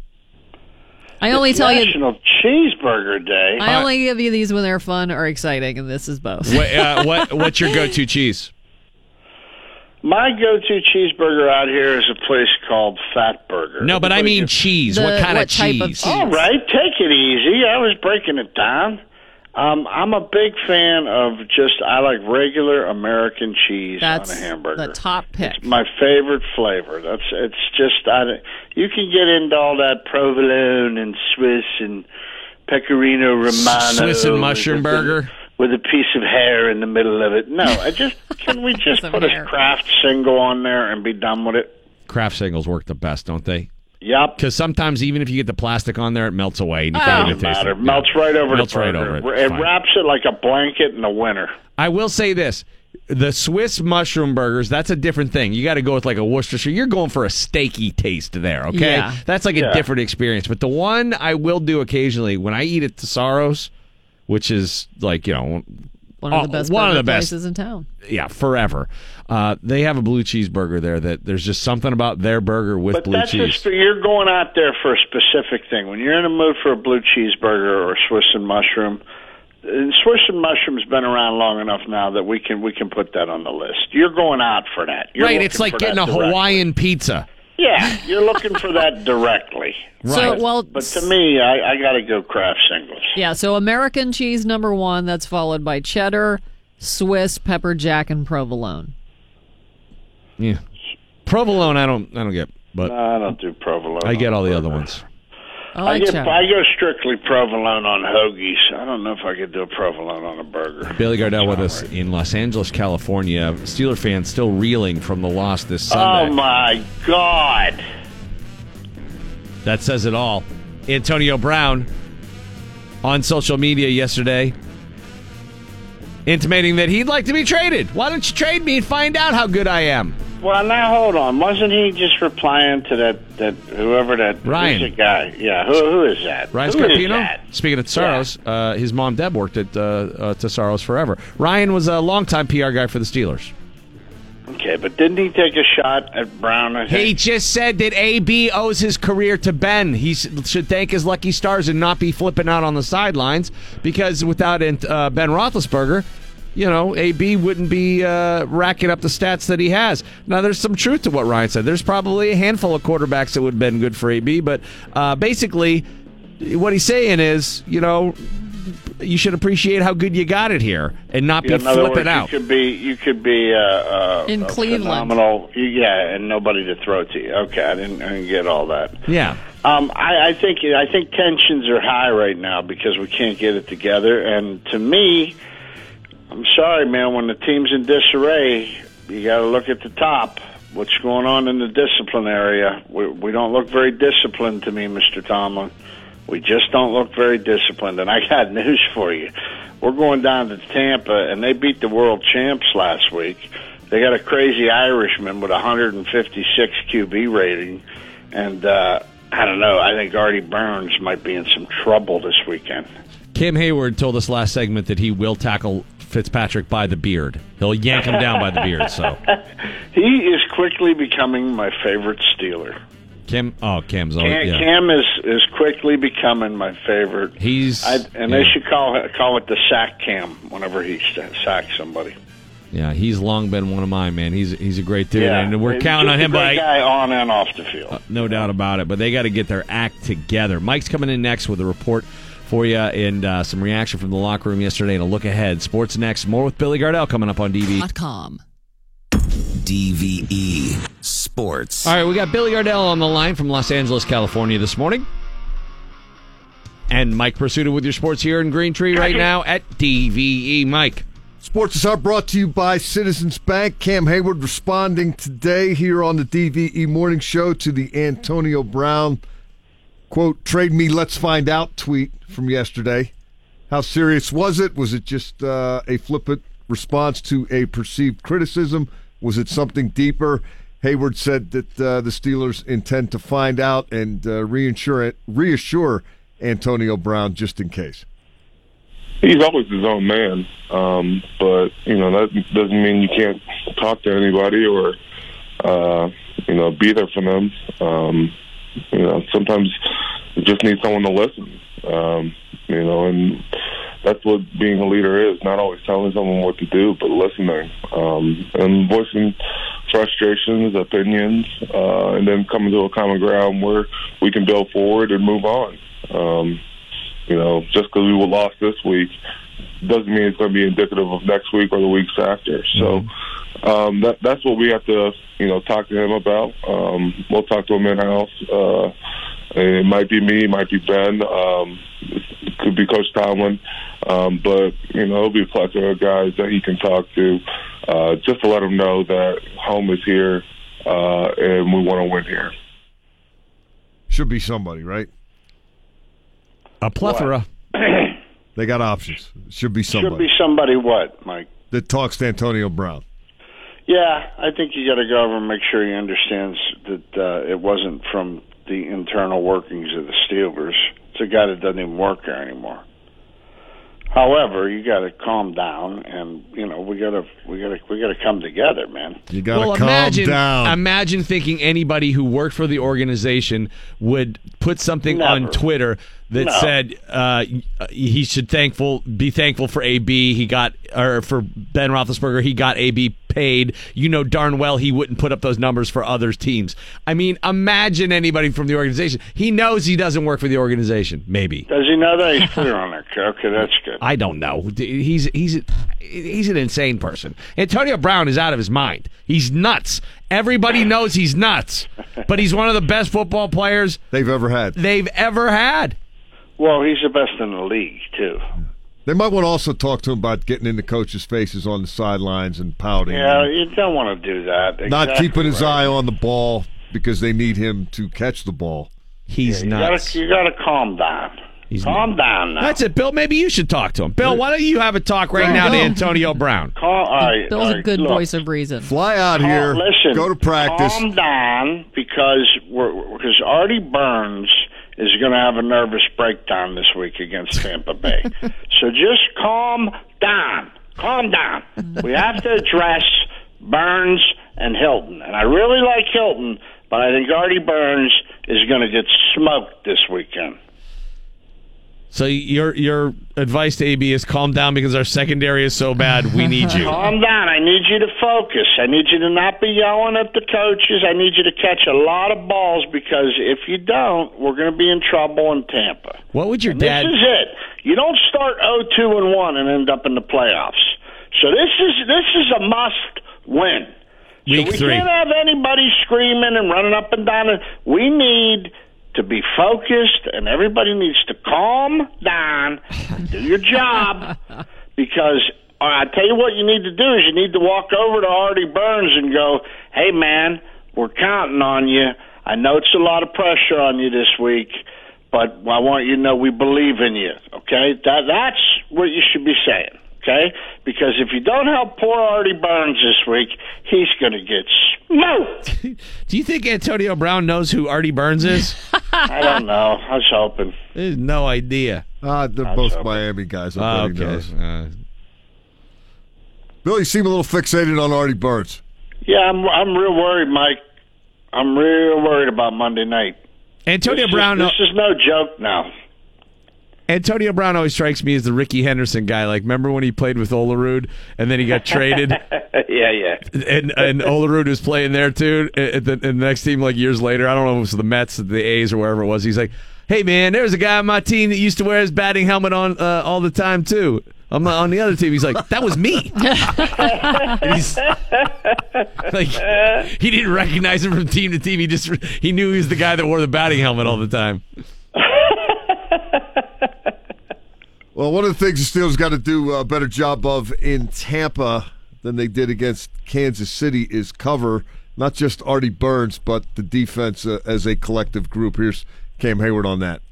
I only it's tell National you National Cheeseburger Day. I uh, only give you these when they're fun or exciting, and this is both. What, uh, what what's your go-to cheese? My go-to cheeseburger out here is a place called Fat Burger. No, but I mean cheese. The, what kind what of cheese? Of cheese? All right, take it easy. I was breaking it down. Um, I'm a big fan of just, I like regular American cheese That's on a hamburger. That's the top pick. It's my favorite flavor. That's It's just, I, you can get into all that provolone and Swiss and pecorino romano. Swiss and mushroom with burger? The, with a piece of hair in the middle of it. No, I just, can we just put hair. a Kraft single on there and be done with it? Kraft singles work the best, don't they? Yep. Because sometimes even if you get the plastic on there, it melts away. And you oh, can't even taste it. It melts right over melts the burger. Right over it. It wraps it like a blanket in the winter. I will say this. The Swiss mushroom burgers, that's a different thing. You got to go with like a Worcestershire. You're going for a steaky taste there, okay? Yeah. That's like yeah. a different experience. But the one I will do occasionally when I eat at Tesoro's, which is like, you know, one of the best oh, one of the best places in town. Yeah, forever. Uh, they have a blue cheeseburger there that there's just something about their burger with but blue that's cheese. Just, you're going out there for a specific thing. When you're in the mood for a blue cheeseburger or Swiss and mushroom, and Swiss and mushroom's been around long enough now that we can we can put that on the list. You're going out for that. You're right, it's like getting a directly. Hawaiian pizza. Yeah, you're looking for that directly. Right. So, well, but to me, I, I got to go Kraft singles. Yeah, so American cheese number one, that's followed by cheddar, Swiss, pepper jack, and provolone. Yeah, provolone I don't I don't get, but no, I don't do provolone. I get all the burgers. Other ones. I, like I, get, I go strictly provolone on hoagies. I don't know if I could do a provolone on a burger. Billy Gardell with us right. in Los Angeles, California. Steeler fans still reeling from the loss this Sunday. Oh, my God. That says it all. Antonio Brown on social media yesterday intimating that he'd like to be traded. Why don't you trade me and find out how good I am? Well, now, hold on. Wasn't he just replying to that, that whoever that Ryan. guy? Yeah, who, who is that? Ryan who Scarpino? Is that? Speaking of Tesoro's, yeah. uh, his mom, Deb, worked at uh, uh, Tesoro's forever. Ryan was a longtime P R guy for the Steelers. Okay, but didn't he take a shot at Brown? I he think? just said that A B owes his career to Ben. He should thank his lucky stars and not be flipping out on the sidelines because without uh, Ben Roethlisberger, you know, A B wouldn't be uh, racking up the stats that he has. Now, there's some truth to what Ryan said. There's probably a handful of quarterbacks that would have been good for A B, but uh, basically what he's saying is, you know, you should appreciate how good you got it here and not yeah, be flipping words, out. You could be, you could be uh, uh, in Cleveland. Phenomenal, yeah, and nobody to throw to you. Okay, I didn't, I didn't get all that. Yeah. Um, I, I think I think tensions are high right now because we can't get it together, and to me, I'm sorry, man. When the team's in disarray, you got to look at the top. What's going on in the discipline area? We, we don't look very disciplined to me, Mister Tomlin. We just don't look very disciplined. And I got news for you. We're going down to Tampa, and they beat the world champs last week. They got a crazy Irishman with a one hundred fifty-six Q B rating. And uh, I don't know. I think Artie Burns might be in some trouble this weekend. Cam Hayward told us last segment that he will tackle Fitzpatrick by the beard. He'll yank him down by the beard. So he is quickly becoming my favorite Steeler. Cam, oh, Cam's Cam, always, yeah. Cam is, is quickly becoming my favorite. He's I, and yeah. they should call it, call it the sack Cam whenever he sacks somebody. Yeah, he's long been one of mine, man. He's he's a great dude, yeah. and we're it's counting on him. By guy on and off the field, uh, no doubt about it. But they got to get their act together. Mike's coming in next with a report for you and uh, some reaction from the locker room yesterday and a look ahead. Sports next. More with Billy Gardell coming up on D V E dot com. D V E Sports. All right, we got Billy Gardell on the line from Los Angeles, California this morning. and Mike Prisuta with your sports here in Green Tree right now at D V E. Mike. Sports is brought to you by Citizens Bank. Cam Hayward responding today here on the D V E Morning Show to the Antonio Brown, quote, trade me, let's find out tweet from yesterday. How serious was it? Was it just uh, a flippant response to a perceived criticism? Was it something deeper? Hayward said that uh, the Steelers intend to find out and uh, reassure, reassure Antonio Brown just in case. He's always his own man, um, but, you know, that doesn't mean you can't talk to anybody or, uh, you know, be there for them. Um, you know, sometimes you just need someone to listen, um, you know, and that's what being a leader is, not always telling someone what to do, but listening um, and voicing frustrations, opinions, uh, and then coming to a common ground where we can build forward and move on. Um You know, just because we were lost this week doesn't mean it's going to be indicative of next week or the weeks after. So um, that, that's what we have to, you know, talk to him about. Um, we'll talk to him in-house. Uh, it might be me. It might be Ben. Um, it could be Coach Tomlin. Um, but, you know, it'll be a plethora of guys that he can talk to uh, just to let him know that home is here uh, and we want to win here. Should be somebody, right? A plethora. They got options. Should be somebody. Should be somebody what, Mike? That talks to Antonio Brown. Yeah, I think you got to go over and make sure he understands that uh, it wasn't from the internal workings of the Steelers. It's a guy that doesn't even work there anymore. However, you got to calm down, and you know we got to we got to we got to come together, man. You got to well, calm imagine, down. Imagine thinking anybody who worked for the organization would put something Never. on Twitter that no. said uh, he should thankful be thankful for A B. He got or for Ben Roethlisberger, he got A B paid. You know darn well he wouldn't put up those numbers for other teams. I mean, imagine anybody from the organization. He knows he doesn't work for the organization. Maybe does he know that he's clear on it? Okay, that's good. I don't know. He's he's he's an insane person. Antonio Brown is out of his mind. He's nuts. Everybody knows he's nuts, but he's one of the best football players they've ever had. They've ever had. Well, he's the best in the league too. They might want to also talk to him about getting into coaches' faces on the sidelines and pouting. Yeah, you don't want to do that. Exactly not keeping his right. eye on the ball because they need him to catch the ball. He's yeah, nuts. You got to calm down. He's calm nuts. down now. That's it, Bill. Maybe you should talk to him. Bill, why don't you have a talk right now to Antonio Brown? Call, I, Bill's I, a good look, voice of reason. Fly out calm, here. Listen, go to practice. Calm down because we're, because Artie Burns is going to have a nervous breakdown this week against Tampa Bay. So just calm down. Calm down. We have to address Burns and Hilton. And I really like Hilton, but I think Artie Burns is going to get smoked this weekend. So your your advice to A B is calm down because our secondary is so bad. We need you. Calm down. I need you to focus. I need you to not be yelling at the coaches. I need you to catch a lot of balls because if you don't, we're going to be in trouble in Tampa. What would your and dad? This is it. You don't start oh two and one and end up in the playoffs. So this is this is a must win. Week so we three. Can't have anybody screaming and running up and down. We need to be focused, and everybody needs to calm down, do your job, because uh, I tell you what you need to do is you need to walk over to Artie Burns and go, hey, man, we're counting on you. I know it's a lot of pressure on you this week, but I want you to know we believe in you, okay? That, that's what you should be saying, okay? Because if you don't help poor Artie Burns this week, he's going to get smoked. Do you think Antonio Brown knows who Artie Burns is? I don't know. I was hoping. There's no idea. Uh, they're both hoping. Miami guys. I'm uh, okay. Uh, Bill, you seem a little fixated on Artie Burns. Yeah, I'm I'm real worried, Mike. I'm real worried about Monday night. Antonio this Brown. Is, this is no joke now. Antonio Brown always strikes me as the Rickey Henderson guy. Like, remember when he played with Olerud and then he got traded? yeah, yeah. And and Olerud was playing there, too, at the, at the next team, like, years later. I don't know if it was the Mets, the A's, or wherever it was. He's like, hey, man, there was a guy on my team that used to wear his batting helmet on uh, all the time, too. I'm not on the other team. He's like, that was me. He's, like, he didn't recognize him from team to team. He just he knew he was the guy that wore the batting helmet all the time. Well, one of the things the Steelers got to do a better job of in Tampa than they did against Kansas City is cover, not just Artie Burns, but the defense uh, as a collective group. Here's Cam Hayward on that.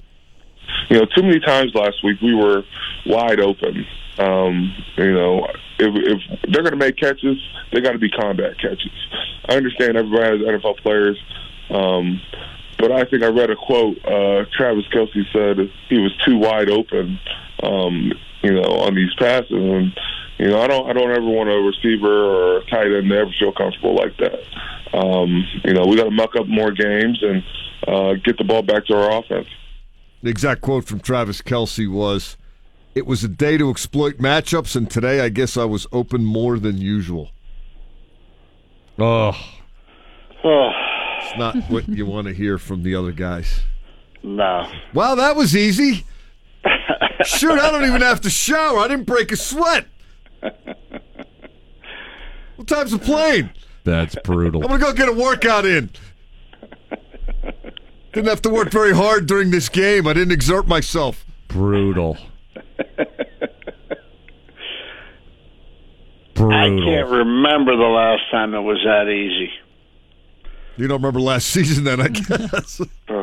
You know, too many times last week we were wide open. Um, you know, if, if they're going to make catches, they got to be combat catches. I understand everybody has N F L players, um, but I think I read a quote. Uh, Travis Kelce said he was too wide open, um, you know, on these passes. And, you know, I don't I don't ever want a receiver or a tight end to ever feel comfortable like that. Um, you know, we got to muck up more games and uh, get the ball back to our offense. The exact quote from Travis Kelce was, "It was a day to exploit matchups, and today I guess I was open more than usual." Oh. oh. It's not what you want to hear from the other guys. No. Wow, that was easy. Shoot, I don't even have to shower. I didn't break a sweat. What time's the plane? That's brutal. I'm going to go get a workout in. Didn't have to work very hard during this game. I didn't exert myself. Brutal. Brutal. I can't remember the last time it was that easy. You don't remember last season then, I guess. All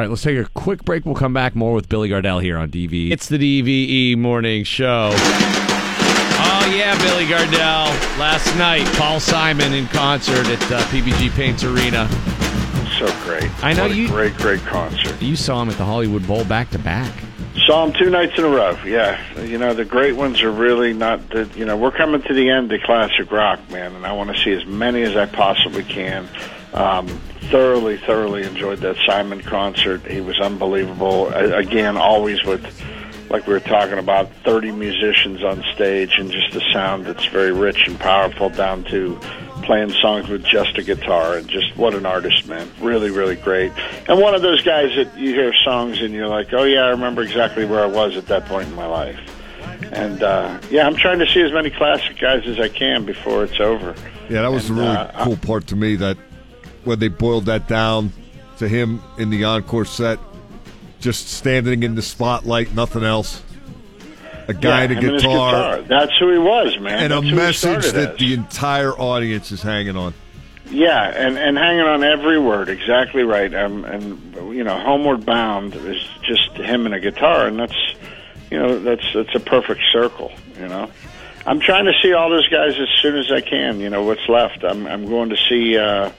right, let's take a quick break. We'll come back more with Billy Gardell here on D V E. It's the D V E Morning Show. Oh, yeah, Billy Gardell. Last night, Paul Simon in concert at uh, P B G Paints Arena. So great. I know what you. A great, great concert. You saw him at the Hollywood Bowl back-to-back. Saw them two nights in a row, yeah. You know, the great ones are really not, the, you know, we're coming to the end of classic rock, man, and I want to see as many as I possibly can. Um, thoroughly, thoroughly enjoyed that Simon concert. He was unbelievable. I, again, always with, like we were talking about, thirty musicians on stage and just a sound that's very rich and powerful down to playing songs with just a guitar, and just what an artist, man. Really, really great. And one of those guys that you hear songs and you're like, oh, yeah, I remember exactly where I was at that point in my life. And, uh, yeah, I'm trying to see as many classic guys as I can before it's over. Yeah, that was and, a really uh, cool part to me, that when they boiled that down to him in the encore set, just standing in the spotlight, nothing else. A guy and yeah, a guitar. guitar. That's who he was, man. And That's a message that as. the entire audience is hanging on. Yeah, and, and hanging on every word. Exactly right. Um, and, you know, Homeward Bound is just him and a guitar, and that's, you know, that's that's a perfect circle, you know. I'm trying to see all those guys as soon as I can, you know, what's left. I'm, I'm going to see, uh,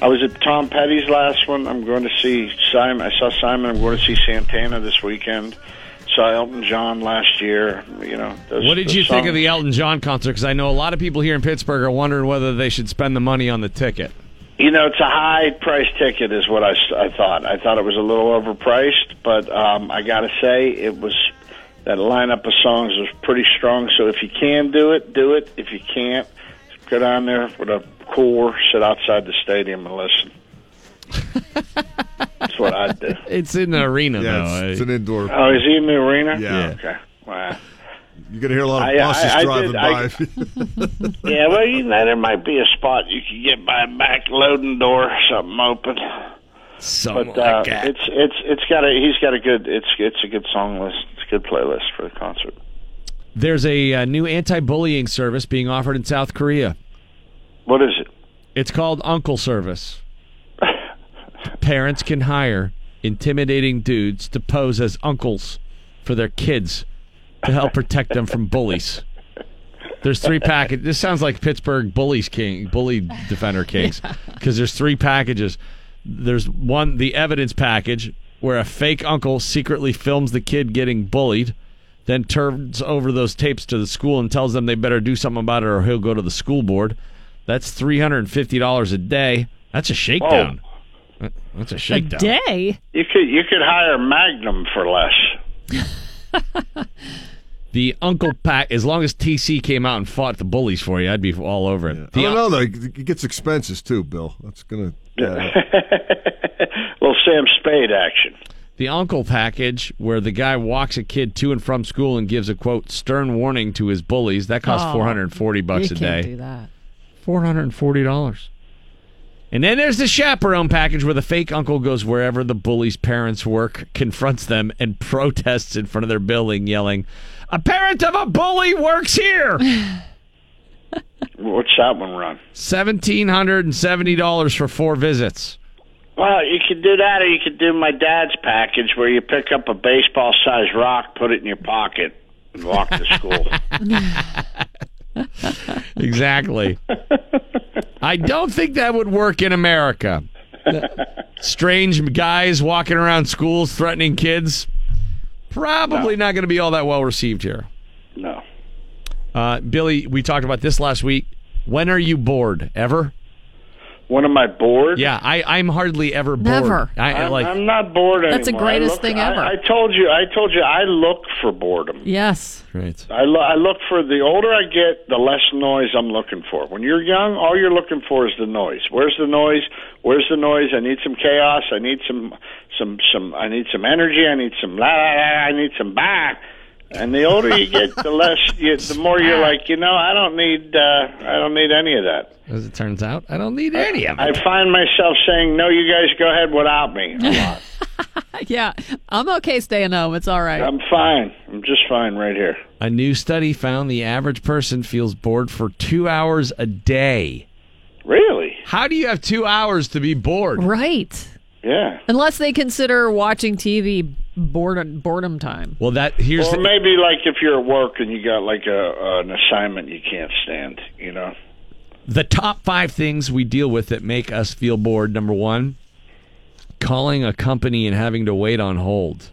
I was at Tom Petty's last one. I'm going to see Simon. I saw Simon. I'm going to see Santana this weekend. Saw Elton John last year. You know, those, what did you songs. think of the Elton John concert? Because I know a lot of people here in Pittsburgh are wondering whether they should spend the money on the ticket. You know, it's a high-priced ticket is what I, I thought. I thought it was a little overpriced, but um, I got to say it was that lineup of songs was pretty strong. So if you can do it, do it. If you can't, go down there with a core, sit outside the stadium and listen. That's what I do. It's in the arena, yeah, though. It's, it's an indoor. Oh, is he in the arena? Yeah. Okay. Wow. You're going to hear a lot of buses I, I, I driving did, by. I, yeah, well, you know, there might be a spot you can get by a back loading door, something open. Something but, uh, like that. It's it's it's got a he's got a good it's it's a good song list. It's a good playlist for the concert. There's a uh, new anti-bullying service being offered in South Korea. What is it? It's called Uncle Service. Parents can hire intimidating dudes to pose as uncles for their kids to help protect them from bullies. There's three packages. This sounds like Pittsburgh bullies king, bully defender kings, because yeah. There's three packages. There's one, the evidence package, where a fake uncle secretly films the kid getting bullied, then turns over those tapes to the school and tells them they better do something about it or he'll go to the school board. That's three hundred fifty dollars a day. That's a shakedown. Oh. That's a shakedown. A day? You could you could hire Magnum for less. The uncle pack. As long as T C came out and fought the bullies for you, I'd be all over it. Yeah. The I don't know though. It gets expenses too, Bill. That's gonna uh... a little Sam Spade action. The uncle package, where the guy walks a kid to and from school and gives a quote stern warning to his bullies. That costs oh, four hundred and forty bucks a day. You can't do that. Four hundred and forty dollars. And then there's the chaperone package where the fake uncle goes wherever the bully's parents work, confronts them, and protests in front of their building, yelling, "A parent of a bully works here!" What's that one run? one thousand seven hundred seventy dollars for four visits. Well, you could do that, or you could do my dad's package where you pick up a baseball-sized rock, put it in your pocket, and walk to school. Exactly. I don't think that would work in America. Strange guys walking around schools threatening kids. Probably no. not going to be all that well received here. No. Uh, Billy, we talked about this last week. When are you bored? Ever? When am I bored? Yeah, I, I'm hardly ever bored. Never. I, I, like, I'm not bored anymore. That's the greatest look, thing ever. I, I told you. I told you. I look for boredom. Yes. Right. I, lo- I look for the older I get, the less noise I'm looking for. When you're young, all you're looking for is the noise. Where's the noise? Where's the noise? I need some chaos. I need some, some, some. I need some energy. I need some la la la. I need some bah. And the older you get, the less, you, the more you're like, you know, I don't need, uh, I don't need any of that. As it turns out, I don't need I, any of it. I find myself saying, "No, you guys go ahead without me." A lot. Yeah, I'm okay staying home. It's all right. I'm fine. I'm just fine right here. A new study found the average person feels bored for two hours a day. Really? How do you have two hours to be bored? Right. Yeah. Unless they consider watching T V. Boredom, boredom time. Well, that here's. Or the, maybe like if you're at work and you got like a uh, an assignment you can't stand, you know. The top five things we deal with that make us feel bored. Number one, calling a company and having to wait on hold.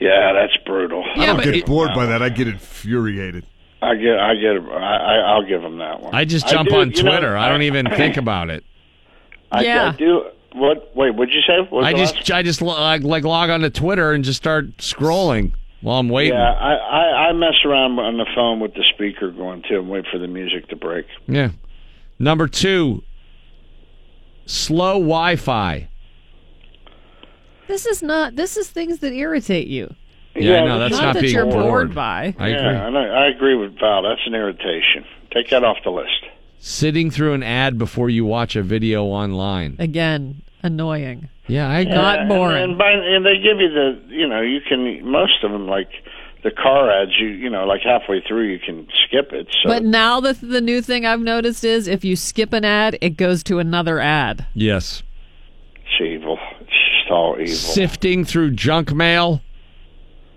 Yeah, that's brutal. Yeah, I don't get it, bored by that. I get infuriated. I get, I get, I, I'll give them that one. I just jump I do, on Twitter. Know, I don't I, even I, think about it. I, yeah. I do. What? Wait, what'd you say? What I, just, I just, I lo- just like log on to Twitter and just start scrolling while I'm waiting. Yeah, I, I, I mess around on the phone with the speaker going too and wait for the music to break. Yeah. Number two, slow Wi-Fi. This is not. This is things that irritate you. Yeah, yeah no, that's not, not that being you're bored by. I yeah, agree. I, I agree with Val. That's an irritation. Take that off the list. Sitting through an ad before you watch a video online. Again, annoying. Yeah, I yeah, got boring. And, and, by, and they give you the, you know, you can, most of them, like the car ads, you you know, like halfway through you can skip it. So. But now the, the new thing I've noticed is if you skip an ad, it goes to another ad. Yes. It's evil. It's just all evil. Sifting throughjunk mail.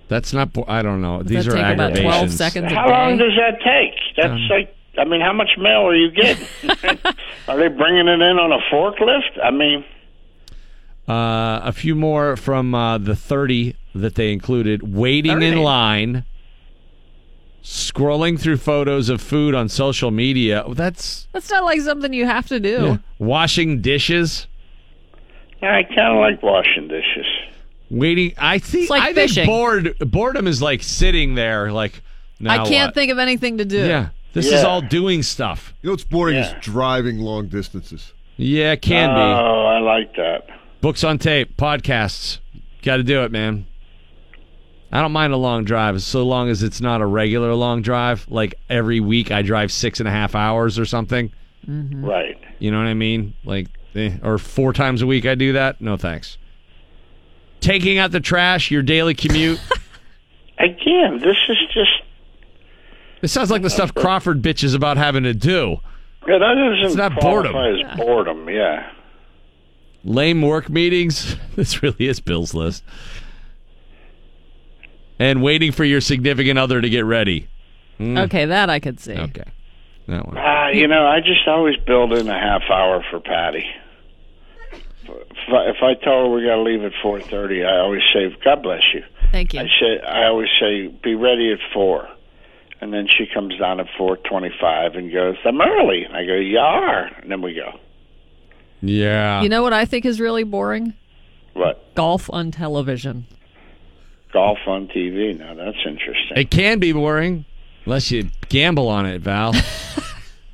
That's not, bo- I don't know. Does These that are take aggravations. About twelve seconds a How day? Long does that take? That's um, like. I mean, how much mail are you getting? Are they bringing it in on a forklift? I mean... Uh, a few more from uh, the thirty that they included. Waiting thirty in line. Scrolling through photos of food on social media. That's... That's not like something you have to do. Yeah. Washing dishes. Yeah, I kind of like washing dishes. Waiting... I think, like I think bored, boredom is like sitting there like... Now I can't what? think of anything to do. Yeah. This yeah. is all doing stuff. You know what's boring yeah. is driving long distances. Yeah, it can oh, be. Oh, I like that. Books on tape, podcasts. Got to do it, man. I don't mind a long drive, so long as it's not a regular long drive. Like every week I drive six and a half hours or something. Mm-hmm. Right. You know what I mean? Like, eh, or four times a week I do that? No thanks. Taking out the trash, your daily commute. Again, this is just... It sounds like the stuff Crawford bitches about having to do. Yeah, that doesn't it's not boredom. As boredom, yeah. Lame work meetings. This really is Bill's list. And waiting for your significant other to get ready. Mm. Okay, that I could see. Okay, that one. Uh, you know, I just always build in a half hour for Patty. If I, if I tell her we got to leave at four thirty, I always say, "God bless you." Thank you. I say, I always say, "Be ready at four." And then she comes down at four twenty-five and goes, "I'm early." And I go, "You are." And then we go. Yeah. You know what I think is really boring? What? Golf on television. Golf on T V. Now, that's interesting. It can be boring unless you gamble on it, Val.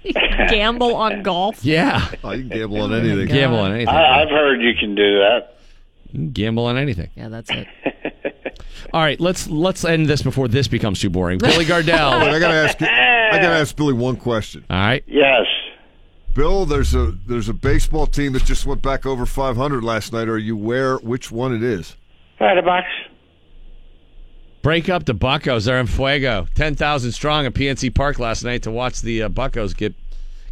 You gamble on golf? Yeah. Oh, you can gamble on anything. God. Gamble on anything. I, I've heard you can do that. You can gamble on anything. Yeah, that's it. All right, let's let's end this before this becomes too boring. Billy Gardell. Wait, I gotta ask. You, I gotta ask Billy one question. All right. Yes. Bill, there's a there's a baseball team that just went back over five hundred last night. Are you aware which one it is? Uh, the Bucks. Break up the Buccos. They're in Fuego. ten thousand strong at P N C Park last night to watch the uh, Buccos get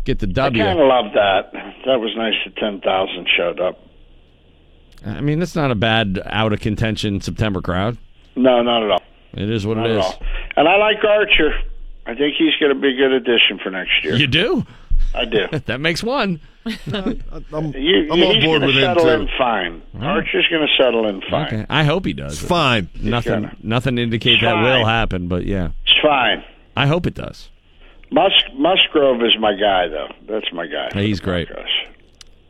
get the W. I kind of love that. That was nice that ten thousand showed up. I mean, that's not a bad out-of-contention September crowd. No, not at all. It is what not it is. All. And I like Archer. I think he's going to be a good addition for next year. You do? I do. That makes one. I'm, I'm you, I'm on board with him, too. He's going to settle in fine. Right. Archer's going to settle in fine. Okay. I hope he does. It's fine. Nothing, gonna, nothing to indicate that will happen, but yeah. It's fine. I hope it does. Musk, Musgrove is my guy, though. That's my guy. Hey, he's great.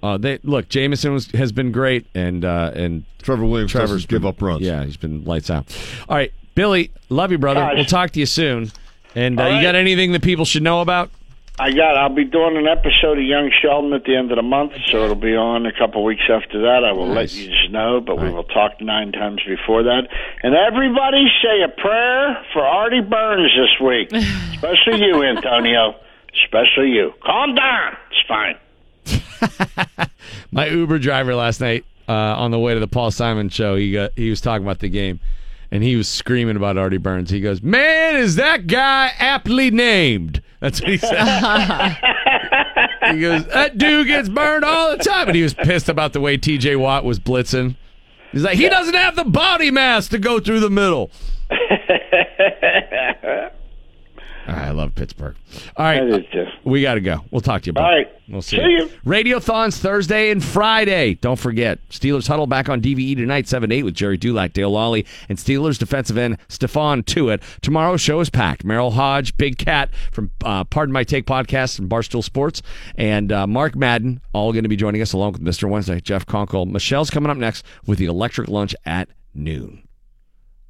Uh, they Look, Jameson was, has been great, and uh, and Trevor Williams Trevor's give been, up runs. Yeah, he's been lights out. All right, Billy, love you, brother. Gosh. We'll talk to you soon. And uh, right. You got anything that people should know about? I got. I'll be doing an episode of Young Sheldon at the end of the month, so it'll be on a couple weeks after that. I will nice. Let you just know, but All we right. will talk nine times before that. And everybody say a prayer for Artie Burns this week, especially you, Antonio, especially you. Calm down. It's fine. My Uber driver last night uh, on the way to the Paul Simon show, he got, he was talking about the game. And he was screaming about Artie Burns. He goes, "Man, is that guy aptly named?" That's what he said. He goes, "That dude gets burned all the time." And he was pissed about the way T J Watt was blitzing. He's like, he doesn't have the body mass to go through the middle. All right, I love Pittsburgh. All right, we got to go. We'll talk to you. Bye. All right. We'll see, see you. you. Radiothons Thursday and Friday. Don't forget, Steelers Huddle back on D V E tonight, seven to eight with Jerry Dulac, Dale Lawley, and Steelers defensive end Stephon Tuitt. Tomorrow's show is packed. Merrill Hodge, Big Cat from uh, Pardon My Take podcast from Barstool Sports, and uh, Mark Madden, all going to be joining us along with Mister Wednesday, Jeff Conkle. Michelle's coming up next with the electric lunch at noon.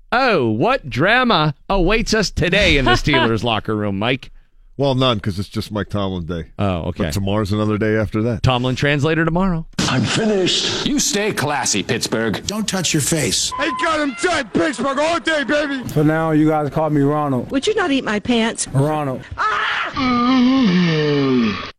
Oh, what drama awaits us today in the Steelers locker room, Mike? Well, none, because it's just Mike Tomlin day. Oh, okay. But tomorrow's another day after that. Tomlin translator tomorrow. I'm finished. You stay classy, Pittsburgh. Don't touch your face. Hey, got him tight, Pittsburgh, all day, baby. For now, you guys call me Ronald. Would you not eat my pants? Ronald. Ah! Mm-hmm.